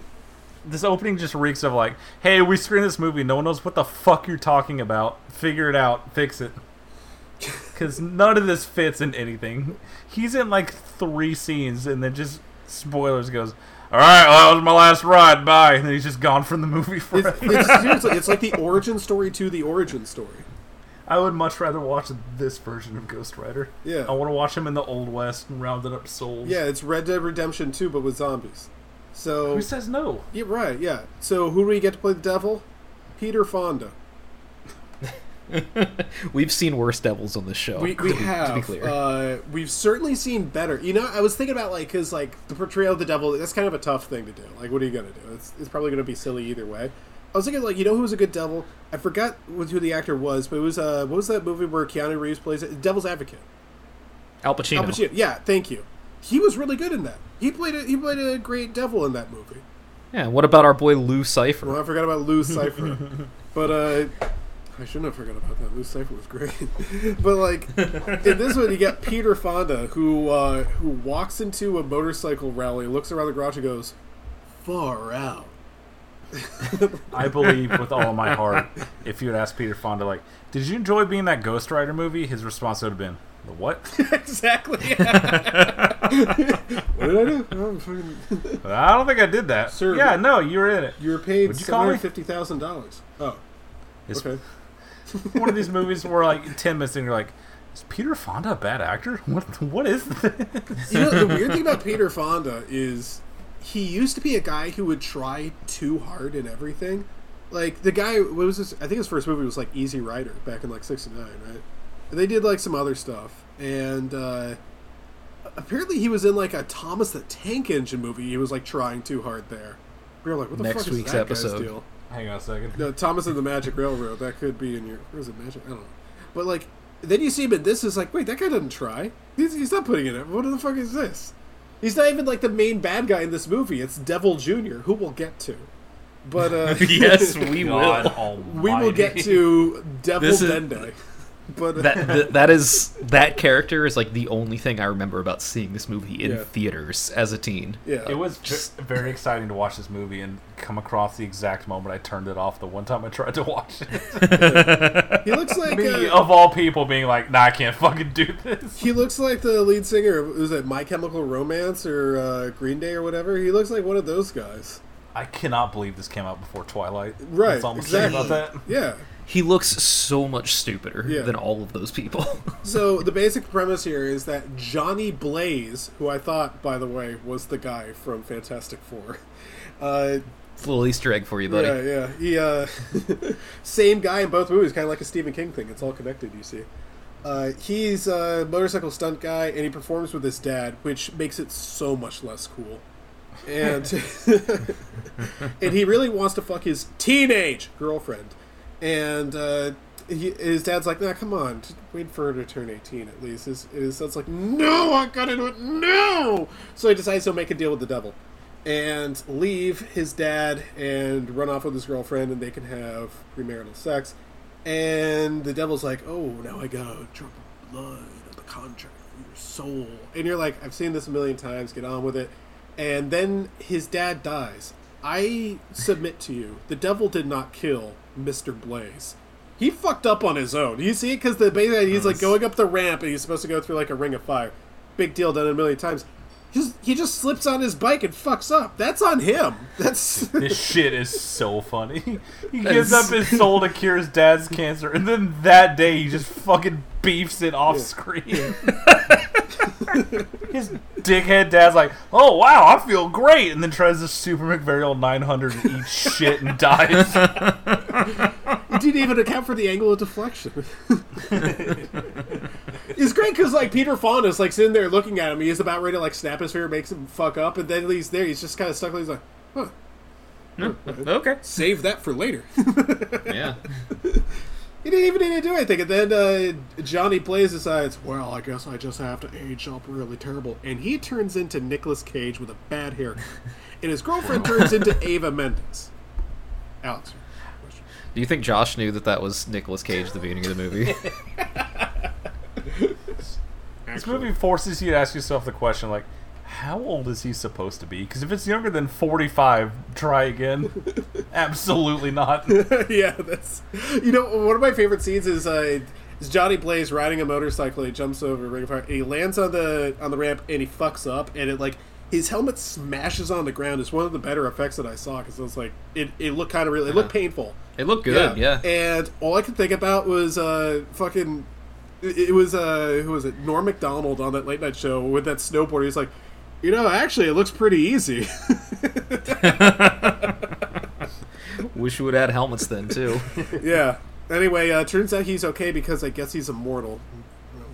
This opening just reeks of, like, hey, we screened this movie. No one knows what the fuck you're talking about. Figure it out. Fix it. Because none of this fits in anything. He's in, like, three scenes, and then just spoilers goes... all right, well, that was my last ride, bye. And then he's just gone from the movie forever. It's, it's, seriously, it's like the origin story to the origin story. I would much rather watch this version of Ghost Rider. Yeah. I want to watch him in the Old West and rounded up souls. Yeah, it's Red Dead Redemption two, but with zombies. So who says no? Yeah, right, yeah. So who do we get to play the devil? Peter Fonda. We've seen worse devils on this show. We, we to be, have. To be clear. Uh, we've certainly seen better. You know, I was thinking about, like, because, like, the portrayal of the devil, that's kind of a tough thing to do. Like, what are you going to do? It's, it's probably going to be silly either way. I was thinking, like, you know who was a good devil? I forgot who the actor was, but it was, uh, what was that movie where Keanu Reeves plays it? Devil's Advocate. Al Pacino. Al Pacino. Yeah, thank you. He was really good in that. He played a, he played a great devil in that movie. Yeah, what about our boy Lou Cypher? Well, I forgot about Lou Cypher. But, uh... I shouldn't have forgotten about that. Lou Cypher was great. But, like, in this one, you got Peter Fonda, who uh, who walks into a motorcycle rally, looks around the garage, and goes, far out. I believe with all my heart, if you had asked Peter Fonda, like, did you enjoy being that Ghost Rider movie? His response would have been, the what? Exactly. What did I do? Oh, fucking... I don't think I did that. Sir, yeah, no, you were in it. You were paid seven hundred fifty thousand dollars. Oh. It's okay. One of these movies where, like, ten minutes in, you're like, is Peter Fonda a bad actor? What What is this? You know, the weird thing about Peter Fonda is he used to be a guy who would try too hard in everything. Like, the guy, what was this? I think his first movie was, like, Easy Rider back in, like, sixty-nine, right? And they did, like, some other stuff. And uh, apparently he was in, like, a Thomas the Tank Engine movie. He was, like, trying too hard there. We were like, what the Next fuck is that episode. Guy's deal? Hang on a second. No, Thomas and the Magic Railroad. That could be in your... Where is it, Magic? I don't know. But, like, then you see him in this, is like, wait, that guy doesn't try. He's, he's not putting it in. What the fuck is this? He's not even, like, the main bad guy in this movie. It's Devil Junior, who we'll get to. But, uh... yes, we will. We will get to Devil this Dende. Is... But, uh, that, that that is that character is like the only thing I remember about seeing this movie in yeah. theaters as a teen. Yeah, it was just very exciting to watch this movie and come across the exact moment I turned it off the one time I tried to watch it. He looks like me uh, of all people being like, "Nah, I can't fucking do this." He looks like the lead singer of, was it My Chemical Romance or uh, Green Day or whatever. He looks like one of those guys. I cannot believe this came out before Twilight. Right, that's all I'm exactly. saying about that. Yeah. He looks so much stupider yeah. than all of those people. So the basic premise here is that Johnny Blaze, who I thought, by the way, was the guy from Fantastic Four. Uh, it's a little Easter egg for you, buddy. Yeah, yeah. He, uh, same guy in both movies, kind of like a Stephen King thing. It's all connected, you see. Uh, he's a motorcycle stunt guy, and he performs with his dad, which makes it so much less cool. And, and he really wants to fuck his teenage girlfriend. And uh, he, his dad's like, nah, come on, just wait for her to turn eighteen at least. His, his son's like, no, I gotta do it, no! So he decides he'll make a deal with the devil and leave his dad and run off with his girlfriend, and they can have premarital sex. And the devil's like, oh, now I gotta drop blood on the contract of your soul. And you're like, I've seen this a million times, get on with it. And then his dad dies. I submit to you, the devil did not kill Mister Blaze. He fucked up on his own. You see? Because the basically he's like going up the ramp and he's supposed to go through like a ring of fire. Big deal, done a million times. He's, he just slips on his bike and fucks up. That's on him. That's This shit is so funny. He gives That's... up his soul to cure his dad's cancer, and then that day he just fucking beefs it off screen. Yeah. Yeah. His dickhead dad's like, oh wow, I feel great, and then tries the Super McVarial nine hundred and eats shit and dies. It didn't even account for the angle of deflection. It's great because like Peter Fonda's like sitting there looking at him, he's about ready to like snap his finger, makes him fuck up, and then he's there, he's just kind of stuck, he's like, huh, no, okay, save that for later. Yeah. He didn't even need to do anything. And then uh, Johnny Blaze decides, well, I guess I just have to age up really terrible. And he turns into Nicolas Cage with a bad haircut. And his girlfriend turns into Ava Mendes. Alex. Do you think Josh knew that that was Nicolas Cage at the beginning of the movie? This movie forces you to ask yourself the question, like, how old is he supposed to be? Because if it's younger than forty-five, try again. Absolutely not. Yeah, that's... You know, one of my favorite scenes is, uh, is Johnny Blaze riding a motorcycle. He jumps over a ring of fire. And he lands on the on the ramp, and he fucks up. And it, like, his helmet smashes on the ground is one of the better effects that I saw, because I was like, it, it looked kind of really, it looked painful. It looked good, yeah. yeah. And all I could think about was uh, fucking, it, it was, uh, who was it, Norm Macdonald on that late night show with that snowboard. He's like, you know, actually, it looks pretty easy. Wish we would add helmets then, too. Yeah. Anyway, uh, turns out he's okay because I guess he's immortal.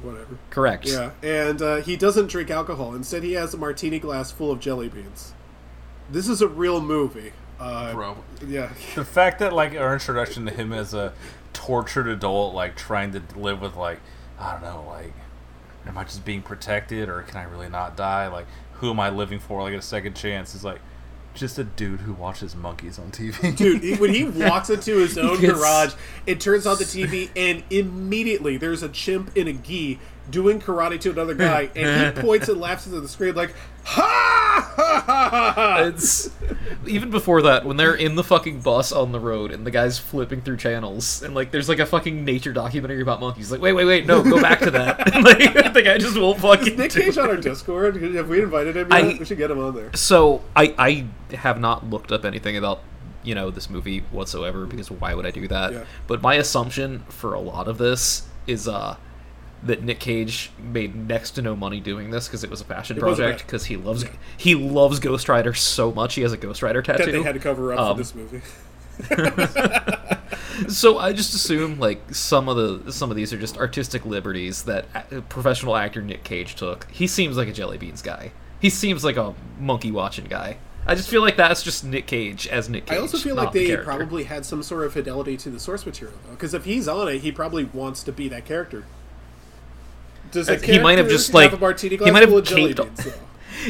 Whatever. Correct. Yeah, and uh, he doesn't drink alcohol. Instead, he has a martini glass full of jelly beans. This is a real movie. Uh, Bro. Yeah. The fact that, like, our introduction to him as a tortured adult, like, trying to live with, like, I don't know, like, am I just being protected, or can I really not die? Like, who am I living for? Like, a second chance is, like, just a dude who watches monkeys on T V. Dude, he, when he walks into his own gets... garage, it turns on the T V, and immediately there's a chimp in a gi doing karate to another guy, and he points and laughs into the screen like, ha! Ha ha ha ha! It's, even before that, when they're in the fucking bus on the road, and the guy's flipping through channels, and like there's like a fucking nature documentary about monkeys, like, wait, wait, wait, no, go back to that. And, like, the guy just won't fucking do it. Is Nick Cage on our Discord? Have we invited him? I, we should get him on there. So, I, I have not looked up anything about, you know, this movie whatsoever, because why would I do that? Yeah. But my assumption for a lot of this is, uh, that Nick Cage made next to no money doing this because it was a fashion it project. Because he loves yeah. he loves Ghost Rider so much, he has a Ghost Rider tattoo. That they had to cover up um, for this movie. So I just assume like some of the some of these are just artistic liberties that professional actor Nick Cage took. He seems like a jelly beans guy. He seems like a monkey watching guy. I just feel like that's just Nick Cage as Nick Cage. I also feel like they the probably had some sort of fidelity to the source material, though, because if he's on it, he probably wants to be that character. Does he might have just like he might have caped all, so.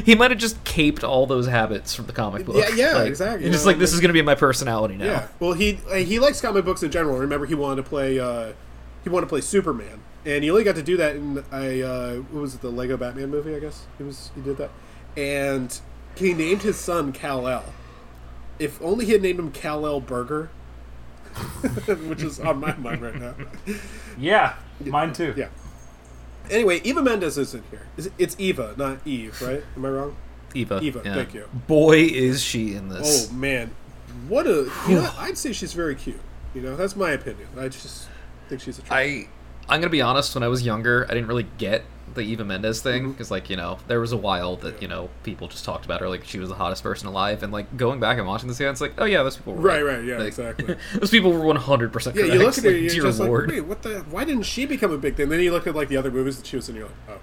he might have just caped all those habits from the comic book. Yeah, yeah, like, exactly. And just know, like this like, is going to be my personality now. Yeah. Well, he he likes comic books in general. Remember, he wanted to play uh, he wanted to play Superman, and he only got to do that in I uh, what was it, the Lego Batman movie? I guess he was he did that, and he named his son Kal-El. If only he had named him Kal-El Burger, which is on my mind right now. Yeah, mine too. Yeah. Anyway, Eva Mendes is in here. It's Eva, not Eve, right? Am I wrong? Eva. Eva, yeah. Thank you. Boy, is she in this. Oh, man. What a... You know, I'd say she's very cute. You know, that's my opinion. I just think she's a treat. I, I'm going to be honest, when I was younger, I didn't really get the Eva Mendes thing. Because, mm-hmm. like, you know, there was a while that, yeah. you know, people just talked about her like she was the hottest person alive. And, like, going back and watching this again, it's like, oh, yeah, those people were right. Right, right, yeah, like, exactly. Those people were one hundred percent correct. Yeah, you look at her, like, you're dear just Lord. Like, wait, what the... Why didn't she become a big thing? And then you look at, like, the other movies that she was in, you're like, oh.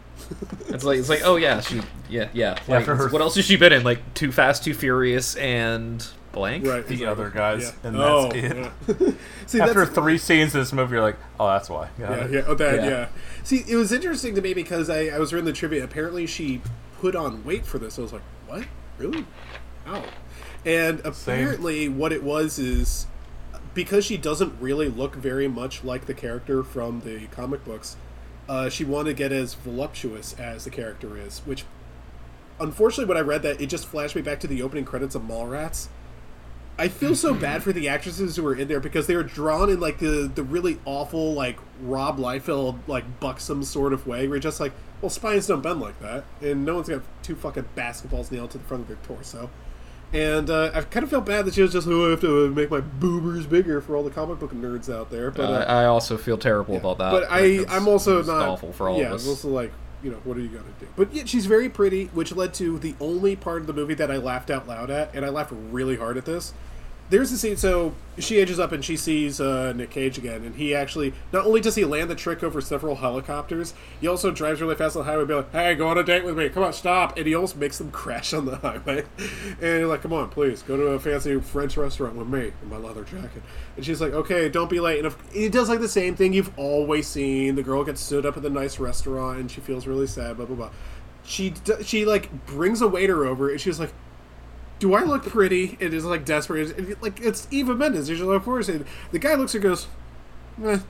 it's, like, it's like, oh, yeah, she... Yeah, yeah. yeah like, her... What else has she been in? Like, Too Fast, Too Furious, and... Blank? Right, the other guys yeah. and oh, that's it. Yeah. See, after that's, three scenes of this movie, you're like, oh, that's why. Yeah, yeah, oh, that, yeah. yeah. See, it was interesting to me because I, I was reading the trivia. Apparently, she put on weight for this. I was like, what? Really? Ow. And apparently, Same. what it was is because she doesn't really look very much like the character from the comic books, uh, she wanted to get as voluptuous as the character is, which, unfortunately, when I read that, it just flashed me back to the opening credits of Mallrats. I feel so bad for the actresses who were in there because they were drawn in, like, the, the really awful, like, Rob Liefeld, like, buxom sort of way. We're just like, well, spines don't bend like that. And no one's got two fucking basketballs nailed to the front of their torso. And uh, I kind of felt bad that she was just, oh, I have to make my boobers bigger for all the comic book nerds out there. But uh, uh, I also feel terrible yeah. about that. But I, I'm also not... awful for all yeah, of us. Yeah, also, like, you know, what are you going to do? But yeah, she's very pretty, which led to the only part of the movie that I laughed out loud at, and I laughed really hard at this. There's the scene, so she ages up and she sees uh, Nick Cage again, and he actually, not only does he land the trick over several helicopters, he also drives really fast on the highway and be like, hey, go on a date with me, come on, stop! And he almost makes them crash on the highway. And you're like, come on, please, go to a fancy French restaurant with me in my leather jacket. And she's like, okay, don't be late. And if, it does like the same thing you've always seen. The girl gets stood up at the nice restaurant and she feels really sad, blah, blah, blah. She, she like, brings a waiter over and she's like, do I look pretty? It is like desperate. It, like it's Eva Mendes. You're like, of course. And the guy looks and goes, eh.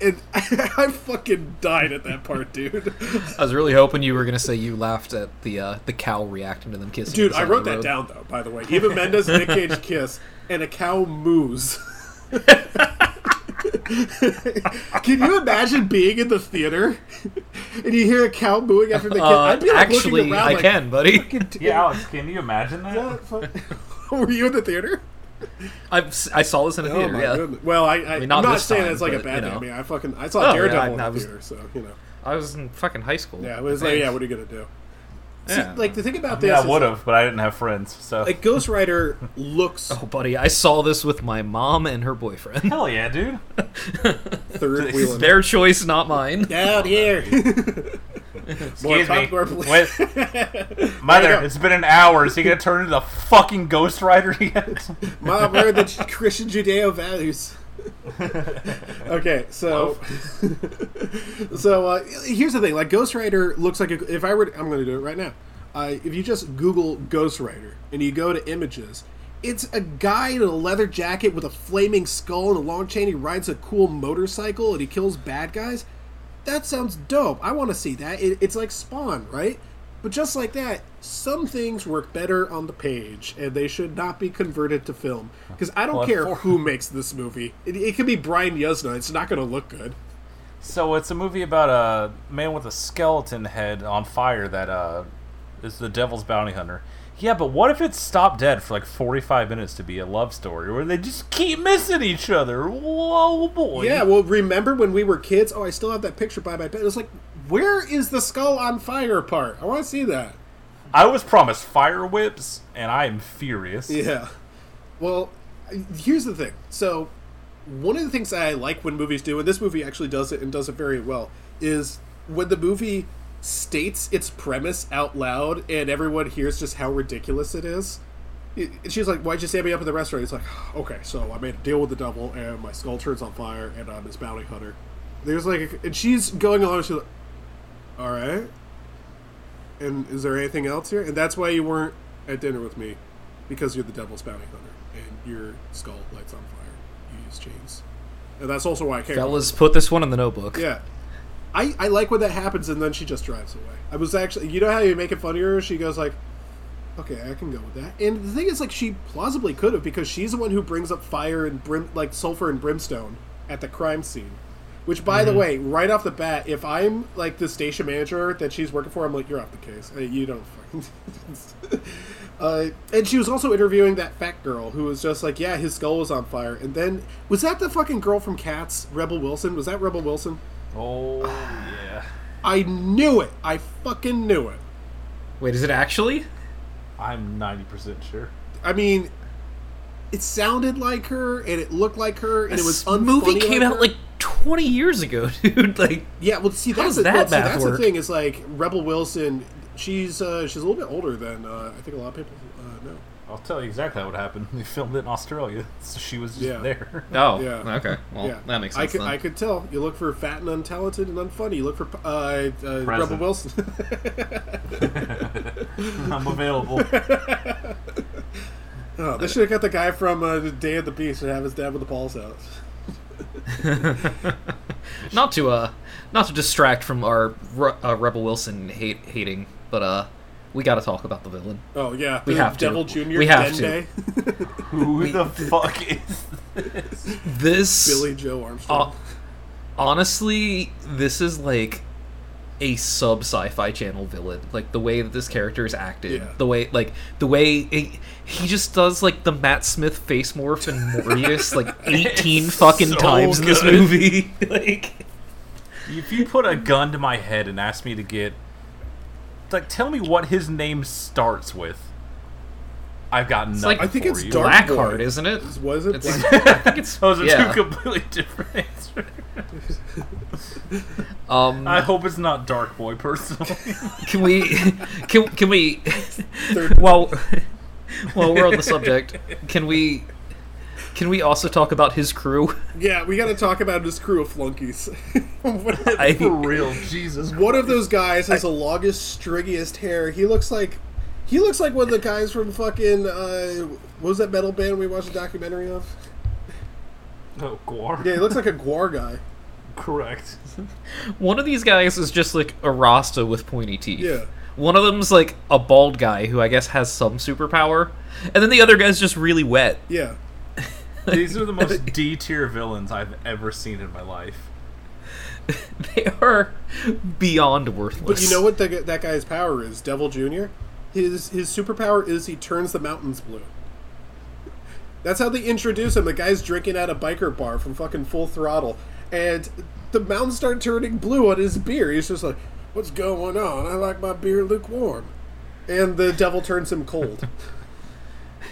And I, I fucking died at that part, dude. I was really hoping you were gonna say you laughed at the uh, the cow reacting to them kissing. Dude, I wrote that down though. By the way, Eva Mendes, Nick Cage kiss, and a cow moos. Can you imagine being in the theater and you hear a cow mooing after the kid? Uh, I'd be like actually, looking around I like, can, buddy. Yeah, Alex, can you imagine that? Were you in the theater? I've, I saw this in a oh theater, yeah. Goodness. Well, I, I, I mean, not I'm not saying time, that's like but, a bad thing. I mean, I fucking I saw oh, Daredevil yeah, I, in I was, the theater, so, you know. I was in fucking high school. Yeah, it was like, yeah, what are you going to do? See, yeah. Like the thing about this, I, mean, I would have, like, but I didn't have friends. So, like, Ghost Rider looks. Oh, buddy, I saw this with my mom and her boyfriend. Hell yeah, dude! Third wheel. Their choice, not mine. Down here. Excuse me. Wait. Mother, it's been an hour. Is he gonna turn into the fucking Ghost Rider yet? Mom, where are the Christian Judeo values? Okay, so so uh, here's the thing. Like, Ghost Rider looks like a, if I were to, I'm going to do it right now. Uh, if you just Google Ghost Rider and you go to images, it's a guy in a leather jacket with a flaming skull and a long chain. He rides a cool motorcycle and he kills bad guys. That sounds dope. I want to see that. It, it's like Spawn, right? But just like that, some things work better on the page, and they should not be converted to film. Because I don't well, care for... who makes this movie. It, it could be Brian Yuzna. It's not going to look good. So it's a movie about a man with a skeleton head on fire that uh, is the devil's bounty hunter. Yeah, but what if it's stopped dead for like forty-five minutes to be a love story where they just keep missing each other? Whoa, boy. Yeah, well, remember when we were kids? Oh, I still have that picture by my bed. It was like, where is the skull on fire part? I want to see that. I was promised fire whips, and I am furious. Yeah. Well, here's the thing. So, one of the things I like when movies do, and this movie actually does it and does it very well, is when the movie states its premise out loud and everyone hears just how ridiculous it is. And she's like, why'd you stand me up in the restaurant? It's like, okay, so I made a deal with the devil and my skull turns on fire and I'm his bounty hunter. There's like a, and she's going along and she's like, alright, and is there anything else here? And that's why you weren't at dinner with me, because you're the devil's bounty hunter and your skull lights on fire. You use chains. And that's also why I can't. Fellas, put this one in the notebook. Yeah. I, I like when that happens, and then she just drives away. I was actually... You know how you make it funnier? She goes like, okay, I can go with that. And the thing is, like, she plausibly could have, because she's the one who brings up fire and brim... Like, sulfur and brimstone at the crime scene. Which, by mm-hmm. the way, right off the bat, if I'm, like, the station manager that she's working for, I'm like, you're off the case. I mean, you don't fucking... uh, and she was also interviewing that fat girl who was just like, yeah, his skull was on fire. And then... Was that the fucking girl from Cats, Rebel Wilson? Was that Rebel Wilson? Oh, yeah. I knew it. I fucking knew it. Wait, is it actually? I'm ninety percent sure. I mean, it sounded like her, and it looked like her, and this it was unfunny. Movie came like out her. like twenty years ago, dude. Like, yeah, well, see, that's, a, that well, see, that's the thing. Is like, Rebel Wilson, she's uh, she's a little bit older than uh, I think a lot of people uh, know. I'll tell you exactly what happened. They filmed it in Australia, so she was just yeah. there. Oh, yeah. Okay. Well, yeah. That makes sense. I could, then. I could tell. You look for fat and untalented and unfunny. You look for uh, uh, Rebel Wilson. I'm available. Oh, they should have got the guy from uh, Day of the Beast and have his dad with the balls out. Not to uh, not to distract from our uh, Rebel Wilson hate hating, but uh. We gotta talk about the villain. Oh, yeah. We have Devil to. Junior We have Dende. To. Who we, the fuck is this? This... Billy Joe Armstrong. Uh, honestly, this is like a sub-sci-fi channel villain. Like, the way that this character is acted. Yeah. The way, like, the way... It, he just does, like, the Matt Smith face morph and Morbius, like, eighteen it's fucking so times good. In this movie. Like... If you put a gun to my head and ask me to get... Like, tell me what his name starts with. I've got nothing. Like, I think for it's you. Blackheart, isn't it? Was it? It's, I think it's. Those are yeah. two completely different answers. Um, I hope it's not Dark Boy, personally. Can we? Can can we? While while we're on the subject, can we? Can we also talk about his crew? Yeah, we got to talk about his crew of flunkies. What is, I, for real, Jesus! One Christ. Of those guys has I, the longest, stringiest hair. He looks like he looks like one of the guys from fucking uh, what was that metal band we watched a documentary of? Oh, Gwar. Yeah, he looks like a Gwar guy. Correct. One of these guys is just like a Rasta with pointy teeth. Yeah. One of them's like a bald guy who I guess has some superpower, and then the other guy's just really wet. Yeah. These are the most D-tier villains I've ever seen in my life. They are beyond worthless. But you know what the, that guy's power is? Devil Junior? His his superpower is he turns the mountains blue. That's how they introduce him. The guy's drinking at a biker bar from fucking Full Throttle. And the mountains start turning blue on his beer. He's just like, what's going on? I like my beer lukewarm. And the devil turns him cold.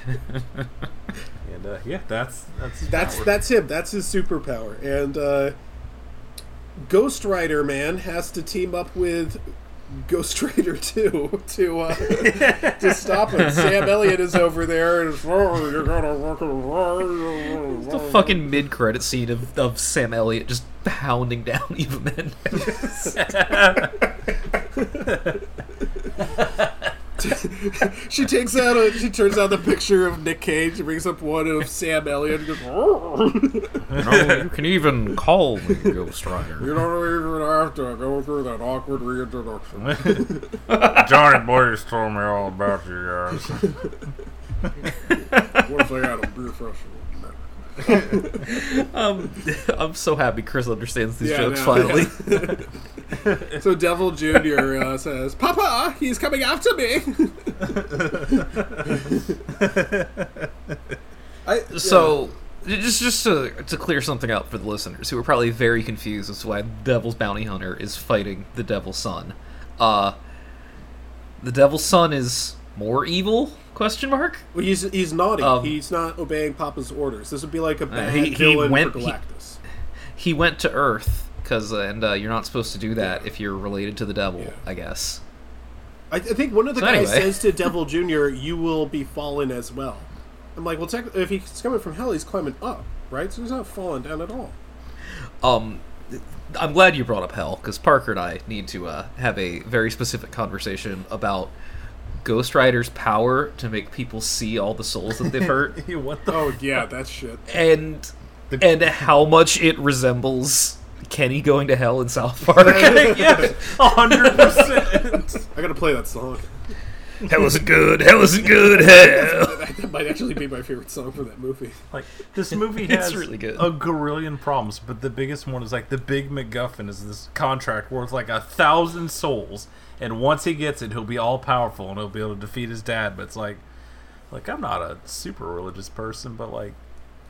And uh, yeah, that's that's his that's power. That's him. That's his superpower. And uh, Ghost Rider man has to team up with Ghost Rider two to uh, to stop him. Sam Elliott is over there. It's the fucking mid credit scene of, of Sam Elliott just pounding down Eva Mendes. She takes out a, she turns out the picture of Nick Cage, brings up one of Sam Elliott and goes, no, you can even call me Ghost Rider. You don't even have to go through that awkward reintroduction. Johnny Blaze told me all about you guys. Once I got a beer festival. um, I'm so happy Chris understands these yeah, jokes no, finally. Yeah. So Devil Junior uh, says, Papa, he's coming after me! I, yeah. So, just just to, to clear something up for the listeners, who are probably very confused as to why Devil's Bounty Hunter is fighting the Devil's Son. Uh, the Devil's Son is more evil? Question mark? Well, he's, he's naughty. Um, he's not obeying Papa's orders. This would be like a bad uh, he, villain he went, for Galactus. He, he went to Earth. Cause, uh, and uh, you're not supposed to do that yeah. if you're related to the devil, yeah. I guess. I, th- I think one of the so guys anyway. says to Devil Junior, you will be fallen as well. I'm like, well, technically, if he's coming from hell, he's climbing up, right? So he's not falling down at all. Um, I'm glad you brought up hell, because Parker and I need to uh, have a very specific conversation about Ghost Rider's power to make people see all the souls that they've hurt. What the oh, fuck? Yeah, that shit. And, the- and how much it resembles Kenny going to hell in South Park. Yeah, one hundred percent. I gotta play that song. Hell isn't good, hell isn't good, hell. That might actually be my favorite song from that movie. Like, this movie has it's really good. A gorillion problems, but the biggest one is like the big MacGuffin is this contract worth like a thousand souls, and once he gets it, he'll be all powerful and he'll be able to defeat his dad. But it's like, like I'm not a super religious person, but like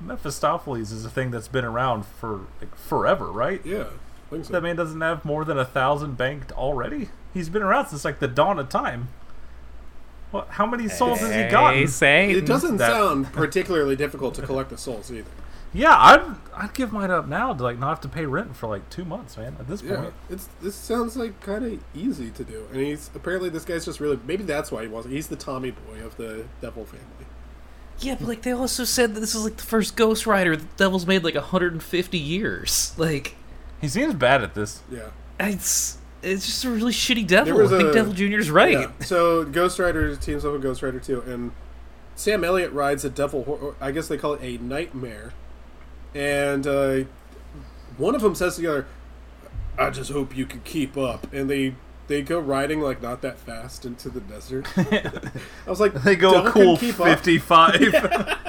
Mephistopheles is a thing that's been around for like, forever, right? Yeah, I think so. That man doesn't have more than a thousand banked already. He's been around since like the dawn of time. Well, how many souls hey, has he gotten? Satan. It doesn't that... sound particularly difficult to collect the souls either. Yeah, I'd I'd give mine up now to like not have to pay rent for like two months, man. At this yeah, point, it's this sounds like kind of easy to do. And he's apparently this guy's just really maybe that's why he wasn't. He's the Tommy boy of the devil family. Yeah, but like they also said that this is like the first Ghost Rider the devil's made like one hundred fifty years. Like, he seems bad at this. Yeah, it's it's just a really shitty devil. I think a, Devil Junior's right. Yeah. So Ghost Rider teams up with Ghost Rider two, and Sam Elliott rides a devil. I guess they call it a nightmare. And uh, one of them says to the other, "I just hope you can keep up." And they. They go riding, like, not that fast into the desert. I was like, they go a cool fifty-five. Yeah.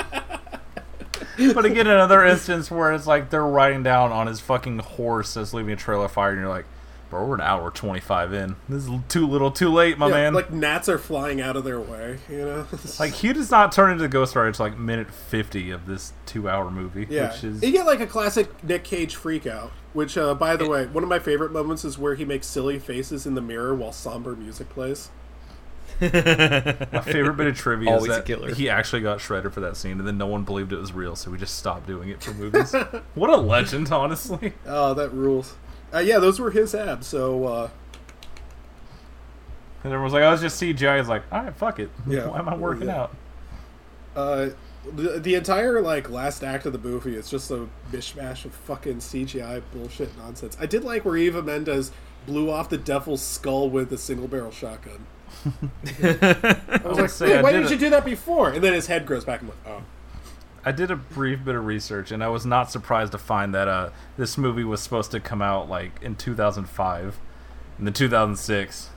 But again, another instance where it's like they're riding down on his fucking horse that's leaving a trail of fire, and you're like, bro, we're an hour twenty-five in. This is too little, too late, my yeah, man. Like, gnats are flying out of their way, you know? Like, he does not turn into Ghost Rider. It's like minute fifty of this two-hour movie. Yeah. Which is... You get, like, a classic Nick Cage freakout. Which, uh, by the way, one of my favorite moments is where he makes silly faces in the mirror while somber music plays. My favorite bit of trivia Always is that he actually got shredded for that scene, and then no one believed it was real, so we just stopped doing it for movies. What a legend, honestly. Oh, that rules. Uh, yeah, those were his abs, so... Uh... And everyone's like, I was just C G I. He's like, alright, fuck it. Yeah. Why am I working yeah. out? Uh... The, the entire, like, last act of the movie is just a mishmash of fucking C G I bullshit nonsense. I did like where Eva Mendes blew off the devil's skull with a single-barrel shotgun. I was like, say, wait, I why did didn't a... you do that before? And then his head grows back and I'm like, oh. I did a brief bit of research, and I was not surprised to find that uh, this movie was supposed to come out, like, in two thousand five, and then two thousand six...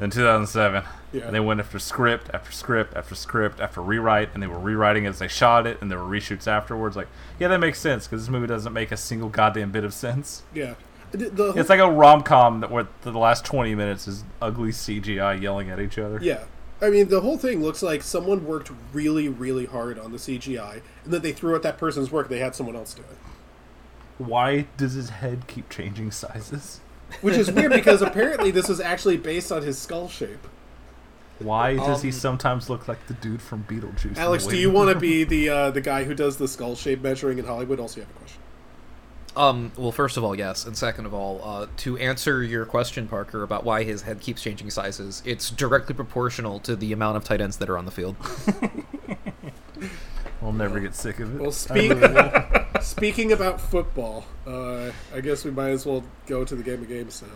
In two thousand seven. Yeah. And they went after script after script after script after rewrite, and they were rewriting it as they shot it, and there were reshoots afterwards. Like, yeah, that makes sense, because this movie doesn't make a single goddamn bit of sense. Yeah. The, the whole, it's like a rom-com that where the last twenty minutes is ugly C G I yelling at each other. Yeah. I mean, the whole thing looks like someone worked really, really hard on the C G I, and then they threw out that person's work, and they had someone else do it. Why does his head keep changing sizes? Which is weird, because apparently this is actually based on his skull shape. Why um, does he sometimes look like the dude from Beetlejuice? Alex, do you want to be the uh, the guy who does the skull shape measuring in Hollywood? Also, you have a question. Um, well, first of all, yes, and second of all, uh, to answer your question, Parker, about why his head keeps changing sizes, it's directly proportional to the amount of tight ends that are on the field. We'll never get sick of it. Well, speak, well speaking about football, uh, I guess we might as well go to the game of games now.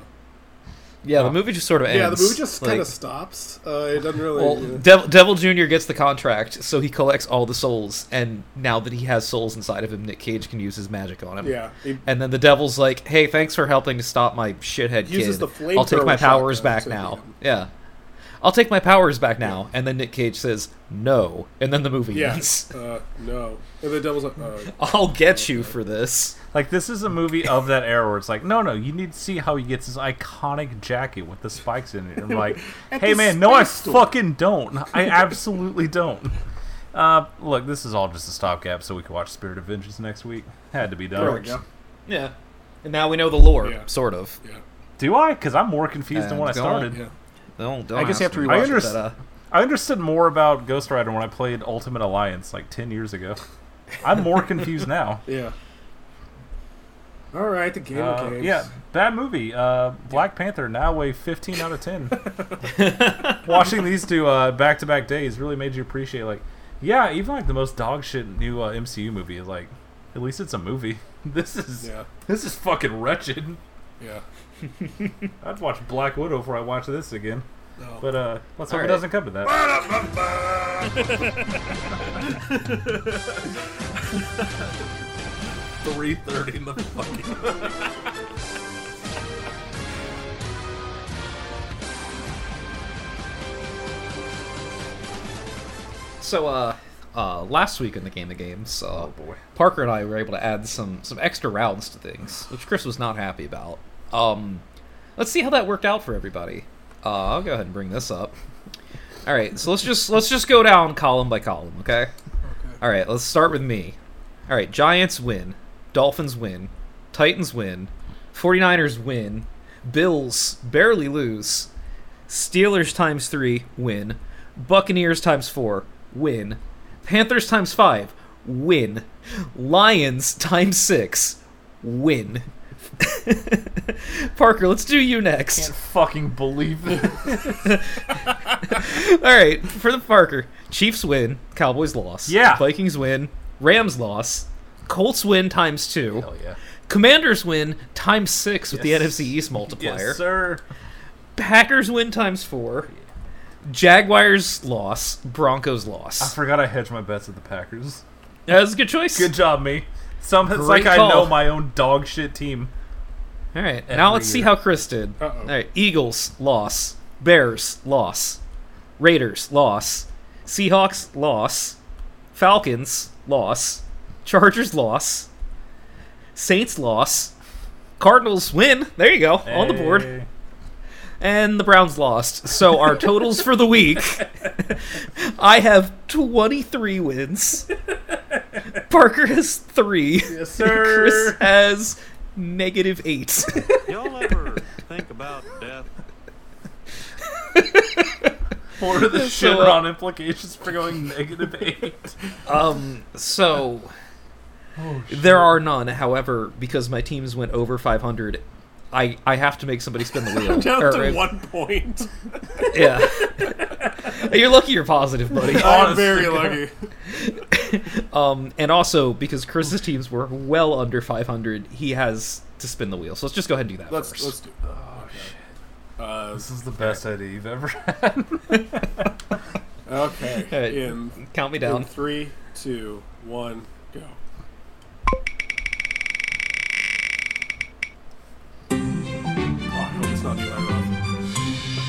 Yeah, the movie just sort of ends. Yeah, the movie just like, kind of stops. Uh, it doesn't really... Well, yeah. Devil, Devil Junior gets the contract, so he collects all the souls, and now that he has souls inside of him, Nick Cage can use his magic on him. Yeah. He, and then the Devil's like, hey, thanks for helping to stop my shithead uses kid. The flame I'll take my powers back now. Him. Yeah. I'll take my powers back now. Yeah. And then Nick Cage says, no. And then the movie yeah. ends. Uh, no. And the Devil's like, oh. I'll get you for this. Like, this is a movie of that era where it's like, no, no, you need to see how he gets his iconic jacket with the spikes in it. And I'm like, hey, man, no, I store. fucking don't. I absolutely don't. Uh, look, this is all just a stopgap so we can watch Spirit of Vengeance next week. Had to be done. There we go. Yeah. And now we know the lore, yeah. sort of. Yeah. Do I? Because I'm more confused and than when I started. On, yeah. Don't, don't I guess you have to rewatch I it. That, uh... I understood more about Ghost Rider when I played Ultimate Alliance like ten years ago. I'm more confused now. Yeah. All right, the game uh, of games. Yeah, bad movie. Uh, Black yeah. Panther now a fifteen out of ten. Watching these two uh, back-to-back days really made you appreciate, like, yeah, even like the most dog shit new uh, M C U movie is like, at least it's a movie. This is yeah. this is fucking wretched. Yeah. I'd watch Black Widow before I watch this again. Oh. But uh, let's hope right. it doesn't come to that. Three thirty in the fucking. So uh, uh, last week in the game of games, uh, oh boy, Parker and I were able to add some some extra rounds to things, which Chris was not happy about. Um, let's see how that worked out for everybody. Uh, I'll go ahead and bring this up. All right, so let's just let's just go down column by column, okay? Okay. All right, let's start with me. All right, Giants win, Dolphins win, Titans win, forty-niners win, Bills barely lose, Steelers times three win, Buccaneers times four win, Panthers times five win, Lions times six win. Parker, let's do you next. I can't fucking believe it. Alright, for the Parker, Chiefs win, Cowboys loss. Yeah. Vikings win, Rams loss. Colts win times two. Hell yeah. Commanders win times six with yes. the N F C East multiplier. Yes, sir. Packers win times four. Jaguars loss. Broncos loss. I forgot I hedged my bets at the Packers. That was a good choice. Good job, me. Some, it's Great like call. I know my own dog shit team. All right, now let's year. see how Chris did. Uh-oh. All right, Eagles, loss. Bears, loss. Raiders, loss. Seahawks, loss. Falcons, loss. Chargers, loss. Saints, loss. Cardinals, win. There you go, hey. on the board. And the Browns lost. So our totals for the week, I have twenty-three wins. Parker has three. Yes, sir. Chris has negative eight. Y'all ever think about death? What are the Shenron so, uh, implications for going negative eight? Um, so, oh, there are none. However, because my teams went over five hundred, I, I have to make somebody spin the wheel. I'm down or, to right. one point. Yeah. You're lucky you're positive, buddy. I'm Honestly, very lucky. um, and also, because Chris's teams were well under five hundred, he has to spin the wheel. So let's just go ahead and do that let's, first. Let's do that. Oh, shit. Uh, this is the best idea you've ever had. Okay. Right. In, Count me down. In three, two, one, go.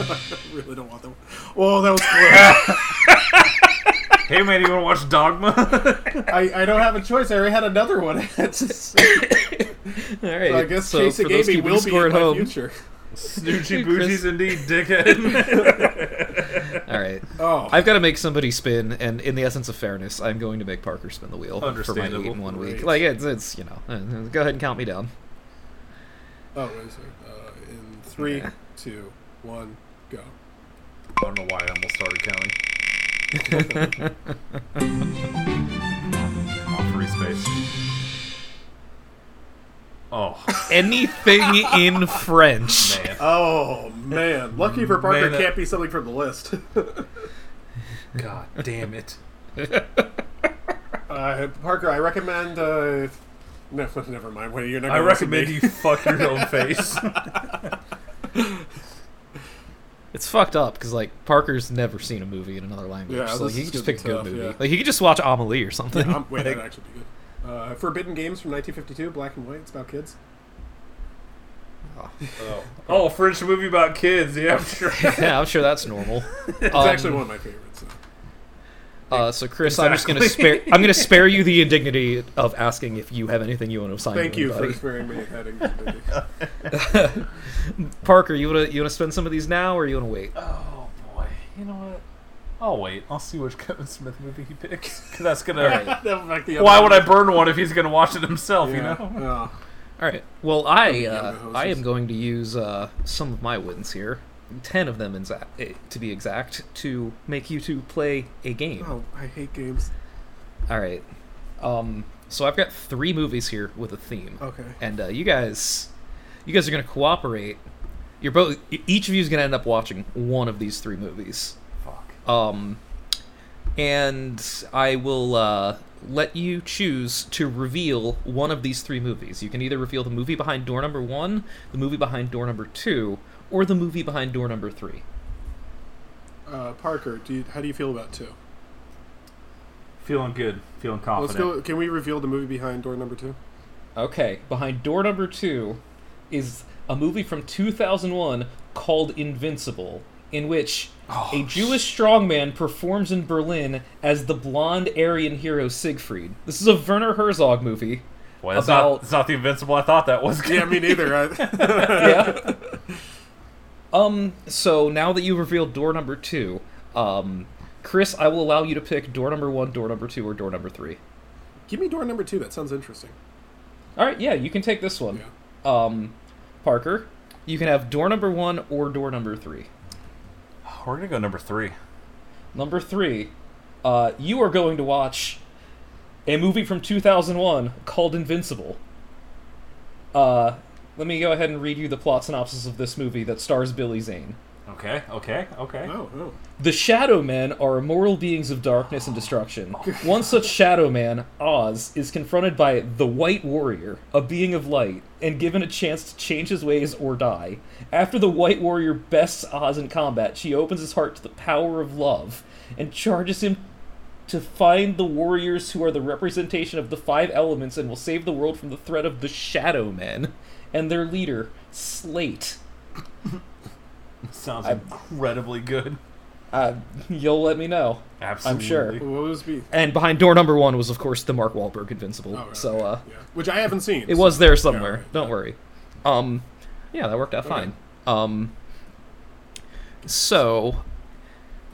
I really don't want that one. Oh, that was close. Hey, man, you want to watch Dogma? I, I don't have a choice. I already had another one. All right. So I guess so Chasing Amy will be in my home. Future. Snoochie Boochies indeed, dickhead. All right. Oh. I've got to make somebody spin, and in the essence of fairness, I'm going to make Parker spin the wheel for my eight in one week. Like, it's, it's, you know, go ahead and count me down. Oh, wait a second. Uh, in three, yeah. two, one, go. I don't know why I almost started counting. Oh, free space. Oh. Anything in French. Man. Oh, man. Lucky for Parker, man, that... can't be something from the list. God damn it. uh, Parker, I recommend... Uh, No, never mind. Wait, you're not I recommend you fuck your own face. It's fucked up because, like, Parker's never seen a movie in another language. Yeah, so like, he could just pick tough, a good movie. Yeah. Like, he could just watch Amelie or something. Yeah, um, wait, like, that'd actually be good. Uh, Forbidden Games from nineteen fifty-two, black and white. It's about kids. Oh, oh. oh French movie about kids. Yeah, I'm sure. yeah, I'm sure that's normal. It's um, actually one of my favorites. So. Uh, so Chris, exactly. I'm just gonna spare. I'm gonna spare you the indignity of asking if you have anything you want to assign. Thank to you for sparing me that indignity. Parker, you wanna you wanna spend some of these now, or you wanna wait? Oh boy, you know what? I'll wait. I'll see which Kevin Smith movie he picks. Cause that's gonna. Right. Why would I burn one if he's gonna watch it himself? Yeah. You know. Yeah. All right. Well, I uh, I am going to use uh, some of my wins here. Ten of them, exa- to be exact, to make you two play a game. Oh, I hate games. All right. Um, so I've got three movies here with a theme. Okay. And uh, you guys, you guys are going to cooperate. You're both. Each of you is going to end up watching one of these three movies. Fuck. Um, and I will uh, let you choose to reveal one of these three movies. You can either reveal the movie behind door number one, the movie behind door number two, or the movie behind door number three. Uh, Parker, do you, how do you feel about two? Feeling good. Feeling confident. Let's go, can we reveal the movie behind door number two? Okay. Behind door number two is a movie from two thousand one called Invincible, in which oh, a Jewish strongman performs in Berlin as the blonde Aryan hero Siegfried. This is a Werner Herzog movie. Boy, that's, about... not, that's not the Invincible I thought that was. Yeah, me neither. I... yeah. Um, so now that you revealed door number two, um, Chris, I will allow you to pick door number one, door number two, or door number three. Give me door number two. That sounds interesting. All right. Yeah, you can take this one. Yeah. Um, Parker, you can have door number one or door number three. We're going to go number three. Number three, uh, you are going to watch a movie from two thousand one called Invincible. Uh... Let me go ahead and read you the plot synopsis of this movie that stars Billy Zane. Okay, okay, okay. Oh, oh. The Shadow Men are immortal beings of darkness and destruction. One such Shadow Man, Oz, is confronted by the White Warrior, a being of light, and given a chance to change his ways or die. After the White Warrior bests Oz in combat, she opens his heart to the power of love and charges him to find the warriors who are the representation of the five elements and will save the world from the threat of the Shadow Men and their leader, Slate. Sounds I'm, incredibly good. Uh, you'll let me know. Absolutely. I'm sure. What was be? And behind door number one was, of course, the Mark Wahlberg Invincible. Oh, right, so, uh, yeah. Which I haven't seen. It so. was there somewhere. Yeah, right. Don't worry. Um, yeah, that worked out okay. fine. Um, so,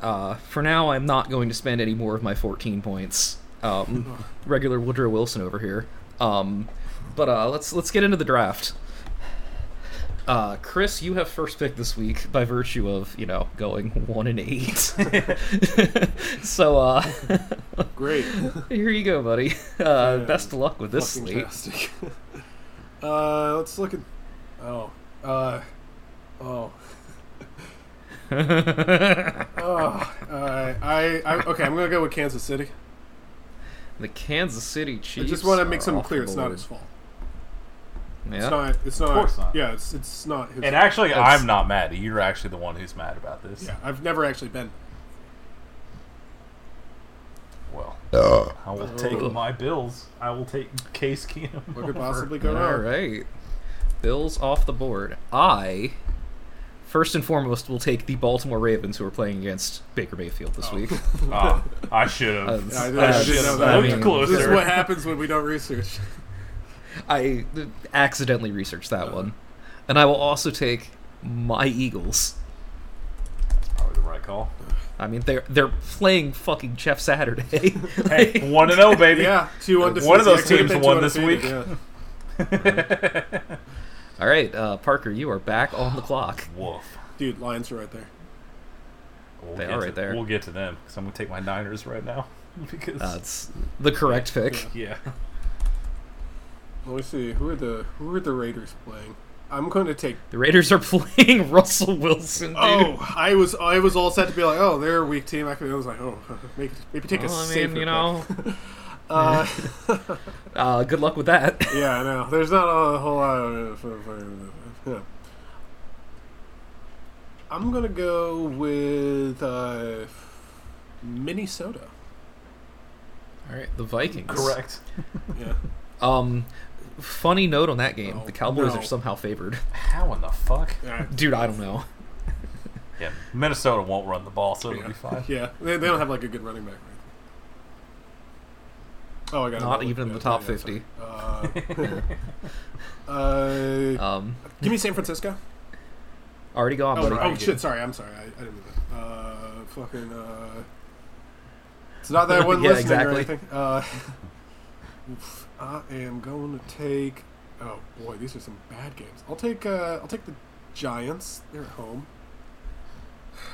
uh, for now, I'm not going to spend any more of my fourteen points. Um, regular Woodrow Wilson over here. Um... But uh, let's let's get into the draft. Uh, Chris, you have first pick this week by virtue of, you know, going one and eight. so, uh... Great. Here you go, buddy. Uh, yeah, best of luck with this slate. uh, let's look at... Oh. Uh... Oh. oh. Uh, I, I... Okay, I'm gonna go with Kansas City. The Kansas City Chiefs. I just want to make something clear. It's not his fault. Yeah. It's not, it's not, of course not. Yeah, it's, it's not his fault. And actually, it's, I'm not mad. You're actually the one who's mad about this. Yeah, I've never actually been. Well, uh, I will uh, take uh, my Bills. I will take Case Keenum. What could possibly go wrong? All right. Bills off the board. I, first and foremost, we'll take the Baltimore Ravens, who are playing against Baker Mayfield this oh. week. Oh, I should have. Uh, I, I should have. I mean, closer. This is what happens when we don't research. I accidentally researched that uh, one. And I will also take my Eagles. That's probably the right call. I mean, they're they're playing fucking Jeff Saturday. Hey, one and oh, baby. Yeah, two one of those teams won this week. Yeah. Right. All right, uh, Parker, you are back on the clock. Woof. Dude, Lions are right there. We'll they are right to, there. We'll get to them, because I'm going to take my Niners right now. Because that's uh, the correct pick. Yeah. yeah. Let me see. Who are the Who are the Raiders playing? I'm going to take... The Raiders are playing Russell Wilson, dude. Oh, I was I was all set to be like, oh, they're a weak team. I was like, oh, maybe, maybe take well, a I mean, safer you know... pick. Uh, uh, good luck with that. Yeah, I know. There's not a whole lot of it. Yeah. I'm going to go with uh, Minnesota. All right, the Vikings. Correct. Yeah. Um, funny note on that game. Oh, the Cowboys no. are somehow favored. How in the fuck? Dude, I don't know. Yeah, Minnesota won't run the ball, so yeah. it'll be fine. Yeah, they, they don't have like a good running back. Oh, I got Not even in the top fifty. Uh, uh, um, give me San Francisco. Already gone, buddy. Oh, oh shit, sorry. I'm sorry. I, I didn't mean that. Uh, fucking. Uh, it's not that I wasn't yeah, listening exactly. or anything. Uh, I am going to take. Oh boy, these are some bad games. I'll take. Uh, I'll take the Giants. They're at home.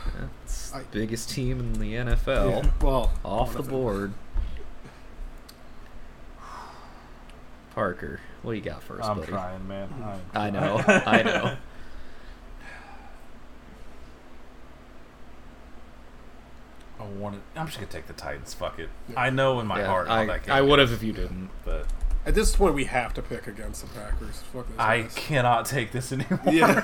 Yeah, it's I, the biggest team in the N F L. Yeah, well, off the board. Parker, what do you got first, I'm buddy? Trying, man. I'm trying, man. I know, I know. I wanted. I'm just gonna take the Titans. Fuck it. Yeah. I know in my yeah, heart I, how that game. I would have if you didn't. But at this point, we have to pick against the Packers. Fuck this. I guys. cannot take this anymore. Yeah.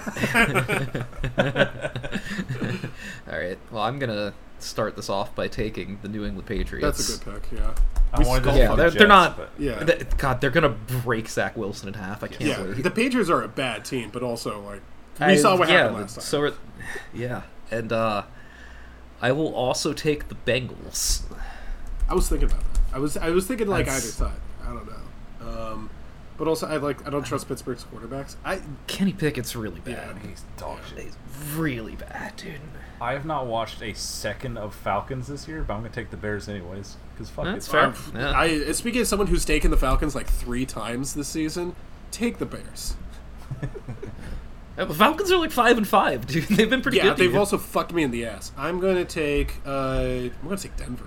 All right. Well, I'm gonna start this off by taking the New England Patriots. That's a good pick. Yeah. I wanted to yeah, they're, Jets, they're not. But, yeah. They, God, they're gonna break Zach Wilson in half. I can't yeah, believe it. The Patriots are a bad team, but also like we I, saw what yeah, happened last time. So, are, yeah, and uh, I will also take the Bengals. I was thinking about that. I was I was thinking like That's, either side. I don't know, um, but also I like I don't trust I, Pittsburgh's quarterbacks. I Kenny Pickett's really bad. Yeah, he's dog shit. He's really bad, dude. I have not watched a second of Falcons this year, but I'm gonna take the Bears anyways. Because fuck That's it. fair. Yeah. I, speaking of someone who's taken the Falcons like three times this season, take the Bears. The Falcons are like five and five, dude. They've been pretty yeah, good. Yeah, they've dude. also fucked me in the ass. I'm gonna take. Uh, I'm gonna take Denver.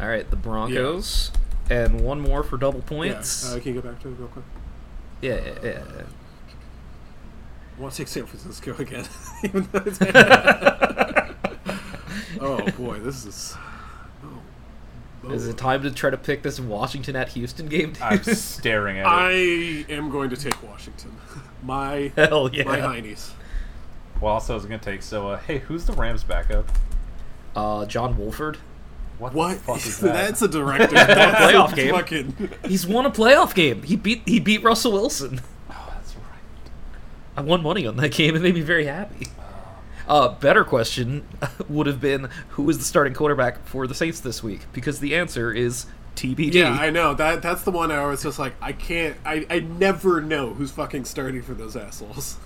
All right, the Broncos, yeah. and one more for double points. Yeah. Uh, can you go back to it real quick? Yeah, uh, yeah. yeah. I want to take San Francisco again, even though it's bad. Oh boy, this is. Oh. Is it time to try to pick this Washington at Houston game? Dude? I'm staring at it. I am going to take Washington. My hell yeah, my heinies. Well, also I was going to take. So, uh, hey, who's the Rams' backup? Uh, John Wolford. What? What? The fuck is that? That's a director. That's a playoff game. Fucking... He's won a playoff game. He beat he beat Russell Wilson. Oh, that's right. I won money on that game. It made me very happy. Uh, better question would have been, who is the starting quarterback for the Saints this week? Because the answer is T B D. Yeah, I know. That That's the one I was just like, I can't... I, I never know who's fucking starting for those assholes.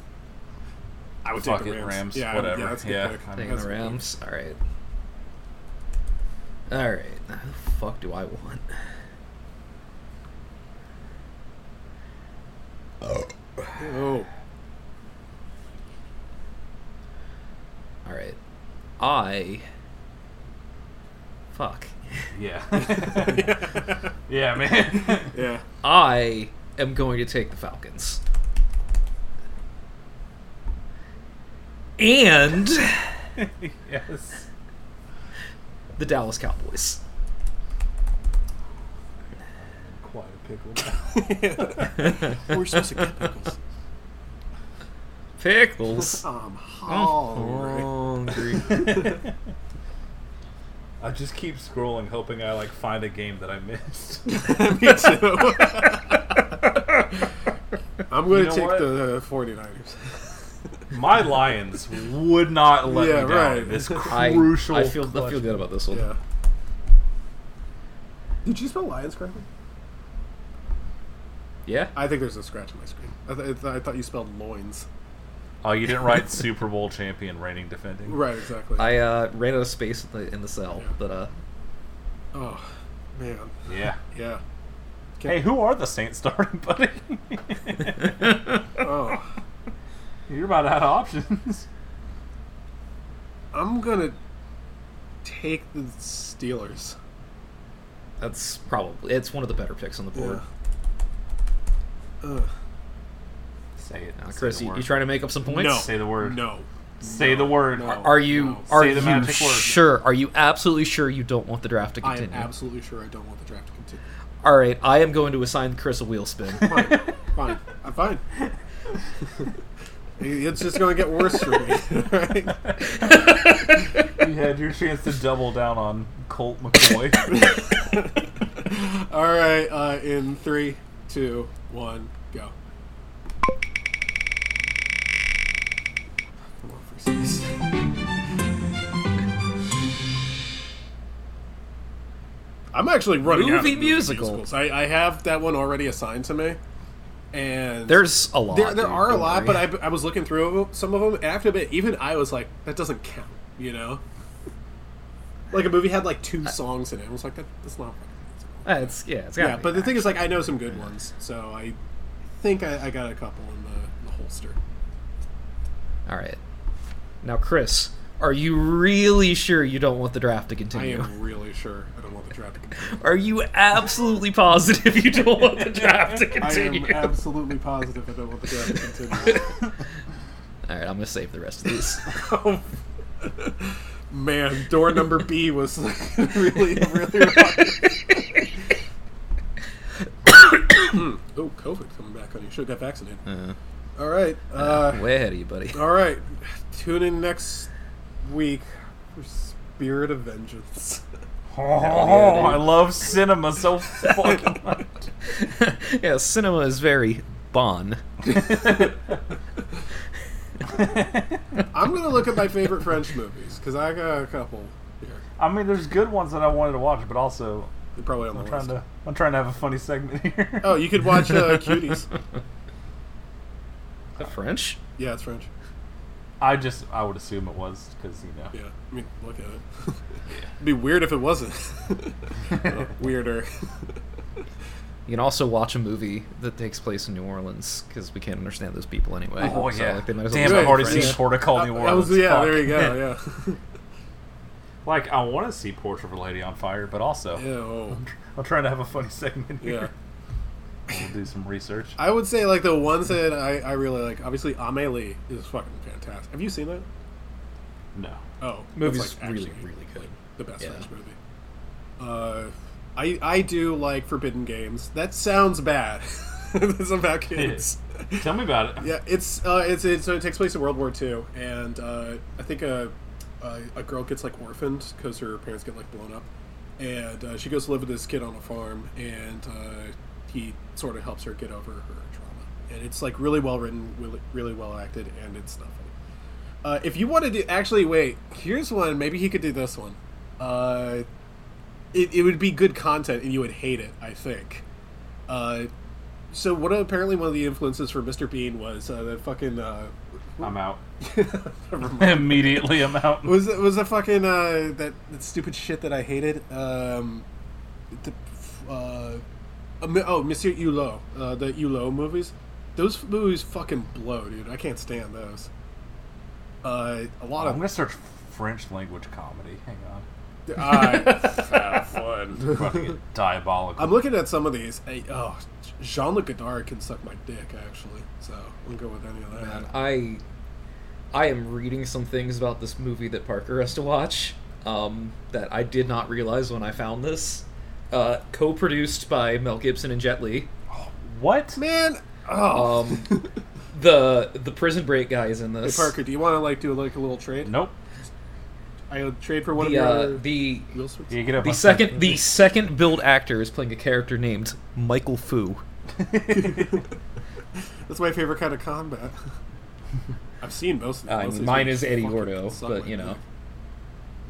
I would Fuck take the Rams. Rams. Yeah, whatever. Yeah, that's a good yeah, pick. Taking the Rams. All right. All right. Who the fuck do I want? Oh. Oh. All right, I. Fuck. Yeah. Yeah, man. Yeah. I am going to take the Falcons. And yes, the Dallas Cowboys. Quite a pickle. We're supposed to get pickles. Pickles. I'm hungry. hungry. I just keep scrolling, hoping I like find a game that I missed. Me too. I'm going to you know take what? the uh, 49ers. My Lions would not let yeah, me down. Right. This crucial. I, I feel I feel good about this one. Yeah. Did you spell Lions correctly? Yeah. I think there's a scratch on my screen. I, th- I thought you spelled loins. Oh, you didn't write Super Bowl champion reigning defending. Right, exactly. I uh, ran out of space in the, in the cell, yeah. but uh. Oh man. Yeah. Yeah. Can't hey, be... who are the Saints starting, buddy? Oh. You're about out of options. I'm gonna take the Steelers. That's probably it's one of the better picks on the board. Yeah. Ugh. Say it now, Chris. You, you trying to make up some points? No. Say the word. No. Say the word. No. Are you? No. Are Say the you magic word. Sure? Are you absolutely sure you don't want the draft to continue? I'm absolutely sure I don't want the draft to continue. All right, I am going to assign Chris a wheel spin. Fine, fine. I'm fine. It's just going to get worse for me. Right? You had your chance to double down on Colt McCoy. All right, uh, in three, two, one, go. Four for six. I'm actually running movie out of movie musical. musicals. I, I have that one already assigned to me. And there's a lot. There, there dude, are a lot, worry. but I, I was looking through some of them, and after a bit, even I was like, that doesn't count, you know? Like, a movie had, like, two songs in it. I was like, that, that's not uh, it's, yeah, it's yeah, but the action. thing is, like, I know some good yeah. ones, so I think I, I got a couple in the, in the holster. All right. Now, Chris, are you really sure you don't want the draft to continue? I am really sure I don't want the draft to continue. Are you absolutely positive you don't want the draft to continue? I am absolutely positive I don't want the draft to continue. All right, I'm going to save the rest of these. Oh, man, door number B was like really, really wrong. Oh, COVID coming back on you. Should have got vaccinated. Uh-huh. All right. Uh, uh, way ahead of you, buddy. All right. Tune in next week for Spirit of Vengeance. Oh, yeah, I love cinema so fucking much. Yeah, cinema is very Bon. I'm gonna look at my favorite French movies because I got a couple here. I mean, there's good ones that I wanted to watch, but also They're probably on I'm the trying list. to I'm trying to have a funny segment here. Oh, you could watch uh, Cuties. Is that French? Yeah, it's French. I just, I would assume it was, because, you know. Yeah, I mean, look at it. It'd be weird if it wasn't. Well, weirder. You can also watch a movie that takes place in New Orleans, because we can't understand those people anyway. Oh, so, yeah. Like, they might as well Damn, I've already seen yeah. Portia Call New Orleans. Was, yeah, Fuck. there you go, yeah. Like, I want to see Portrait of a Lady on Fire, but also, yeah, oh. I'm, I'm trying to have a funny segment here. Yeah. We'll do some research. I would say, like, the ones that I, I really like, obviously, Amélie is fucking fantastic. Have you seen that? No. Oh. The movie's like, really, really good. Like, the best yeah. French movie. Uh, I I do like Forbidden Games. That sounds bad. It's about kids. It Tell me about it. Yeah, it's, uh, it's, it's, so it takes place in World War Two, and uh, I think a, a, a girl gets, like, orphaned because her parents get, like, blown up, and uh, she goes to live with this kid on a farm, and, uh, he sort of helps her get over her trauma. And it's, like, really well written, really, really well acted, and it's not funny. Uh, if you want to do... Actually, wait. Here's one. Maybe he could do this one. Uh, it, it would be good content, and you would hate it, I think. Uh, so, what apparently one of the influences for Mister Bean was uh, that fucking... Uh, I'm out. Immediately I'm out. Was it was a fucking... Uh, that, that stupid shit that I hated? Um... The, uh... Oh, Monsieur Hulot, uh, the Hulot movies. Those movies fucking blow, dude. I can't stand those. Uh, a lot oh, of. I'm gonna search French language comedy. Hang on. I have fun. Diabolical. I'm looking at some of these. Hey, oh, Jean-Luc Godard can suck my dick, actually. So I'm good with any of that. Man, I, I am reading some things about this movie that Parker has to watch. Um, that I did not realize when I found this. Uh, co-produced by Mel Gibson and Jet Li. What? Man! Oh. Um, the the prison break guy is in this. Hey Parker, do you want to like do like a little trade? Nope. I trade for one the, of your... Uh, the yeah, get up the second time. The second billed actor is playing a character named Michael Fu. That's my favorite kind of combat. I've seen most of them. Uh, most mine is Eddie Gordo, but you know.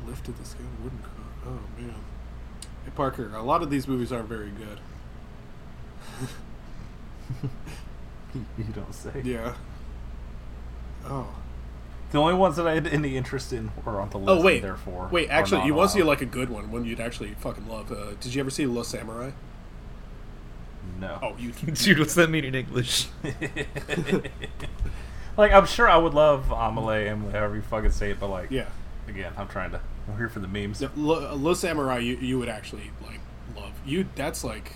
Lifted the skin wouldn't go. Oh man. Hey Parker, a lot of these movies aren't very good. You don't say. Yeah. Oh. The only ones that I had any interest in were on the list. Oh wait, therefore. Wait, actually, you want to see like a good one, one you'd actually fucking love. Uh, did you ever see Le Samurai? No. Oh, you. Dude, what's that mean in English? Like, I'm sure I would love Amelie, Emily, however you fucking say it, but like, yeah. Again, I'm trying to. I'm here for the memes. No, Le, Le Samurai, you you would actually like love. You that's like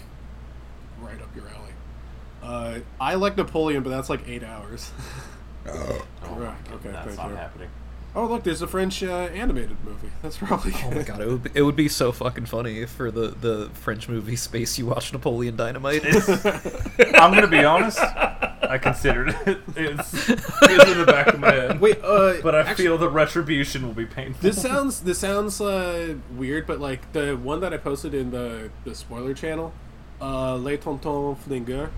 right up your alley. Uh, I like Napoleon, but that's like eight hours. Oh, right. Okay, that's not happening. Oh, look, there's a French uh, animated movie. That's probably good. Oh my god, it would be, it would be so fucking funny if for the, the French movie Space you watch Napoleon Dynamite. I'm gonna be honest, I considered it. It's, it's in the back of my head. Wait, uh, but I actually, feel the retribution will be painful. This sounds this sounds uh, weird, but like the one that I posted in the the spoiler channel, uh, Les Tontons Flingueurs.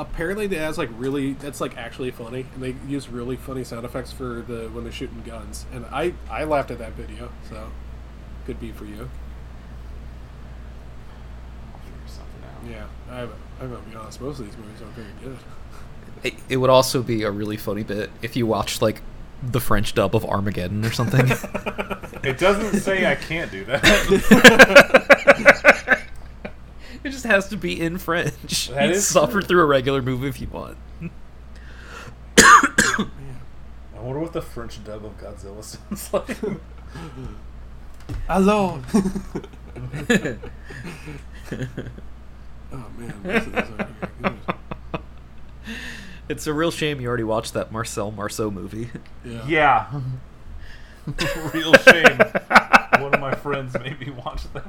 Apparently, it has like really. That's like actually funny, and they use really funny sound effects for the when they're shooting guns. And I, I laughed at that video, so could be for you. I'll figure something out. Yeah, I, I'm gonna be honest. Most of these movies aren't very good. It, it would also be a really funny bit if you watched like the French dub of Armageddon or something. It doesn't say I can't do that. It just has to be in French. That you is suffer true. Through a regular movie if you want. I wonder what the French dub of Godzilla sounds like. Hello. Oh man, this is already good. It's a real shame you already watched that Marcel Marceau movie. Yeah. Yeah. Real shame. One of my friends made me watch that.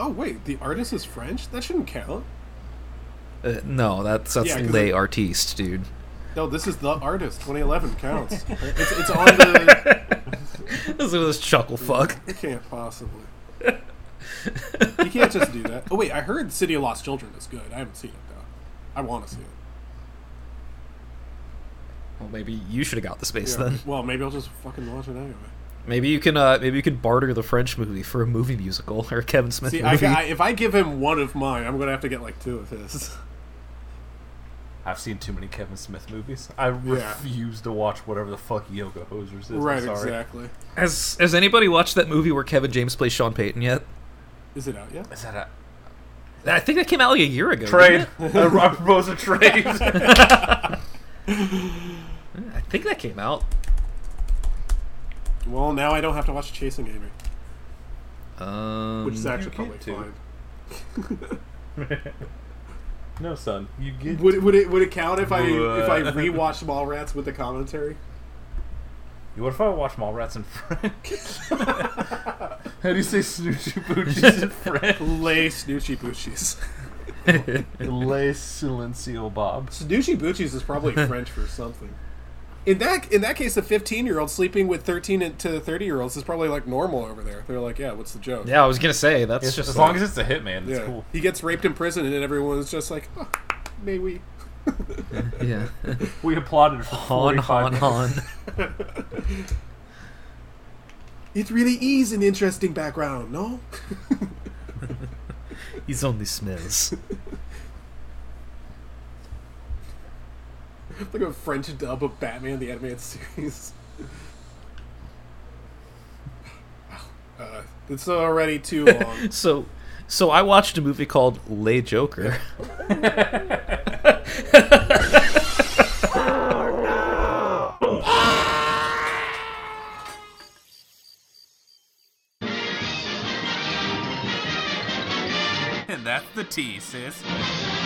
Oh wait, the artist is French? That shouldn't count. Uh, no, that's that's yeah, Les Artistes, dude. No, this is The Artist. twenty eleven counts. It's it's on the. This is chuckle fuck. You can't possibly. You can't just do that. Oh wait, I heard City of Lost Children is good. I haven't seen it though. I want to see it. Well, maybe you should have got the space yeah. then. Well, maybe I'll just fucking watch it anyway. Maybe you can uh, maybe you can barter the French movie for a movie musical or a Kevin Smith See, movie. I, I, if I give him one of mine, I'm going to have to get like two of his. I've seen too many Kevin Smith movies. I yeah. refuse to watch whatever the fuck Yoga Hosers is. Right, exactly. Has Has anybody watched that movie where Kevin James plays Sean Payton yet? Is it out yet? Is that out? I think that came out like a year ago. Trade. I propose a trade. I think that came out. Well, now I don't have to watch Chasing Amy. Um, Which is actually probably fine. No, son. You get would, would it would it count if I if I rewatched Mallrats with the commentary? What if I watch Mallrats in French? How do you say snoochie boochies in French? Les snoochie boochies. Les silencio bob. Snoochie boochies is probably French for something. In that in that case, the fifteen-year-old sleeping with thirteen to thirty-year-olds is probably, like, normal over there. They're like, yeah, what's the joke? Yeah, I was going to say, that's it's just... As long like, as it's a hitman, it's yeah. cool. He gets raped in prison, and everyone's just like, oh, may we? Yeah. We applauded for hon, hon, hon. It really is an interesting background, no? He's only smells. Like a French dub of Batman the Animated Series. uh, it's already too long. so, so I watched a movie called Les Joker. And that's the tea, sis.